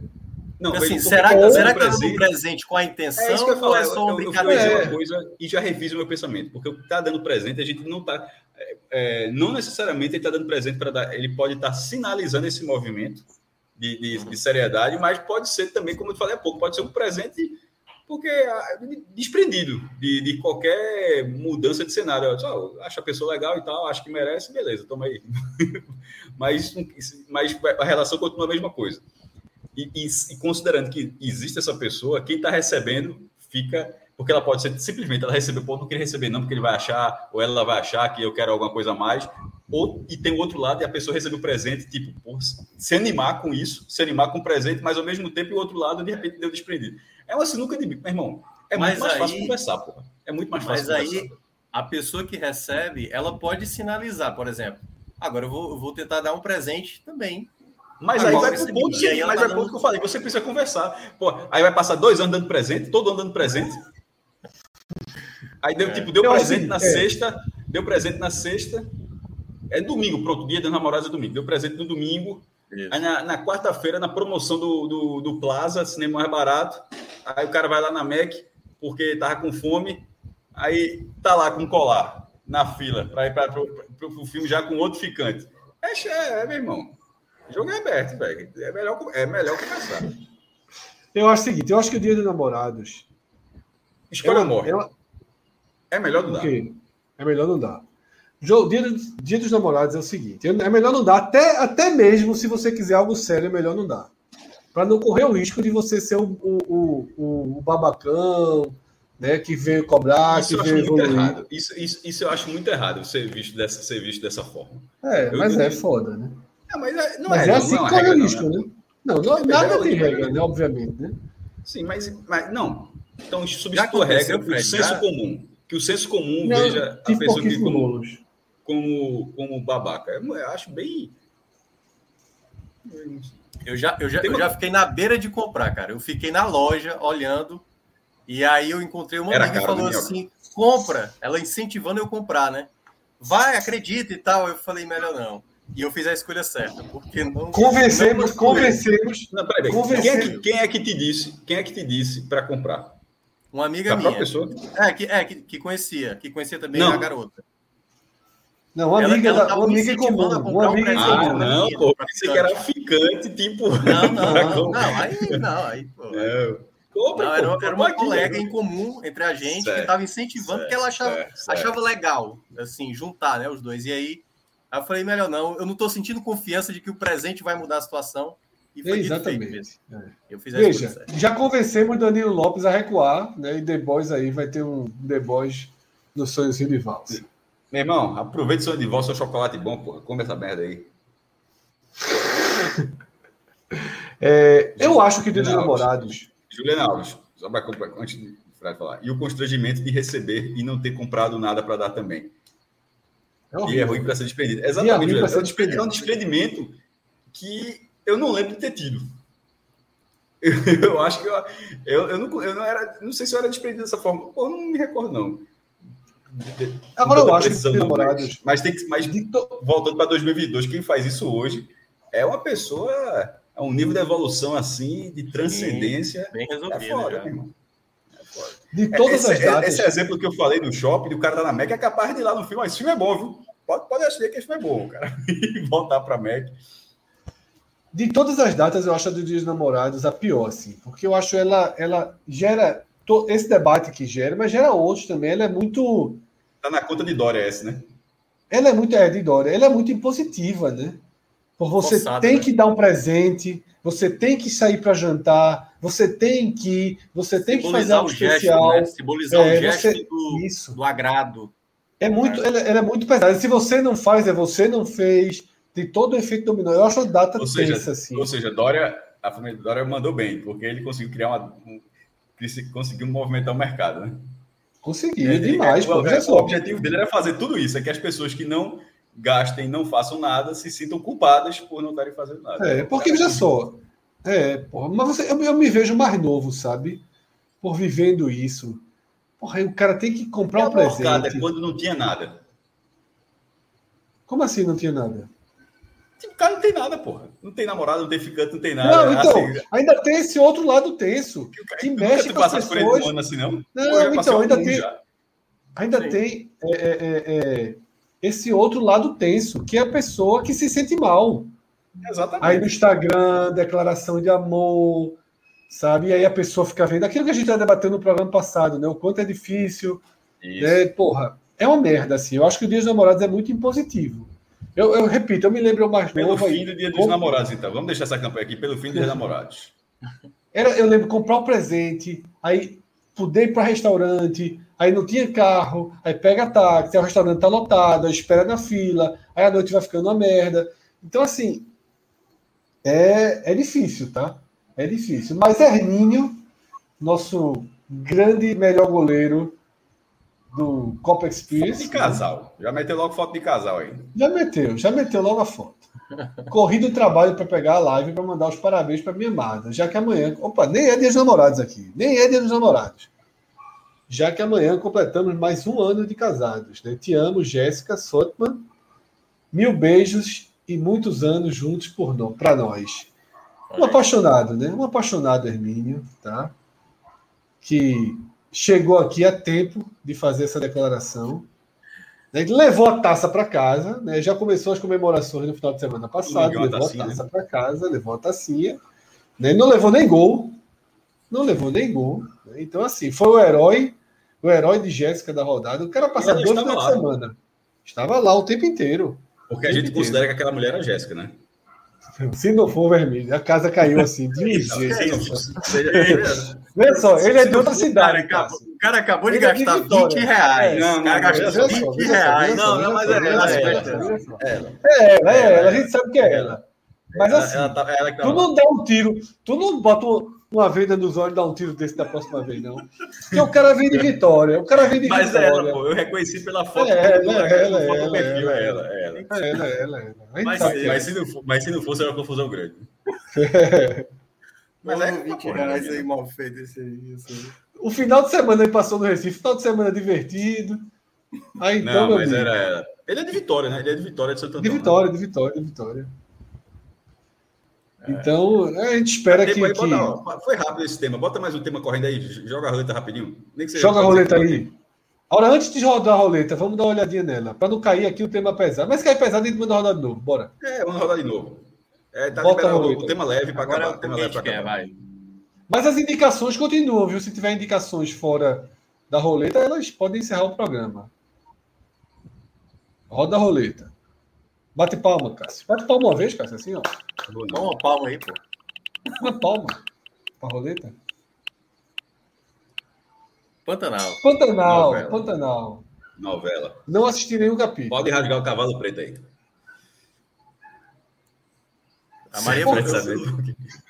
Não, assim, será que está dando presente com a intenção é isso que eu ou é só um brincadeira? Eu, eu, eu uma coisa e já reviso o meu pensamento, porque o que está dando presente, a gente não está... É, não necessariamente ele está dando presente para dar... Ele pode estar tá sinalizando esse movimento de, de, de seriedade, mas pode ser também, como eu falei há pouco, pode ser um presente porque desprendido de, de qualquer mudança de cenário. Eu disse, oh, acho a pessoa legal e tal, acho que merece, beleza, toma aí. mas, mas a relação continua a mesma coisa. E, e, e considerando que existe essa pessoa, quem está recebendo fica... Porque ela pode ser simplesmente, ela recebeu, pô, não queria receber não, porque ele vai achar, ou ela vai achar que eu quero alguma coisa a mais. Ou, e tem o outro lado, e a pessoa recebe o presente, tipo, pô, se animar com isso, se animar com o presente, mas ao mesmo tempo, o outro lado, de repente, deu desprendido. É uma sinuca de bico, meu irmão. É muito mas mais aí, fácil conversar, pô. É muito mais fácil mas conversar. Mas aí, a pessoa que recebe, ela pode sinalizar, por exemplo, agora eu vou, eu vou tentar dar um presente também. Mas agora, aí vai pro ponto, aí mas tá dando... ponto que eu falei, você precisa conversar. Pô, aí vai passar dois anos dando presente, todo ano dando presente. Aí deu, é. tipo, deu presente na é. sexta, deu presente na sexta, é domingo, pronto, dia dos namorados é domingo, deu presente no domingo, isso. Aí na, na quarta-feira, na promoção do, do, do Plaza, cinema mais barato, aí o cara vai lá na Mac, porque tava com fome, aí tá lá com um colar, na fila, para ir para o filme já com outro ficante. É, é, é meu irmão, o jogo é aberto, velho, é melhor, é melhor conversar. Eu acho o seguinte, eu acho que o dia dos namorados... Escolha ou morre. Ela... É melhor não dar. Okay. É melhor não dar. João, dia, dia dos namorados é o seguinte. É melhor não dar. Até, até mesmo se você quiser algo sério, é melhor não dar. Para não correr o risco de você ser o, o, o, o babacão, né, que veio cobrar, isso que veio evoluir. Isso, isso, isso eu acho muito errado, ser visto dessa, ser visto dessa forma. É, eu, mas eu, é eu... foda, né? É, mas é, não mas é, é assim não, que corre o risco, não, né? Não, não, não nada tem regra, né? Obviamente, né? Sim, mas, mas não... Então, substitua a regra para o senso comum. Que o senso comum não, veja a pessoa que como, como, como babaca. Eu acho bem... Eu já, eu, já, eu uma... já fiquei na beira de comprar, cara. Eu fiquei na loja, olhando, e aí eu encontrei uma Era amiga que falou assim, compra. Ela incentivando eu comprar, né? Vai, acredita e tal. Eu falei, melhor não. E eu fiz a escolha certa, porque não... Convencemos, não convencemos. Não, peraí, convencemos. Quem, é que, quem é que te disse? Quem é que te disse para comprar? Uma amiga da minha. Pessoa? É, que, é que, que conhecia. Que conhecia também não. a garota. Não, uma ela, amiga, ela da, uma amiga comum. Uma amiga um ah, não, minha, pô. Pensei que era ficante, tipo... Não, não, não, não. Aí, não. Aí, pô. Não. Compre, não, era, compre, era uma aqui, colega né? em comum entre a gente certo, que estava incentivando, certo, porque ela achava, certo, achava legal, assim, juntar, né, os dois. E aí... Aí eu falei, melhor não, eu não estou sentindo confiança de que o presente vai mudar a situação. E foi exatamente. É. Eu fiz Veja, já convencemos Danilo Lopes a recuar, né? E The Boys aí vai ter um The Boys no sonhozinho de valsa. Meu irmão, aproveita o sonho de valsa, o chocolate bom, porra. Come essa merda aí. é, eu acho que Dia dos Namorados... Juliana Alves, só para antes de falar. E o constrangimento de receber e não ter comprado nada para dar também. É e é ruim para ser desprendido. Exatamente. É, ser desprendido. É um desprendimento que eu não lembro de ter tido. Eu, eu acho que eu, eu, eu, não, eu não era. Não sei se eu era desprendido dessa forma. Pô, não me recordo, não. Agora eu acho que namorados. Mas tem que. Mas voltando para dois mil e vinte e dois, quem faz isso hoje é uma pessoa. É um nível de evolução assim, de transcendência. Bem, bem resolvido. É foda, meu irmão. De todas esse, as datas. Esse exemplo que eu falei do shopping, o cara tá na Mac, é capaz de ir lá no filme, mas esse filme é bom, viu? Pode, pode achar que esse filme é bom, cara. E voltar pra Mac. De todas as datas, eu acho a do Dia dos Namorados a pior, assim. Porque eu acho ela, ela gera to, esse debate que gera, mas gera outros também. Ela é muito... Tá na conta de Dória essa, né? Ela é muito... É, de Dória. Ela é muito impositiva, né? Porque você Forçado, tem né? que dar um presente... Você tem que sair para jantar, você tem que, você tem que fazer algo o gesto, especial. Né? Simbolizar é, o gesto você, do, isso. do agrado. É muito, ela, ela é muito pesada. Se você não faz, é você não fez, tem todo o efeito dominó. Eu acho a data ou seja, tensa, assim. Ou seja, Dória, a família do Dória mandou bem, porque ele conseguiu criar uma. Um, conseguiu movimentar o mercado, né? Conseguiu, é, demais. Ele, pô, é, o objetivo dele era fazer tudo isso, é que as pessoas que não. Gastem, não façam nada, se sintam culpadas por não estarem fazendo nada. É, porque veja só. É, porra, mas você, eu, eu me vejo mais novo, sabe? Por vivendo isso. Porra, aí o cara tem que comprar um presente. A porcada é quando não tinha nada. Como assim não tinha nada? O cara não tem nada, porra. Não tem namorado, não tem ficante, não tem nada. Não, então, assim, ainda tem esse outro lado tenso. Que, que mexe com as pessoas. Por um ano assim, não, não, não então, ainda tem. Já. Ainda Sim. tem. É, é, é, esse outro lado tenso, que é a pessoa que se sente mal. Exatamente. Aí no Instagram, declaração de amor, sabe? E aí a pessoa fica vendo aquilo que a gente já debateu no programa passado, né? O quanto é difícil, né? Porra, é uma merda, assim. Eu acho que o Dia dos Namorados é muito impositivo. Eu, eu repito, eu me lembro mais pelo novo... Pelo fim do Dia dos como... Namorados, então. Vamos deixar essa campanha aqui, pelo fim do Dia dos Namorados. Era, eu lembro comprar um presente, aí poder ir para restaurante, aí não tinha carro, aí pega táxi, aí o restaurante tá lotado, aí espera na fila, aí a noite vai ficando uma merda. Então, assim, é, é difícil, tá? É difícil. Mas Herninho, nosso grande melhor goleiro do Copa Experience. Foto de casal. Né? Já meteu logo foto de casal aí. Já meteu, já meteu logo a foto. Corri do trabalho para pegar a live para mandar os parabéns para minha amada, já que amanhã... Opa, nem é Dia dos Namorados aqui. Nem é Dia dos Namorados. Já que amanhã completamos mais um ano de casados. Né? Te amo, Jéssica Sotman. Mil beijos e muitos anos juntos por no... para nós. Um apaixonado, né? Um apaixonado, Hermínio, tá? Que... chegou aqui a tempo de fazer essa declaração. Né? Levou a taça para casa, né? Já começou as comemorações no final de semana passado. Levou a taça para casa, levou a tacinha. Né? Não levou nem gol. Não levou nem gol. Né? Então, assim, foi o herói, o herói de Jéssica da rodada. O cara passou dois finais de semana. Estava lá o tempo inteiro. Porque a gente considera que aquela mulher era Jéssica, né? Se não for vermelho, a casa caiu assim. Olha só, ele é de outra cidade. O cara acabou de gastar vinte reais. O cara gastou vinte reais. Não, não, mas é ela. É ela, é ela. A gente sabe que é ela. Mas assim, tu não dá um tiro, tu não bota uma venda nos olhos e dá um tiro desse da próxima vez, não. Porque o cara vem de Vitória. O cara vem de Vitória. Mas é ela, pô. Eu reconheci pela foto. É ela, é ela, é ela. É ela, é ela. Mas se não fosse, era uma confusão grande. Mas é vinte reais aí, mal feito esse aí. O final de semana ele passou no Recife. Final de semana divertido. Aí então, não, mas era ela. Ele é de Vitória, né? Ele é de Vitória, de Santo Antônio. De Vitória, de Vitória, de Vitória. Então, a gente espera que, aí, que... Bota, foi rápido esse tema. Bota mais um tema correndo aí. Joga a roleta rapidinho. Nem que seja Joga a roleta aí. Tempo. Agora, antes de rodar a roleta, vamos dar uma olhadinha nela. Para não cair aqui o tema pesado. Mas se cair pesado, a gente manda rodar de novo. Bora. É, vamos rodar de novo. É, tá Bota a roleta. O tema leve para acabar. O tema leve para acabar. Vai. Mas as indicações continuam, viu? Se tiver indicações fora da roleta, elas podem encerrar o programa. Roda a roleta. Bate palma, Cássio. Bate palma uma vez, Cássio, assim, ó. Dá uma palma aí, pô. Uma palma. Pra roleta. Pantanal. Pantanal, Novela. Pantanal. Novela. Não assisti nenhum capítulo. Pode rasgar o cavalo preto aí. A Maria Preta sabe.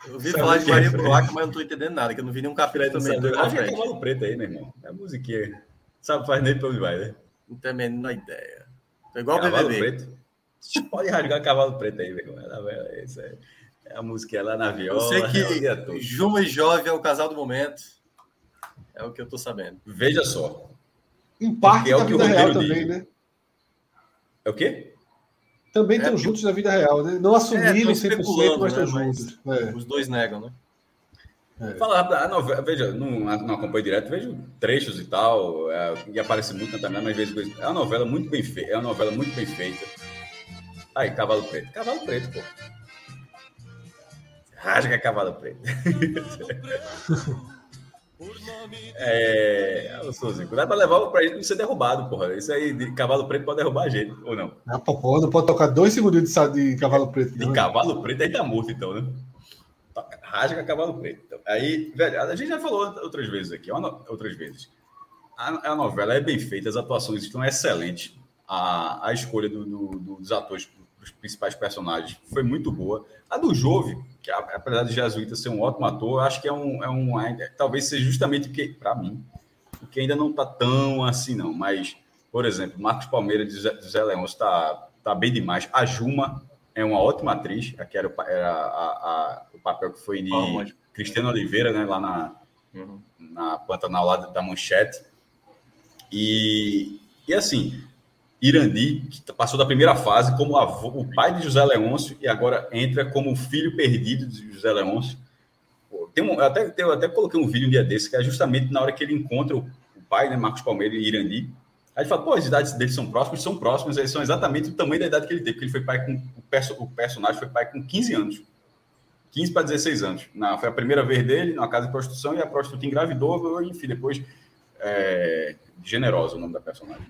Eu ouvi falar de Maria Proaca, mas não tô entendendo nada, que eu não vi nenhum capítulo aí também. Rasga o cavalo preto aí, meu irmão. É a musiquinha. Sabe, faz nem pra onde vai, né? Não tem a menor ideia. É igual o B B B. Preto. Pode rasgar Cavalo Preto aí, velho. É a música lá na viola. Eu sei que é Juma e Jovem é o casal do momento. É o que eu tô sabendo. Veja só. Em parte é da vida real também, diz. Né? É o quê? Também estão é, juntos na vida real, né? Não assumiram é, cem por cento, mas estão né? juntos. É. Os dois negam, né? É. Fala, a novela, veja, não, não acompanho direto, vejo trechos e tal, é, e aparece muito na timeline, mas vejo coisas. É uma novela muito bem feita. É uma novela muito bem feita. Aí, Cavalo Preto. Cavalo Preto, pô. Rasga Cavalo Preto. é... Eu sou Zico. Dá pra levar pra gente não ser derrubado, porra. Isso aí, de Cavalo Preto pode derrubar a gente, ou não? Ah, porra, não pode tocar dois segundos de, de Cavalo Preto. Não, de Cavalo né? Preto aí tá morto, então, né? Rasga Cavalo Preto. Então. Aí, velho, a gente já falou outras vezes aqui, outras vezes. A, a novela é bem feita, as atuações estão excelentes. A, a escolha do, do, dos atores, dos principais personagens, foi muito boa. A do Jove, que apesar de Jesuíta ser um ótimo ator, eu acho que é um... É um é, talvez seja justamente o que, para mim, o que ainda não está tão assim, não. Mas, por exemplo, Marcos Palmeira de Zé, Zé Leôncio está tá bem demais. A Juma é uma ótima atriz. Aqui era, o, era a, a, a, o papel que foi de oh, mas... Cristiano Oliveira, né, lá na, uhum. na Pantanal, lá da Manchete. E, e assim... Irandi, que passou da primeira fase como avô, o pai de José Leôncio e agora entra como filho perdido de José Leôncio. Tem um, eu, até, eu até coloquei um vídeo um dia desse, que é justamente na hora que ele encontra o, o pai, né, Marcos Palmeira e Irandi. Aí ele fala, pô, as idades deles são próximas, são próximas, eles são exatamente o tamanho da idade que ele teve, porque ele foi pai com, o, perso, o personagem foi pai com quinze anos. quinze para dezesseis anos. Não, foi a primeira vez dele, na casa de prostituição, e a prostituta engravidou, enfim, depois... É... Generosa, o nome da personagem.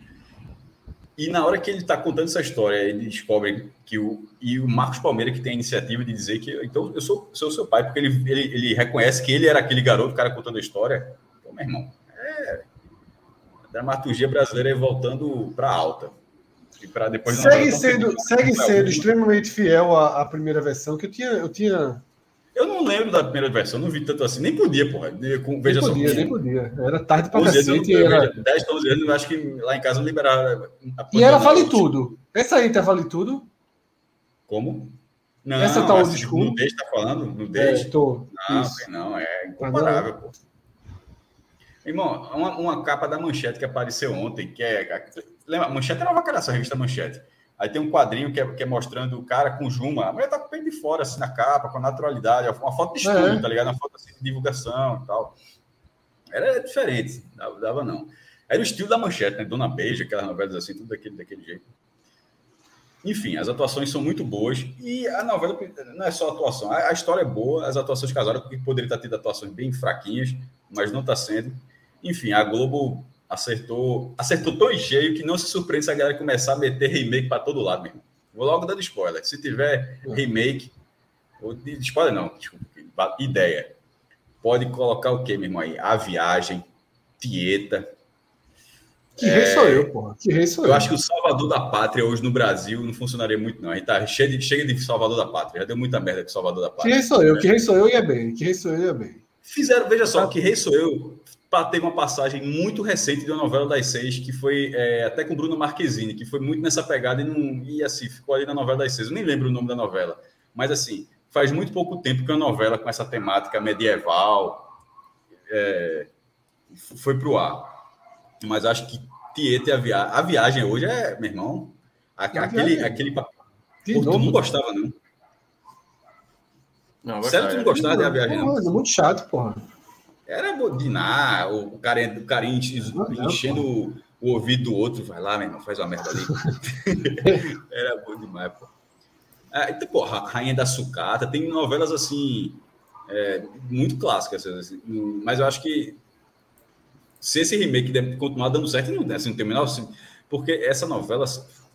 E na hora que ele está contando essa história, ele descobre que o... E o Marcos Palmeira, que tem a iniciativa de dizer que... Então, eu sou, sou seu pai, porque ele, ele, ele reconhece que ele era aquele garoto, o cara contando a história. Então, meu irmão, é... A dramaturgia brasileira é voltando para alta. E pra depois segue sendo, feliz, segue sendo extremamente fiel à, à primeira versão, que eu tinha, eu tinha... Eu não lembro da primeira versão, não vi tanto assim. Nem podia, porra. Com, veja nem só, podia, com... nem podia. Era tarde pra cacete. Era... dez, doze anos, eu acho que lá em casa não liberaram. E era Vale Tudo. Essa aí tá Vale Tudo? Como? Não, essa tá old school. No Dez tá falando? No Dez? É, tô. Não, não, é incomparável, pô. Irmão, uma, uma capa da Manchete que apareceu ontem, que é... Lembra? Manchete era uma vacaração, a revista Manchete. Aí tem um quadrinho que é, que é mostrando o cara com Juma. A mulher tá com o pé de fora, assim, na capa, com a naturalidade. Uma foto de estudo, é. Tá ligado? Uma foto assim, de divulgação e tal. Era diferente, dava, dava não. Era o estilo da Manchete, né? Dona Beija, aquelas novelas assim, tudo daquele, daquele jeito. Enfim, as atuações são muito boas. E a novela não é só atuação. A, a história é boa, as atuações casaram, porque poderia estar tendo atuações bem fraquinhas, mas não tá sendo. Enfim, a Globo acertou, acertou tão cheio que não se surpreende se a galera começar a meter remake para todo lado, mesmo. Vou logo dando spoiler. Se tiver remake, ou de, spoiler não, desculpa, ideia. Pode colocar o quê, meu irmão aí? A Viagem, Tieta. Que é, rei sou eu, porra. Que rei sou eu. Eu acho que o Salvador da Pátria hoje no Brasil não funcionaria muito, não. A gente tá cheio de, cheio de Salvador da Pátria. Já deu muita merda com Salvador da Pátria. Que rei sou eu, que rei sou eu ia bem. Que rei sou eu ia bem. Fizeram, veja só, que rei sou eu. Teve uma passagem muito recente de uma novela das seis, que foi é, até com Bruno Marquezine, que foi muito nessa pegada e, não, e assim, ficou ali na novela das seis. Eu nem lembro o nome da novela, mas assim, faz muito pouco tempo que uma novela com essa temática medieval é, foi pro ar. Mas acho que Tieta e a, via... a Viagem hoje é, meu irmão, a, aquele... aquele... Pô, tu não gostava, não? não Sério que tu não gostava de A Viagem, não? É muito chato, porra. Era bodinar, o cara, o cara enchendo o, o ouvido do outro, vai lá, meu irmão, faz uma merda ali. Era bom demais, pô. Ah, então, pô, Rainha da Sucata, tem novelas assim, é, muito clássicas, assim, mas eu acho que se esse remake deve continuar dando certo, não deve, assim, não tem o menor, assim, porque essa novela,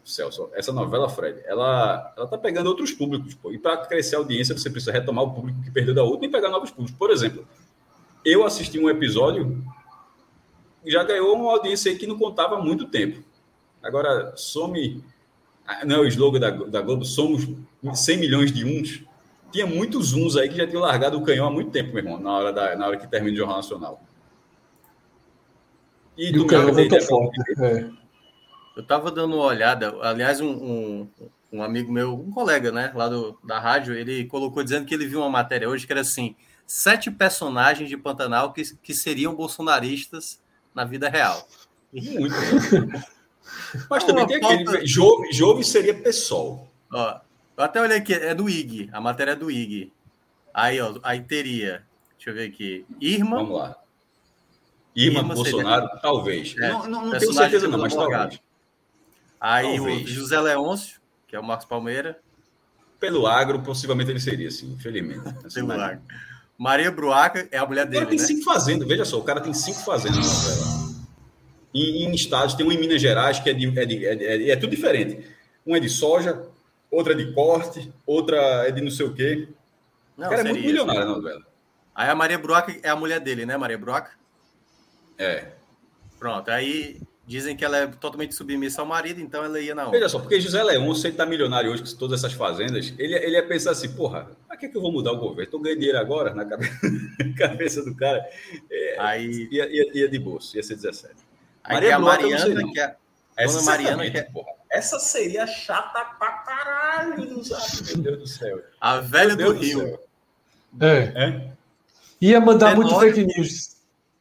Celso, essa novela, Fred, ela, ela tá pegando outros públicos, pô, e para crescer a audiência você precisa retomar o público que perdeu da outra e pegar novos públicos. Por exemplo, eu assisti um episódio e já ganhou uma audiência aí que não contava há muito tempo. Agora, some... Não é o slogan da, da Globo, somos cem milhões de uns. Tinha muitos uns aí que já tinham largado o canhão há muito tempo, meu irmão, na hora, da, na hora que termina o Jornal Nacional. E, e do cara voltou forte. É. Eu estava dando uma olhada, aliás, um, um, um amigo meu, um colega, né, lá do, da rádio, ele colocou dizendo que ele viu uma matéria hoje que era assim... Sete personagens de Pantanal que, que seriam bolsonaristas na vida real. Muito. Mas também uma tem aquele... Pauta... Jove, Jove seria P SOL. Ó, eu até olhei aqui, é do I G. A matéria é do I G. Aí, ó, aí teria... Deixa eu ver aqui. Irma. Vamos lá. Irma, Irma Bolsonaro, seria... talvez. É, não não, não tenho certeza não, mas talvez. Aí talvez. O José Leôncio, que é o Marcos Palmeira. Pelo agro, possivelmente ele seria, sim. Infelizmente. Pelo agro. Maria Bruaca é a mulher dele, né? O cara tem né? cinco fazendas, veja só, o cara tem cinco fazendas na novela. E em estados, tem um em Minas Gerais, que é, de, é, de, é, de, é tudo diferente. Um é de soja, outra é de corte, outra é de não sei o quê. O não, cara é muito isso, milionário na novela. Aí a Maria Bruaca é a mulher dele, né, Maria Bruaca? É. Pronto, aí dizem que ela é totalmente submissa ao marido, então ela ia na onda. Veja só, porque José Leôncio, ele tá milionário hoje com todas essas fazendas, ele, ele ia pensar assim, porra... Pra que, que eu vou mudar o governo? Estou ganhando dinheiro agora na cabeça, na cabeça do cara. É, aí... ia, ia, ia de bolso, ia ser dezessete. Aí Maria é a Blota, Mariana, não sei, que é... Essa, Mariana, que é... Porra, essa seria chata pra caralho, não sabe? Meu Deus do céu. A velha do, do Rio. É. É. Ia mandar Menor... muito fake news.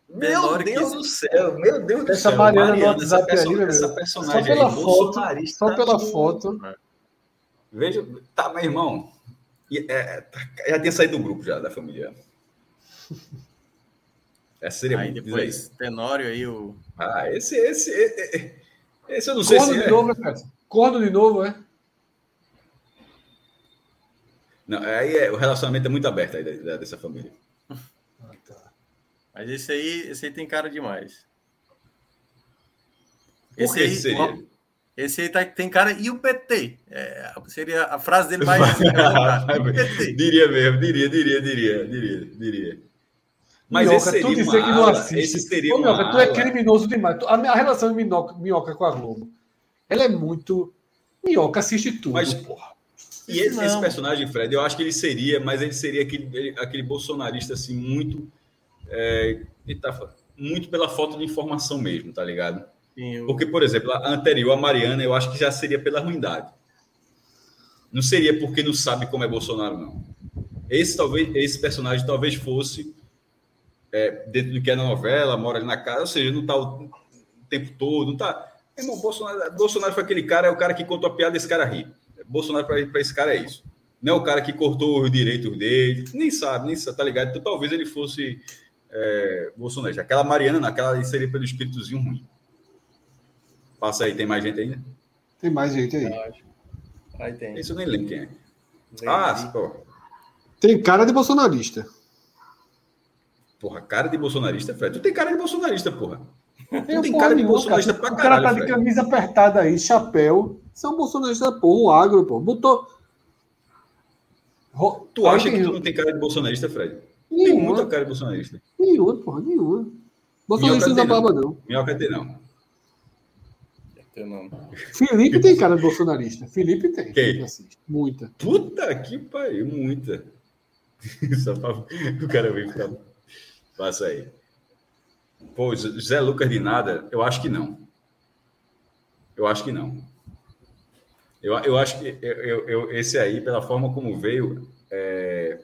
Meu Menor Deus que... do céu. Meu Deus do essa céu. Mariana Mariana, no WhatsApp essa Mariana essa personagem só pela aí, foto. Só pela do... foto. É. Veja, tá, meu irmão. E, é, já tinha saído do grupo já, da família. Essa seria aí muito depois, Tenório aí, o... Ah, esse, esse, esse, esse eu não sei Corno se de é. Novo, cara. Corno de novo, é? Não, aí é, o relacionamento é muito aberto aí da, dessa família. Ah, tá. Mas esse aí, esse aí tem cara demais. Esse Por que aí, seria? Ó, esse aí tá, tem cara. E o P T? É, seria a frase dele mais. P T. Diria mesmo, diria, diria, diria, diria, diria. Mas Minhoca, esse seria tu dizer que não assiste. Esse seria Ô, Minhoca, tu ala. é criminoso demais. A, a relação de Minhoca, Minhoca com a Globo, ela é muito. Minhoca assiste tudo. Mas, porra. E esse, esse personagem, Fred, eu acho que ele seria, mas ele seria aquele, aquele bolsonarista assim, muito. É, ele tá, muito pela falta de informação mesmo, tá ligado? Sim. Porque, por exemplo, a anterior, a Mariana, eu acho que já seria pela ruindade. Não seria porque não sabe como é Bolsonaro, não. Esse, talvez, esse personagem talvez fosse. É, dentro do que é na novela, mora ali na casa, ou seja, não está o tempo todo, não está... Irmão, Bolsonaro, Bolsonaro foi aquele cara, é o cara que contou a piada, esse cara ri. Bolsonaro para esse cara é isso. Não é o cara que cortou os direitos dele, nem sabe, nem sabe, tá ligado? Então, talvez ele fosse é, bolsonarista. Aquela Mariana, não, aquela seria pelo espíritozinho ruim. Passa aí, tem mais gente ainda? Tem mais gente aí. Aí tem. Isso eu nem lembro quem é. Tem, ah, pô. Tem cara de bolsonarista. Porra, cara de bolsonarista, Fred. Tu tem cara de bolsonarista, porra. Eu tem cara de bolsonarista pra caralho, o cara tá de Fred. Camisa apertada aí, chapéu. São bolsonaristas, porra. O agro, porra. Botou... Ro... Tu acha que tu não tem cara de bolsonarista, Fred? Nenhuma. Tem muita cara de bolsonarista. Nenhuma, porra. Nenhuma. Bolsonarista não dá barba, não. Minhoca tem, não. não. Felipe tem cara de bolsonarista. Felipe tem. Quem? Muita. Puta que pariu. Muita. Só pra... O cara veio ficar... Passa aí. Pô, Zé Lucas de nada, eu acho que não. Eu acho que não. Eu, eu acho que eu, eu, eu, esse aí, pela forma como veio... É...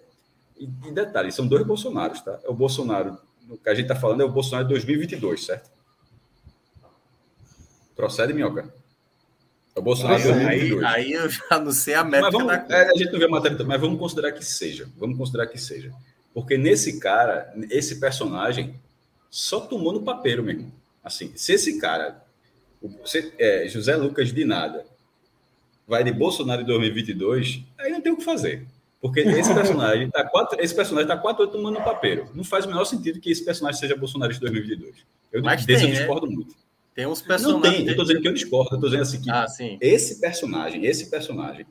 E, e detalhe, são dois Bolsonaros, tá? É o Bolsonaro, o que a gente tá falando é o Bolsonaro de dois mil e vinte e dois, certo? Procede, Minhoca. É o Bolsonaro de dois mil e vinte e dois. Aí, aí eu já não sei a meta. Vamos, da... é, a gente não vê a matéria, mas vamos considerar que seja. Vamos considerar que seja. Porque nesse cara, esse personagem, só tomou no papeiro mesmo. Assim, se esse cara, se, é, José Lucas de nada, vai de Bolsonaro em dois mil e vinte e dois, aí não tem o que fazer. Porque esse personagem está quatro anos tá tomando no papeiro. Não faz o menor sentido que esse personagem seja Bolsonaro de dois mil e vinte e dois. Eu, Mas desse tem, eu discordo né? muito. Tem uns personagens... Não tem, eu estou dizendo que eu discordo. Eu estou dizendo assim que ah, esse personagem, esse personagem,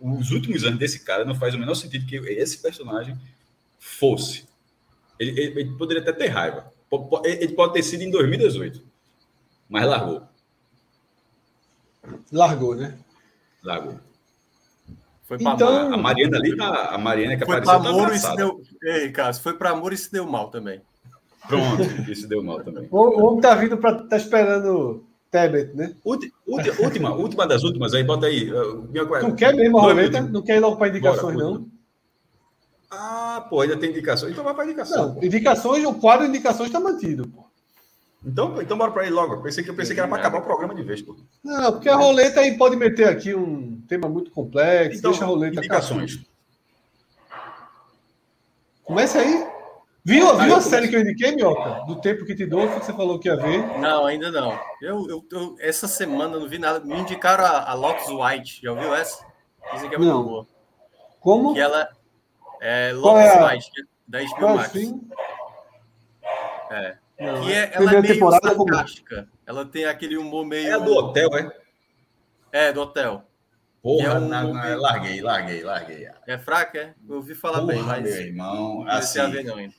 os últimos anos desse cara, não faz o menor sentido que esse personagem... fosse. Ele, ele, ele poderia até ter raiva. Ele pode ter sido em dois mil e dezoito. Mas largou. Largou, né? Largou. Foi pra então... A Mariana ali, tá, a Mariana que foi apareceu... Pra tá Moro e se deu... Ei, Cássio, foi para Moro e se deu mal também. Pronto, e se deu mal também. O, o homem tá vindo para... Tá esperando Tebet, né? Ulti, ulti, última, última das últimas, aí bota aí. Não quer mesmo, Roleta? Não quer ir logo para indicações, Bora, não? Última. Ah, pô, ainda tem indicações. Então vai para indicação. Não, indicações, o quadro de indicações está mantido, pô. Então, então bora para aí logo. Eu pensei que, eu pensei que era para acabar o programa de vez, pô. Não, porque a roleta aí pode meter aqui um tema muito complexo. Então, deixa a roleta. Indicações. Começa aí. Viu, ah, viu a série que eu indiquei, Minhoca? Do tempo que te dou, que você falou que ia ver. Não, ainda não. Eu, eu, eu essa semana não vi nada. Me indicaram a, a Locks White. Já ouviu essa? Dizem que é muito não. boa. Como? Que ela... É Locke é? White, da H B O Qual Max. É. Não, que é, ela é meio sarcástica. Como? Ela tem aquele humor meio... É do hotel, é? É, do hotel. Porra, é um na, na, meio... larguei, larguei, larguei. É fraca, é? Eu ouvi falar Porra, bem, mas... meu irmão, não assim... A ver, não, ainda.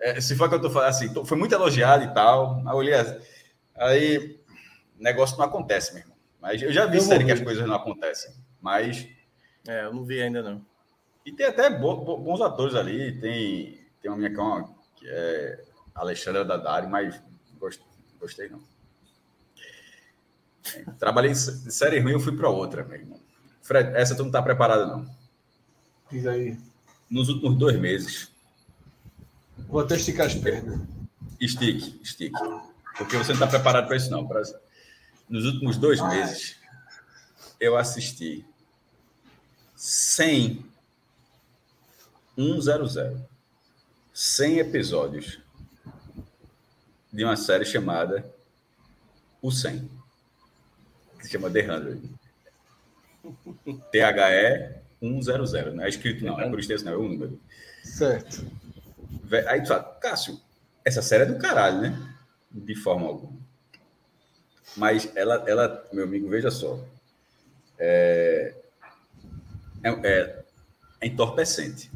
É, se for que eu tô falando, assim, foi muito elogiado e tal, mas olhei assim, aí negócio não acontece, meu irmão. Mas eu já vi eu sério que as coisas não acontecem, mas... É, eu não vi ainda, não. E tem até bons atores ali. Tem, tem uma minha cama que é Alexandra Daddario, mas gostei, gostei não. Trabalhei em série ruim, eu fui para outra, meu irmão. Fred, essa tu não tá preparado, não. Diz aí. Nos últimos dois meses. Vou até esticar as pernas. Estique, estique. Porque você não tá preparado para isso, não. Pra... Nos últimos dois Ai. meses, eu assisti cem cem. cem episódios de uma série chamada O cem. Que se chama The cem. T H E um zero zero, não é escrito não, é por extenso não, é o número. Certo. Aí tu fala, Cássio, essa série é do caralho, né? De forma alguma. Mas ela, ela meu amigo, veja só, é, é, é, é entorpecente.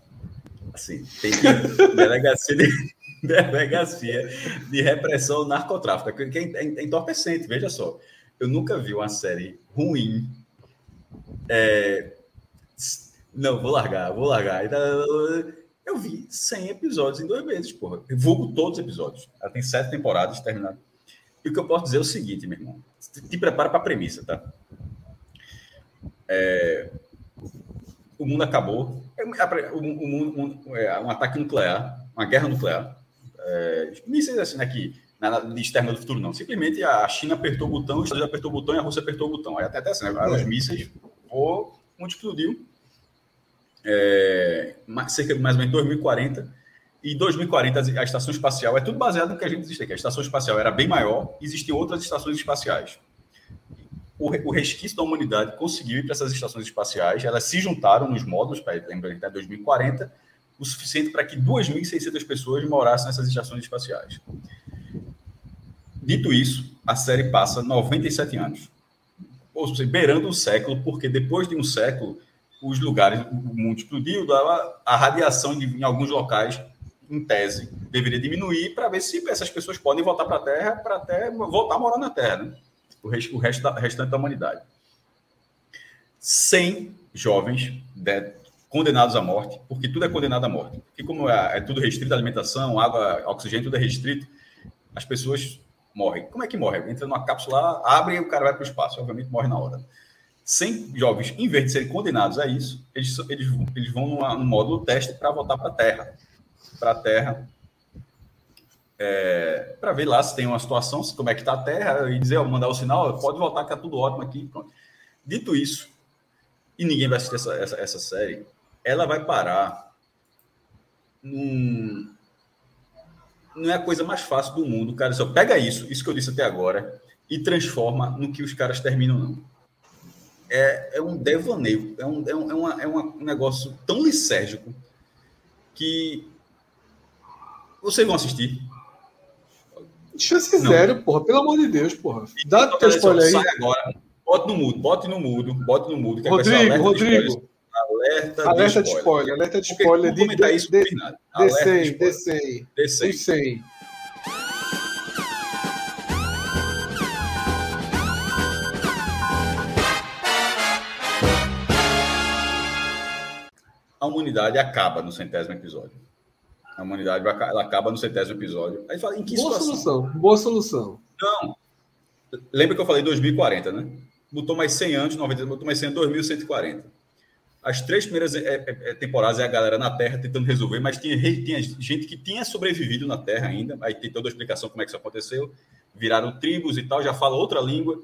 Assim, tem que, delegacia, de, delegacia de repressão ao narcotráfico, que é, é entorpecente, veja só. Eu nunca vi uma série ruim. É, não, vou largar, vou largar. Eu vi cem episódios em dois meses, porra. Eu vulgo todos os episódios. Ela tem sete temporadas terminadas. E o que eu posso dizer é o seguinte, meu irmão. Te prepara para a premissa, tá? É, o mundo acabou. O, o, o, é, um ataque nuclear, uma guerra nuclear. É, mísseis assim, né, que nada de externa do futuro, não. Simplesmente a China apertou o botão, os Estados Unidos apertou o botão e a Rússia apertou o botão. Aí até, até assim, né? Os mísseis, ou um explodiu. É, cerca de mais ou menos dois mil e quarenta. E em dois mil e quarenta, a estação espacial é tudo baseado no que a gente existe aqui. A estação espacial era bem maior, existiam outras estações espaciais. O, o resquício da humanidade conseguiu ir para essas estações espaciais, elas se juntaram nos módulos, para lembrar, dois mil e quarenta, o suficiente para que duas mil e seiscentas pessoas morassem nessas estações espaciais. Dito isso, a série passa noventa e sete anos. Ou seja, beirando um século, porque depois de um século, os lugares, o mundo explodiu, a radiação em alguns locais, em tese, deveria diminuir para ver se essas pessoas podem voltar para a Terra, para até voltar a morar na Terra, né? O resto, o resto da, restante da humanidade. cem jovens de, condenados à morte, porque tudo é condenado à morte. Porque como é, é tudo restrito, alimentação, água, oxigênio, tudo é restrito, as pessoas morrem. Como é que morre? Entra numa cápsula, abre e o cara vai para o espaço. Obviamente morre na hora. cem jovens, em vez de serem condenados a isso, eles, eles, eles vão numa, num módulo teste para voltar para a Terra. Para a Terra. É, para ver lá se tem uma situação, como é que está a Terra, e dizer, ó, mandar o sinal, pode voltar que está tudo ótimo aqui. Pronto. Dito isso, e ninguém vai assistir essa, essa, essa série, ela vai parar num... Não é a coisa mais fácil do mundo, cara. Só pega isso, isso que eu disse até agora, e transforma no que os caras terminam, não. É, é um devaneio, é um, é um, é uma, é um negócio tão lisérgico que vocês vão assistir. Chance zero, porra, pelo amor de Deus, porra. Dá o teu spoiler aí. Sai agora, bote no mudo, bote no mudo, bote no mudo. Rodrigo, Rodrigo. Alerta, alerta de spoiler. Alerta de spoiler. Porque, de, isso, de, não D C I, D C I. D C I. A humanidade acaba no centésimo episódio. A humanidade ela acaba no centésimo episódio. Aí fala, em que boa situação? Solução, boa solução. Não. Lembra que eu falei dois mil e quarenta, né? Botou mais cem anos, noventa, botou mais cem anos, dois mil cento e quarenta. As três primeiras temporadas é a galera na Terra tentando resolver, mas tinha, tinha gente que tinha sobrevivido na Terra ainda, aí tem toda a explicação como é que isso aconteceu, viraram tribos e tal, já fala outra língua.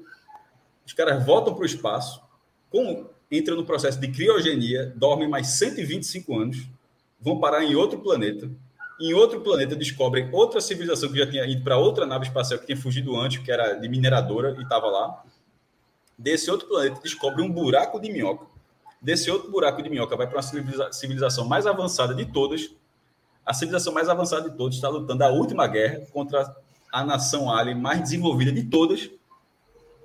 Os caras voltam para o espaço, com, entram no processo de criogenia, dormem mais cento e vinte e cinco anos, vão parar em outro planeta, em outro planeta descobrem outra civilização que já tinha ido para outra nave espacial que tinha fugido antes, que era de mineradora e estava lá. Desse outro planeta descobrem um buraco de minhoca. Desse outro buraco de minhoca vai para uma civilização mais avançada de todas. A civilização mais avançada de todas está lutando a última guerra contra a nação alien mais desenvolvida de todas,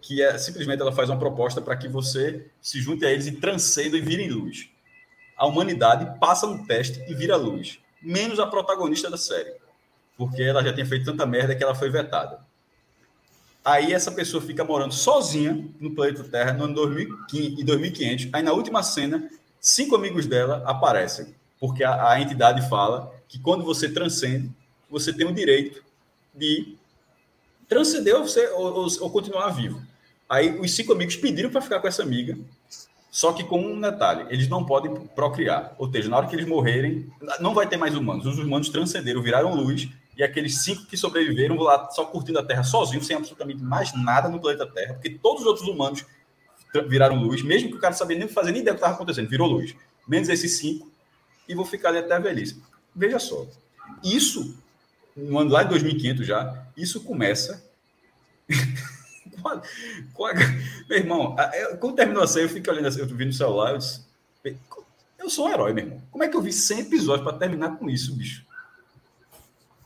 que é simplesmente ela faz uma proposta para que você se junte a eles e transcenda e virem luz. A humanidade passa no teste e vira luz, menos a protagonista da série, porque ela já tinha feito tanta merda que ela foi vetada. Aí essa pessoa fica morando sozinha no planeta Terra no ano dois mil e quinhentos. Aí na última cena, cinco amigos dela aparecem, porque a, a entidade fala que quando você transcende, você tem o direito de transcender ou, você, ou, ou, ou continuar vivo. Aí os cinco amigos pediram para ficar com essa amiga, só que com um detalhe, eles não podem procriar. Ou seja, na hora que eles morrerem, não vai ter mais humanos. Os humanos transcenderam, viraram luz, e aqueles cinco que sobreviveram vão lá só curtindo a Terra sozinhos, sem absolutamente mais nada no planeta Terra, porque todos os outros humanos viraram luz, mesmo que o cara sabia nem fazer nem ideia do que estava acontecendo, virou luz. Menos esses cinco, e vou ficar ali até a velhice. Veja só, isso, no ano lá em dois mil e quinhentos já, isso começa... com a... Com a... Meu irmão, quando terminou a série, eu fiquei olhando assim, eu vi no celular, eu disse, Eu sou um herói, meu irmão. Como é que eu vi cem episódios para terminar com isso, bicho?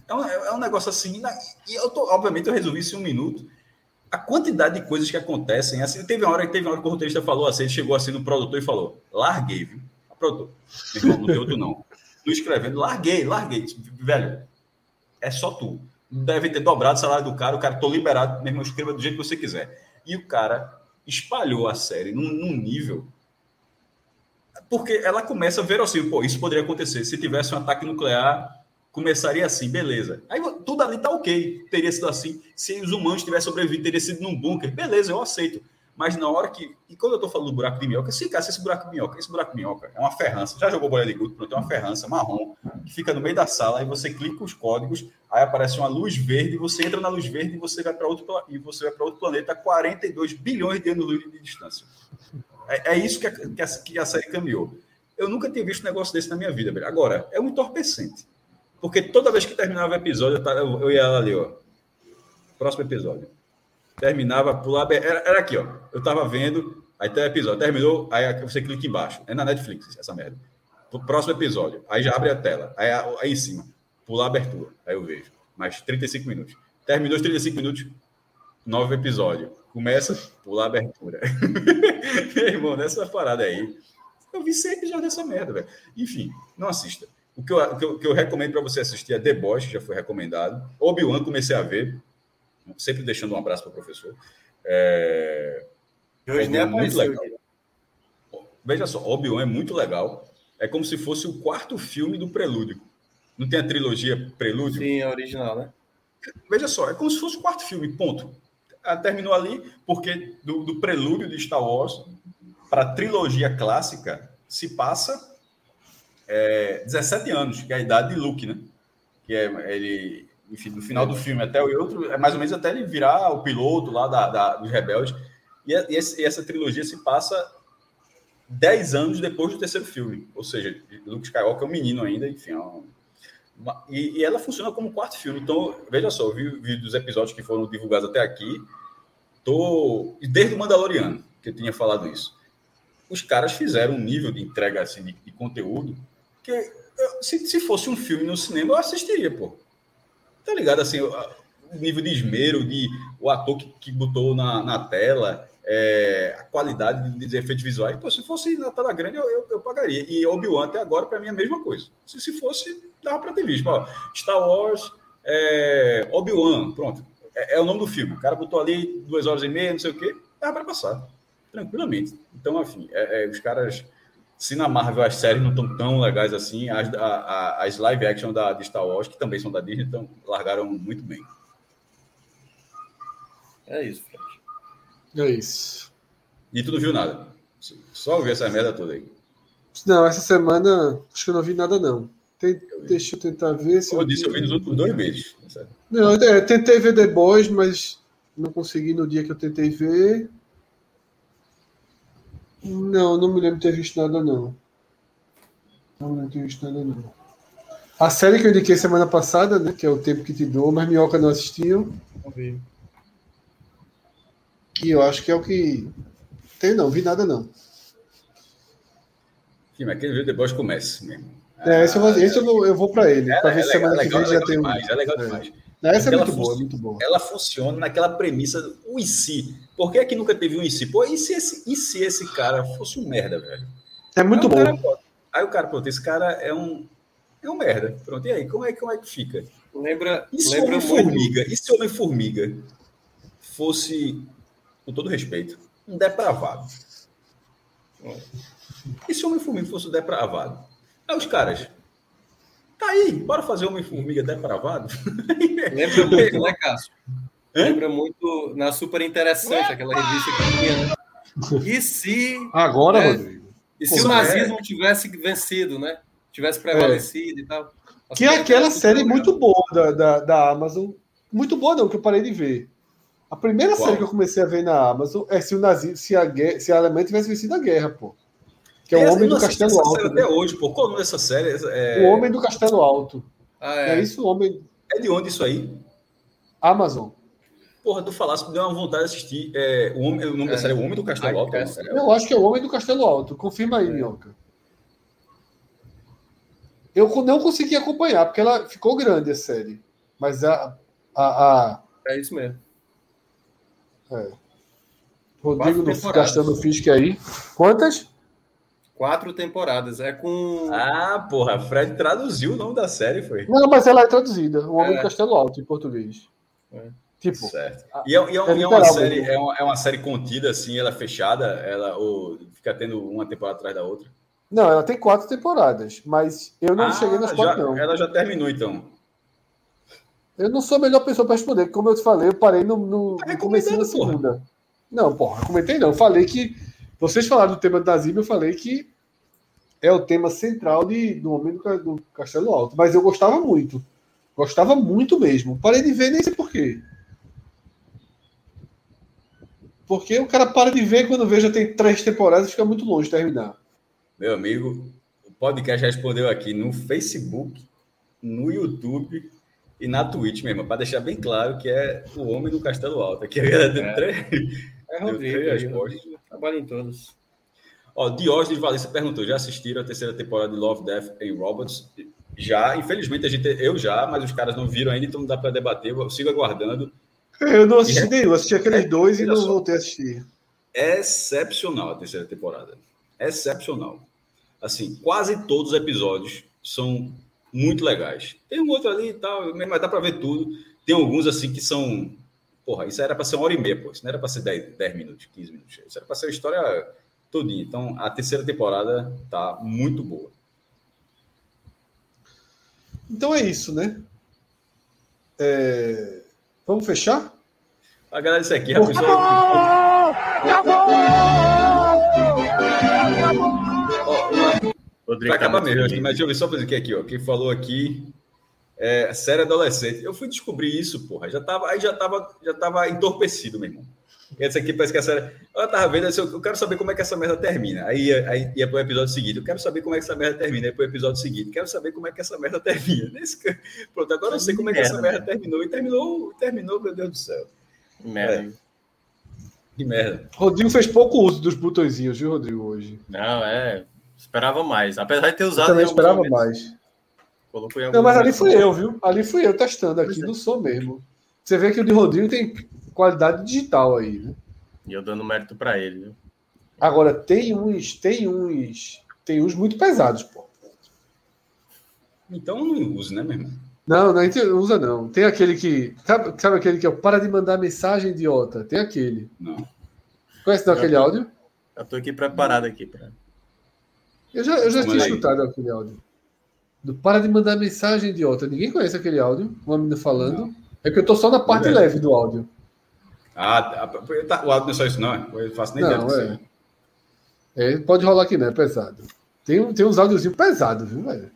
É um, é um negócio assim... E eu tô, obviamente, eu resolvi isso em um minuto. A quantidade de coisas que acontecem... Assim, teve uma hora, teve uma hora que o roteirista falou assim, ele chegou assim no produtor e falou, larguei, viu? O produtor. Meu irmão, não deu outro não. Tô escrevendo, larguei, larguei. Velho, é só tu. Deve ter dobrado o salário do cara. O cara, tô liberado, meu irmão, escreva do jeito que você quiser. E o cara espalhou a série num, num nível... Porque ela começa a ver assim, pô, isso poderia acontecer. Se tivesse um ataque nuclear, começaria assim, beleza. Aí tudo ali tá ok, teria sido assim. Se os humanos tivessem sobrevivido, teria sido num bunker, beleza, eu aceito. Mas na hora que... E quando eu tô falando do buraco de minhoca, se caça esse buraco de minhoca, esse buraco de minhoca é uma ferrança. Já jogou bola de grupo, pronto, é uma ferrança marrom, que fica no meio da sala, aí você clica os códigos, aí aparece uma luz verde, você entra na luz verde e você vai para outro, outro planeta a quarenta e dois bilhões de anos-luz de distância. É isso que a, que, a, que a série caminhou. Eu nunca tinha visto um negócio desse na minha vida, velho. Agora, é um entorpecente. Porque toda vez que terminava o episódio, eu, eu ia lá ali, ó. Próximo episódio. Terminava, pulava... Era, era aqui, ó. Eu tava vendo, aí tem o episódio. Terminou, aí você clica embaixo. É na Netflix, essa merda. Próximo episódio. Aí já abre a tela. Aí, aí em cima. Pular a abertura. Aí eu vejo. Mais trinta e cinco minutos. Terminou os trinta e cinco minutos. Novo episódio. Começa, pular a abertura. Meu irmão, nessa parada aí. Eu vi sempre já dessa merda, velho. Enfim, não assista. O que eu, o que eu, o que eu recomendo para você assistir é The Boys, que já foi recomendado. Obi-Wan, comecei a ver. Sempre deixando um abraço para o professor. É... Hoje nem é muito legal. Veja só, Obi-Wan é muito legal. É como se fosse o quarto filme do Prelúdio. Não tem a trilogia Prelúdio? Sim, é original, né? Veja só, é como se fosse o quarto filme, ponto. Terminou ali, porque do, do prelúdio de Star Wars para a trilogia clássica se passa é, dezessete anos, que é a idade de Luke, né? Que é ele, enfim, no final do filme até o outro, é mais ou menos até ele virar o piloto lá da, da, dos rebeldes. E, e, esse, e essa trilogia se passa dez anos depois do terceiro filme, ou seja, Luke Skywalker é um menino ainda, enfim, é um... E, e ela funciona como quarto filme. Então, veja só, eu vi, vi dos episódios que foram divulgados até aqui. Tô, desde o Mandaloriano, que eu tinha falado isso. Os caras fizeram um nível de entrega assim, de, de conteúdo que eu, se, se fosse um filme no cinema, eu assistiria, pô. Tá ligado? Assim, o, o nível de esmero, de, o ator que, que botou na, na tela, é, a qualidade dos efeitos visuais. Pô, se fosse na tela grande, eu, eu, eu pagaria. E Obi-Wan até agora, para mim, é a mesma coisa. Se, se fosse... dava para ter visto. Ó, Star Wars, é, Obi-Wan, pronto. É, é o nome do filme. O cara botou ali duas horas e meia, não sei o quê. Dava para passar, tranquilamente. Então, enfim, é, é, os caras... Se na Marvel as séries não estão tão legais assim, as, a, a, as live action da, de Star Wars, que também são da Disney, então largaram muito bem. É isso, Fred. É isso. E tu não viu nada? Só ouvi essa merda toda aí. Não, essa semana acho que eu não vi nada, não. Tem, deixa eu tentar ver se... Como eu disse, eu vi nos outros dois meses. Não, eu tentei ver The Boys, mas não consegui no dia que eu tentei ver. Não, não me lembro de ter visto nada, não. Não me lembro de ter visto nada, não. A série que eu indiquei semana passada, né, que é O Tempo Que Te Dou, mas Minhoca não assistiu. Não vi. E eu acho que é o que... Tem não, vi nada, não. Sim, mas quem viu The Boys começa mesmo. É, esse eu vou, esse eu vou, eu vou para ele, é, para ver se é semana legal, que vem é já tem demais, um. É legal demais. É. Essa é muito boa, é muito boa. Ela funciona naquela premissa do o e se. Por que é que nunca teve um e se? Pô, e se esse, e se esse cara fosse um merda, velho? É muito aí bom. Cara, pô, aí o cara, pronto, esse cara é um, é um merda. Pronto, e aí? Como é, como é que fica? Lembra, e se Homem-Formiga? E se Homem-Formiga fosse, com todo respeito, um depravado? E se Homem-Formiga fosse um depravado? Aí os caras, tá aí, bora fazer Homem-Formiga depravado? Lembra muito, né, Cássio? Hã? Lembra muito na Super Interessante, aquela revista que tinha, né? E se... Agora, né? Rodrigo. E se o nazismo é. tivesse vencido, né? Tivesse prevalecido é. e tal. Que é aquela série legal. Muito boa da, da, da Amazon. Muito boa, não, que eu parei de ver. A primeira Uau. série que eu comecei a ver na Amazon é se, o nazismo, se, a, guerra, se a Alemanha tivesse vencido a guerra, pô. Que é o Homem do Castelo Alto. Até hoje, pô. Qual o nome dessa série? É... O Homem do Castelo Alto. Ah, é. É isso, o Homem. É de onde isso aí? Amazon. Porra, tu falasse que deu uma vontade de assistir. É... O, homem... o nome é. da série é O Homem do Castelo Alto. Ai, é. Eu acho que é O Homem do Castelo Alto. Confirma aí, é. Minhoca. Eu não consegui acompanhar, porque ela ficou grande, a série. Mas a... a, a... É isso mesmo. É. Rodrigo não gastando fisca aí. Quantas? Quatro temporadas. É com... Ah, porra. Fred traduziu o nome da série, foi. Não, mas ela é traduzida. O Homem é. do Castelo Alto, em português. É. Tipo, certo. E, é, e é, é, é, uma série, é, uma, é uma série contida, assim, ela é fechada, ela ou fica tendo uma temporada atrás da outra? Não, ela tem quatro temporadas, mas eu não ah, cheguei nas quatro, já, não. Ela já terminou, então. Eu não sou a melhor pessoa para responder, porque, como eu te falei, eu parei no, no tá comecei na segunda. Porra. Não, porra, comentei não. Eu falei que, vocês falaram do tema da Zíbia, eu falei que é o tema central de, do Homem do, do Castelo Alto, mas eu gostava muito. Gostava muito mesmo. Parei de ver, nem sei por quê. Porque o cara para de ver, quando vê já tem três temporadas e fica muito longe de terminar. Meu amigo, o podcast respondeu aqui no Facebook, no YouTube e na Twitch mesmo, para deixar bem claro que é o Homem do Castelo Alto. Aqui é, deu três, é Rodrigo, três respostas. Trabalha em todos. Ó, Diógenes Valência perguntou, já assistiram a terceira temporada de Love, Death and Robots? Já, infelizmente, a gente, eu já, mas os caras não viram ainda, então não dá para debater, eu sigo aguardando. Eu não assisti e nenhum, assisti aqueles é, dois e não voltei a assistir. Excepcional a terceira temporada. Excepcional. Assim, quase todos os episódios são muito legais. Tem um outro ali e tal, mas dá pra ver tudo. Tem alguns, assim, que são... Porra, isso era pra ser uma hora e meia, pô. Isso não era pra ser dez minutos, quinze minutos. Isso era pra ser a história todinha. Então, a terceira temporada tá muito boa. Então é isso, né? É... Vamos fechar? A galera, isso aqui, rapaz. Acabou! Acabou! Rodrigo, acaba mesmo. Aqui, mas deixa eu ver só fazer o que aqui, ó. Quem falou aqui é série adolescente. Eu fui descobrir isso, porra. Já tava, aí já tava, já tava entorpecido, meu irmão. Essa aqui parece que a série. Eu tava vendo, assim, eu quero saber como é que essa merda termina. Aí, aí ia pro episódio seguinte. Eu quero saber como é que essa merda termina. Aí pro episódio seguinte. Quero saber como é que essa merda termina. Nesse... Pronto, agora eu sei como é que essa merda terminou. E terminou, terminou, meu Deus do céu. Que merda. É. Que merda. Rodrigo fez pouco uso dos botõezinhos, viu, Rodrigo, hoje? Não, é. Esperava mais. Apesar de ter usado. Eu também esperava momentos. mais. Colocou em algum Não, mas ali fui eu, viu? Ali fui eu testando aqui, não sou mesmo. Você vê que o de Rodrigo tem qualidade digital aí, né? E eu dando mérito para ele, viu? Agora, tem uns, tem uns, tem uns muito pesados, pô. Então não usa, né, meu irmão? Não, não usa, não. Tem aquele que... Sabe, sabe aquele que é o para de mandar mensagem, idiota? Tem aquele. Não. Conhece não, aquele tô, áudio? Eu tô aqui preparado aqui pra... Eu já, eu já tinha escutado aquele áudio. Do para de mandar mensagem, idiota. Ninguém conhece aquele áudio, uma menina falando. Não. É que eu tô só na parte Verdade. leve do áudio. Ah, tá, o áudio não é só isso, não. Eu faço nem não, ideia é. é, Pode rolar aqui, né? É pesado. Tem, tem uns áudiozinhos pesados, viu, velho?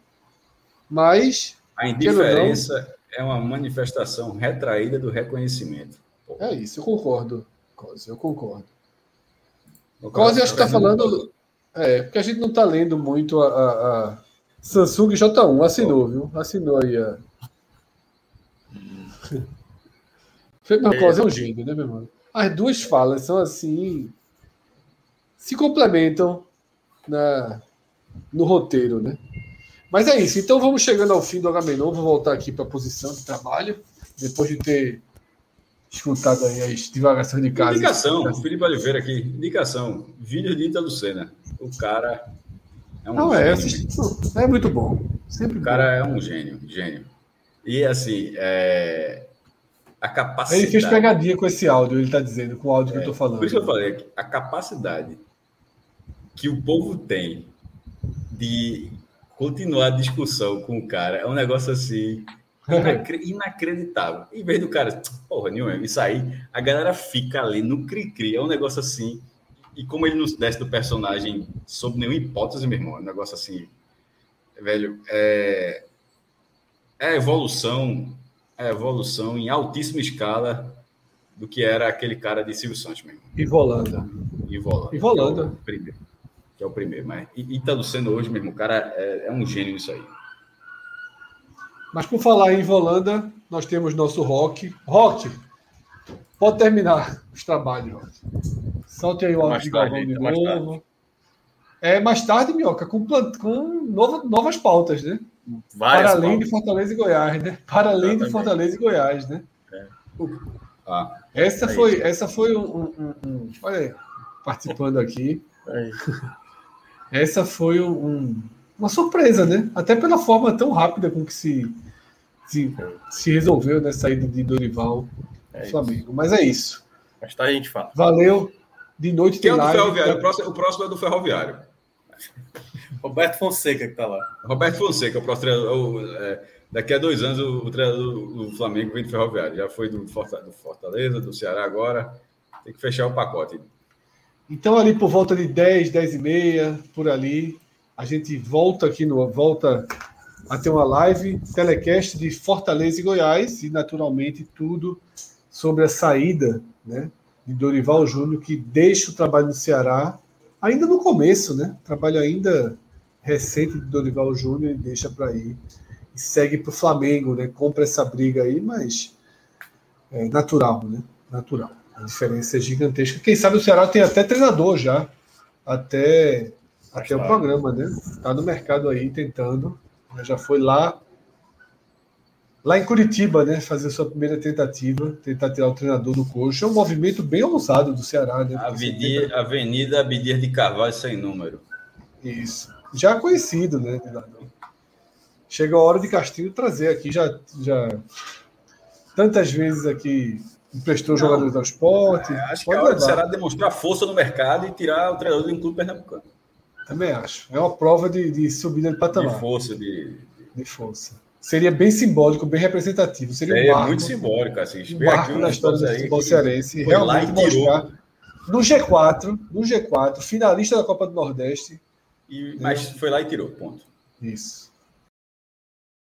Mas... A indiferença não... é uma manifestação retraída do reconhecimento. Pô. É isso, eu concordo, Cosi, eu concordo. Cosi, acho que tá falando... É, porque a gente não tá lendo muito a... a, a... Samsung J um, assinou, viu? Assinou aí a... Meu Cosi é um gênio, né, meu irmão? As duas falas são assim, se complementam na, no roteiro, né? Mas é isso, então vamos chegando ao fim do Agamenon. Vou voltar aqui para a posição de trabalho, depois de ter escutado aí as divagações de casa. Indicação, o Felipe Oliveira aqui, indicação, vídeo de Ita Lucena. O cara é um Não, é, é muito bom. Sempre o cara bom. é um gênio, gênio. E assim, é... a capacidade... Ele fez pegadinha com esse áudio, ele está dizendo, com o áudio é, que eu estou falando. Por isso que eu falei, a capacidade que o povo tem de continuar a discussão com o cara é um negócio assim inacreditável. Em vez do cara, porra nenhuma, isso aí, a galera fica ali no cri-cri, é um negócio assim, e como ele não desce do personagem sob nenhuma hipótese, meu irmão, é um negócio assim, velho, é, é evolução... a evolução em altíssima escala do que era aquele cara de Silvio Santos mesmo. E Volanda. E Volanda. E Volanda. Que é o primeiro. Que é o primeiro. Mas Ita Lucena hoje mesmo, o cara é, é um gênio nisso aí. Mas por falar em Volanda, nós temos nosso Rock. Rock, pode terminar os trabalhos, Rock. Solte aí o áudio de Galvão de novo. É mais tarde, Minhoca, com, com nova, novas pautas, né? várias. Para além de Fortaleza e Goiás, né? Para além de Fortaleza e Goiás, né? É. Ah, essa, é foi, essa foi um, um, um... Olha aí, participando aqui. É essa foi um, uma surpresa, né? Até pela forma tão rápida com que se, se, se resolveu nessa saída de Dorival é do Flamengo. Isso. Mas é isso. Mas tá, a gente fala. Valeu. De noite tem é live. Ferroviário? O, próximo, o próximo é do Ferroviário. Roberto Fonseca que tá lá. Roberto Fonseca, o próximo treinador. É, daqui a dois anos o, o treinador do, do Flamengo vem do Ferroviário. Já foi do Fortaleza, do Ceará agora. Tem que fechar o pacote. Então, ali por volta de dez, dez e meia, por ali, a gente volta aqui, no, volta a ter uma live, telecast de Fortaleza e Goiás, e naturalmente tudo sobre a saída, né, de Dorival Júnior, que deixa o trabalho no Ceará, ainda no começo, né? Trabalho ainda recente de Dorival Júnior, e deixa para ir, e segue para o Flamengo, né? Compra essa briga aí, mas é natural, né? Natural. A diferença é gigantesca. Quem sabe o Ceará tem até treinador já, até, até o programa, né? Tá no mercado aí tentando. Já foi lá, lá em Curitiba, né? Fazer sua primeira tentativa, tentar tirar o treinador do coxo. É um movimento bem ousado do Ceará, né? Avenida, tenta... Avenida Abidir de Carvalho sem número. Isso. Já conhecido, né? Chega a hora de Castilho trazer aqui, já, já... tantas vezes aqui. Emprestou jogadores do esporte. É, acho que a hora será demonstrar força no mercado e tirar o treinador do clube pernambucano. Também acho. É uma prova de, de subida de patamar. De força. De... de força. Seria bem simbólico, bem representativo. Seria é, um marco, muito simbólico. Assim. Um marco na história do futebol cearense. Realmente mostrar. No G quatro, no G quatro, finalista da Copa do Nordeste. E, mas foi lá e tirou, ponto. Isso.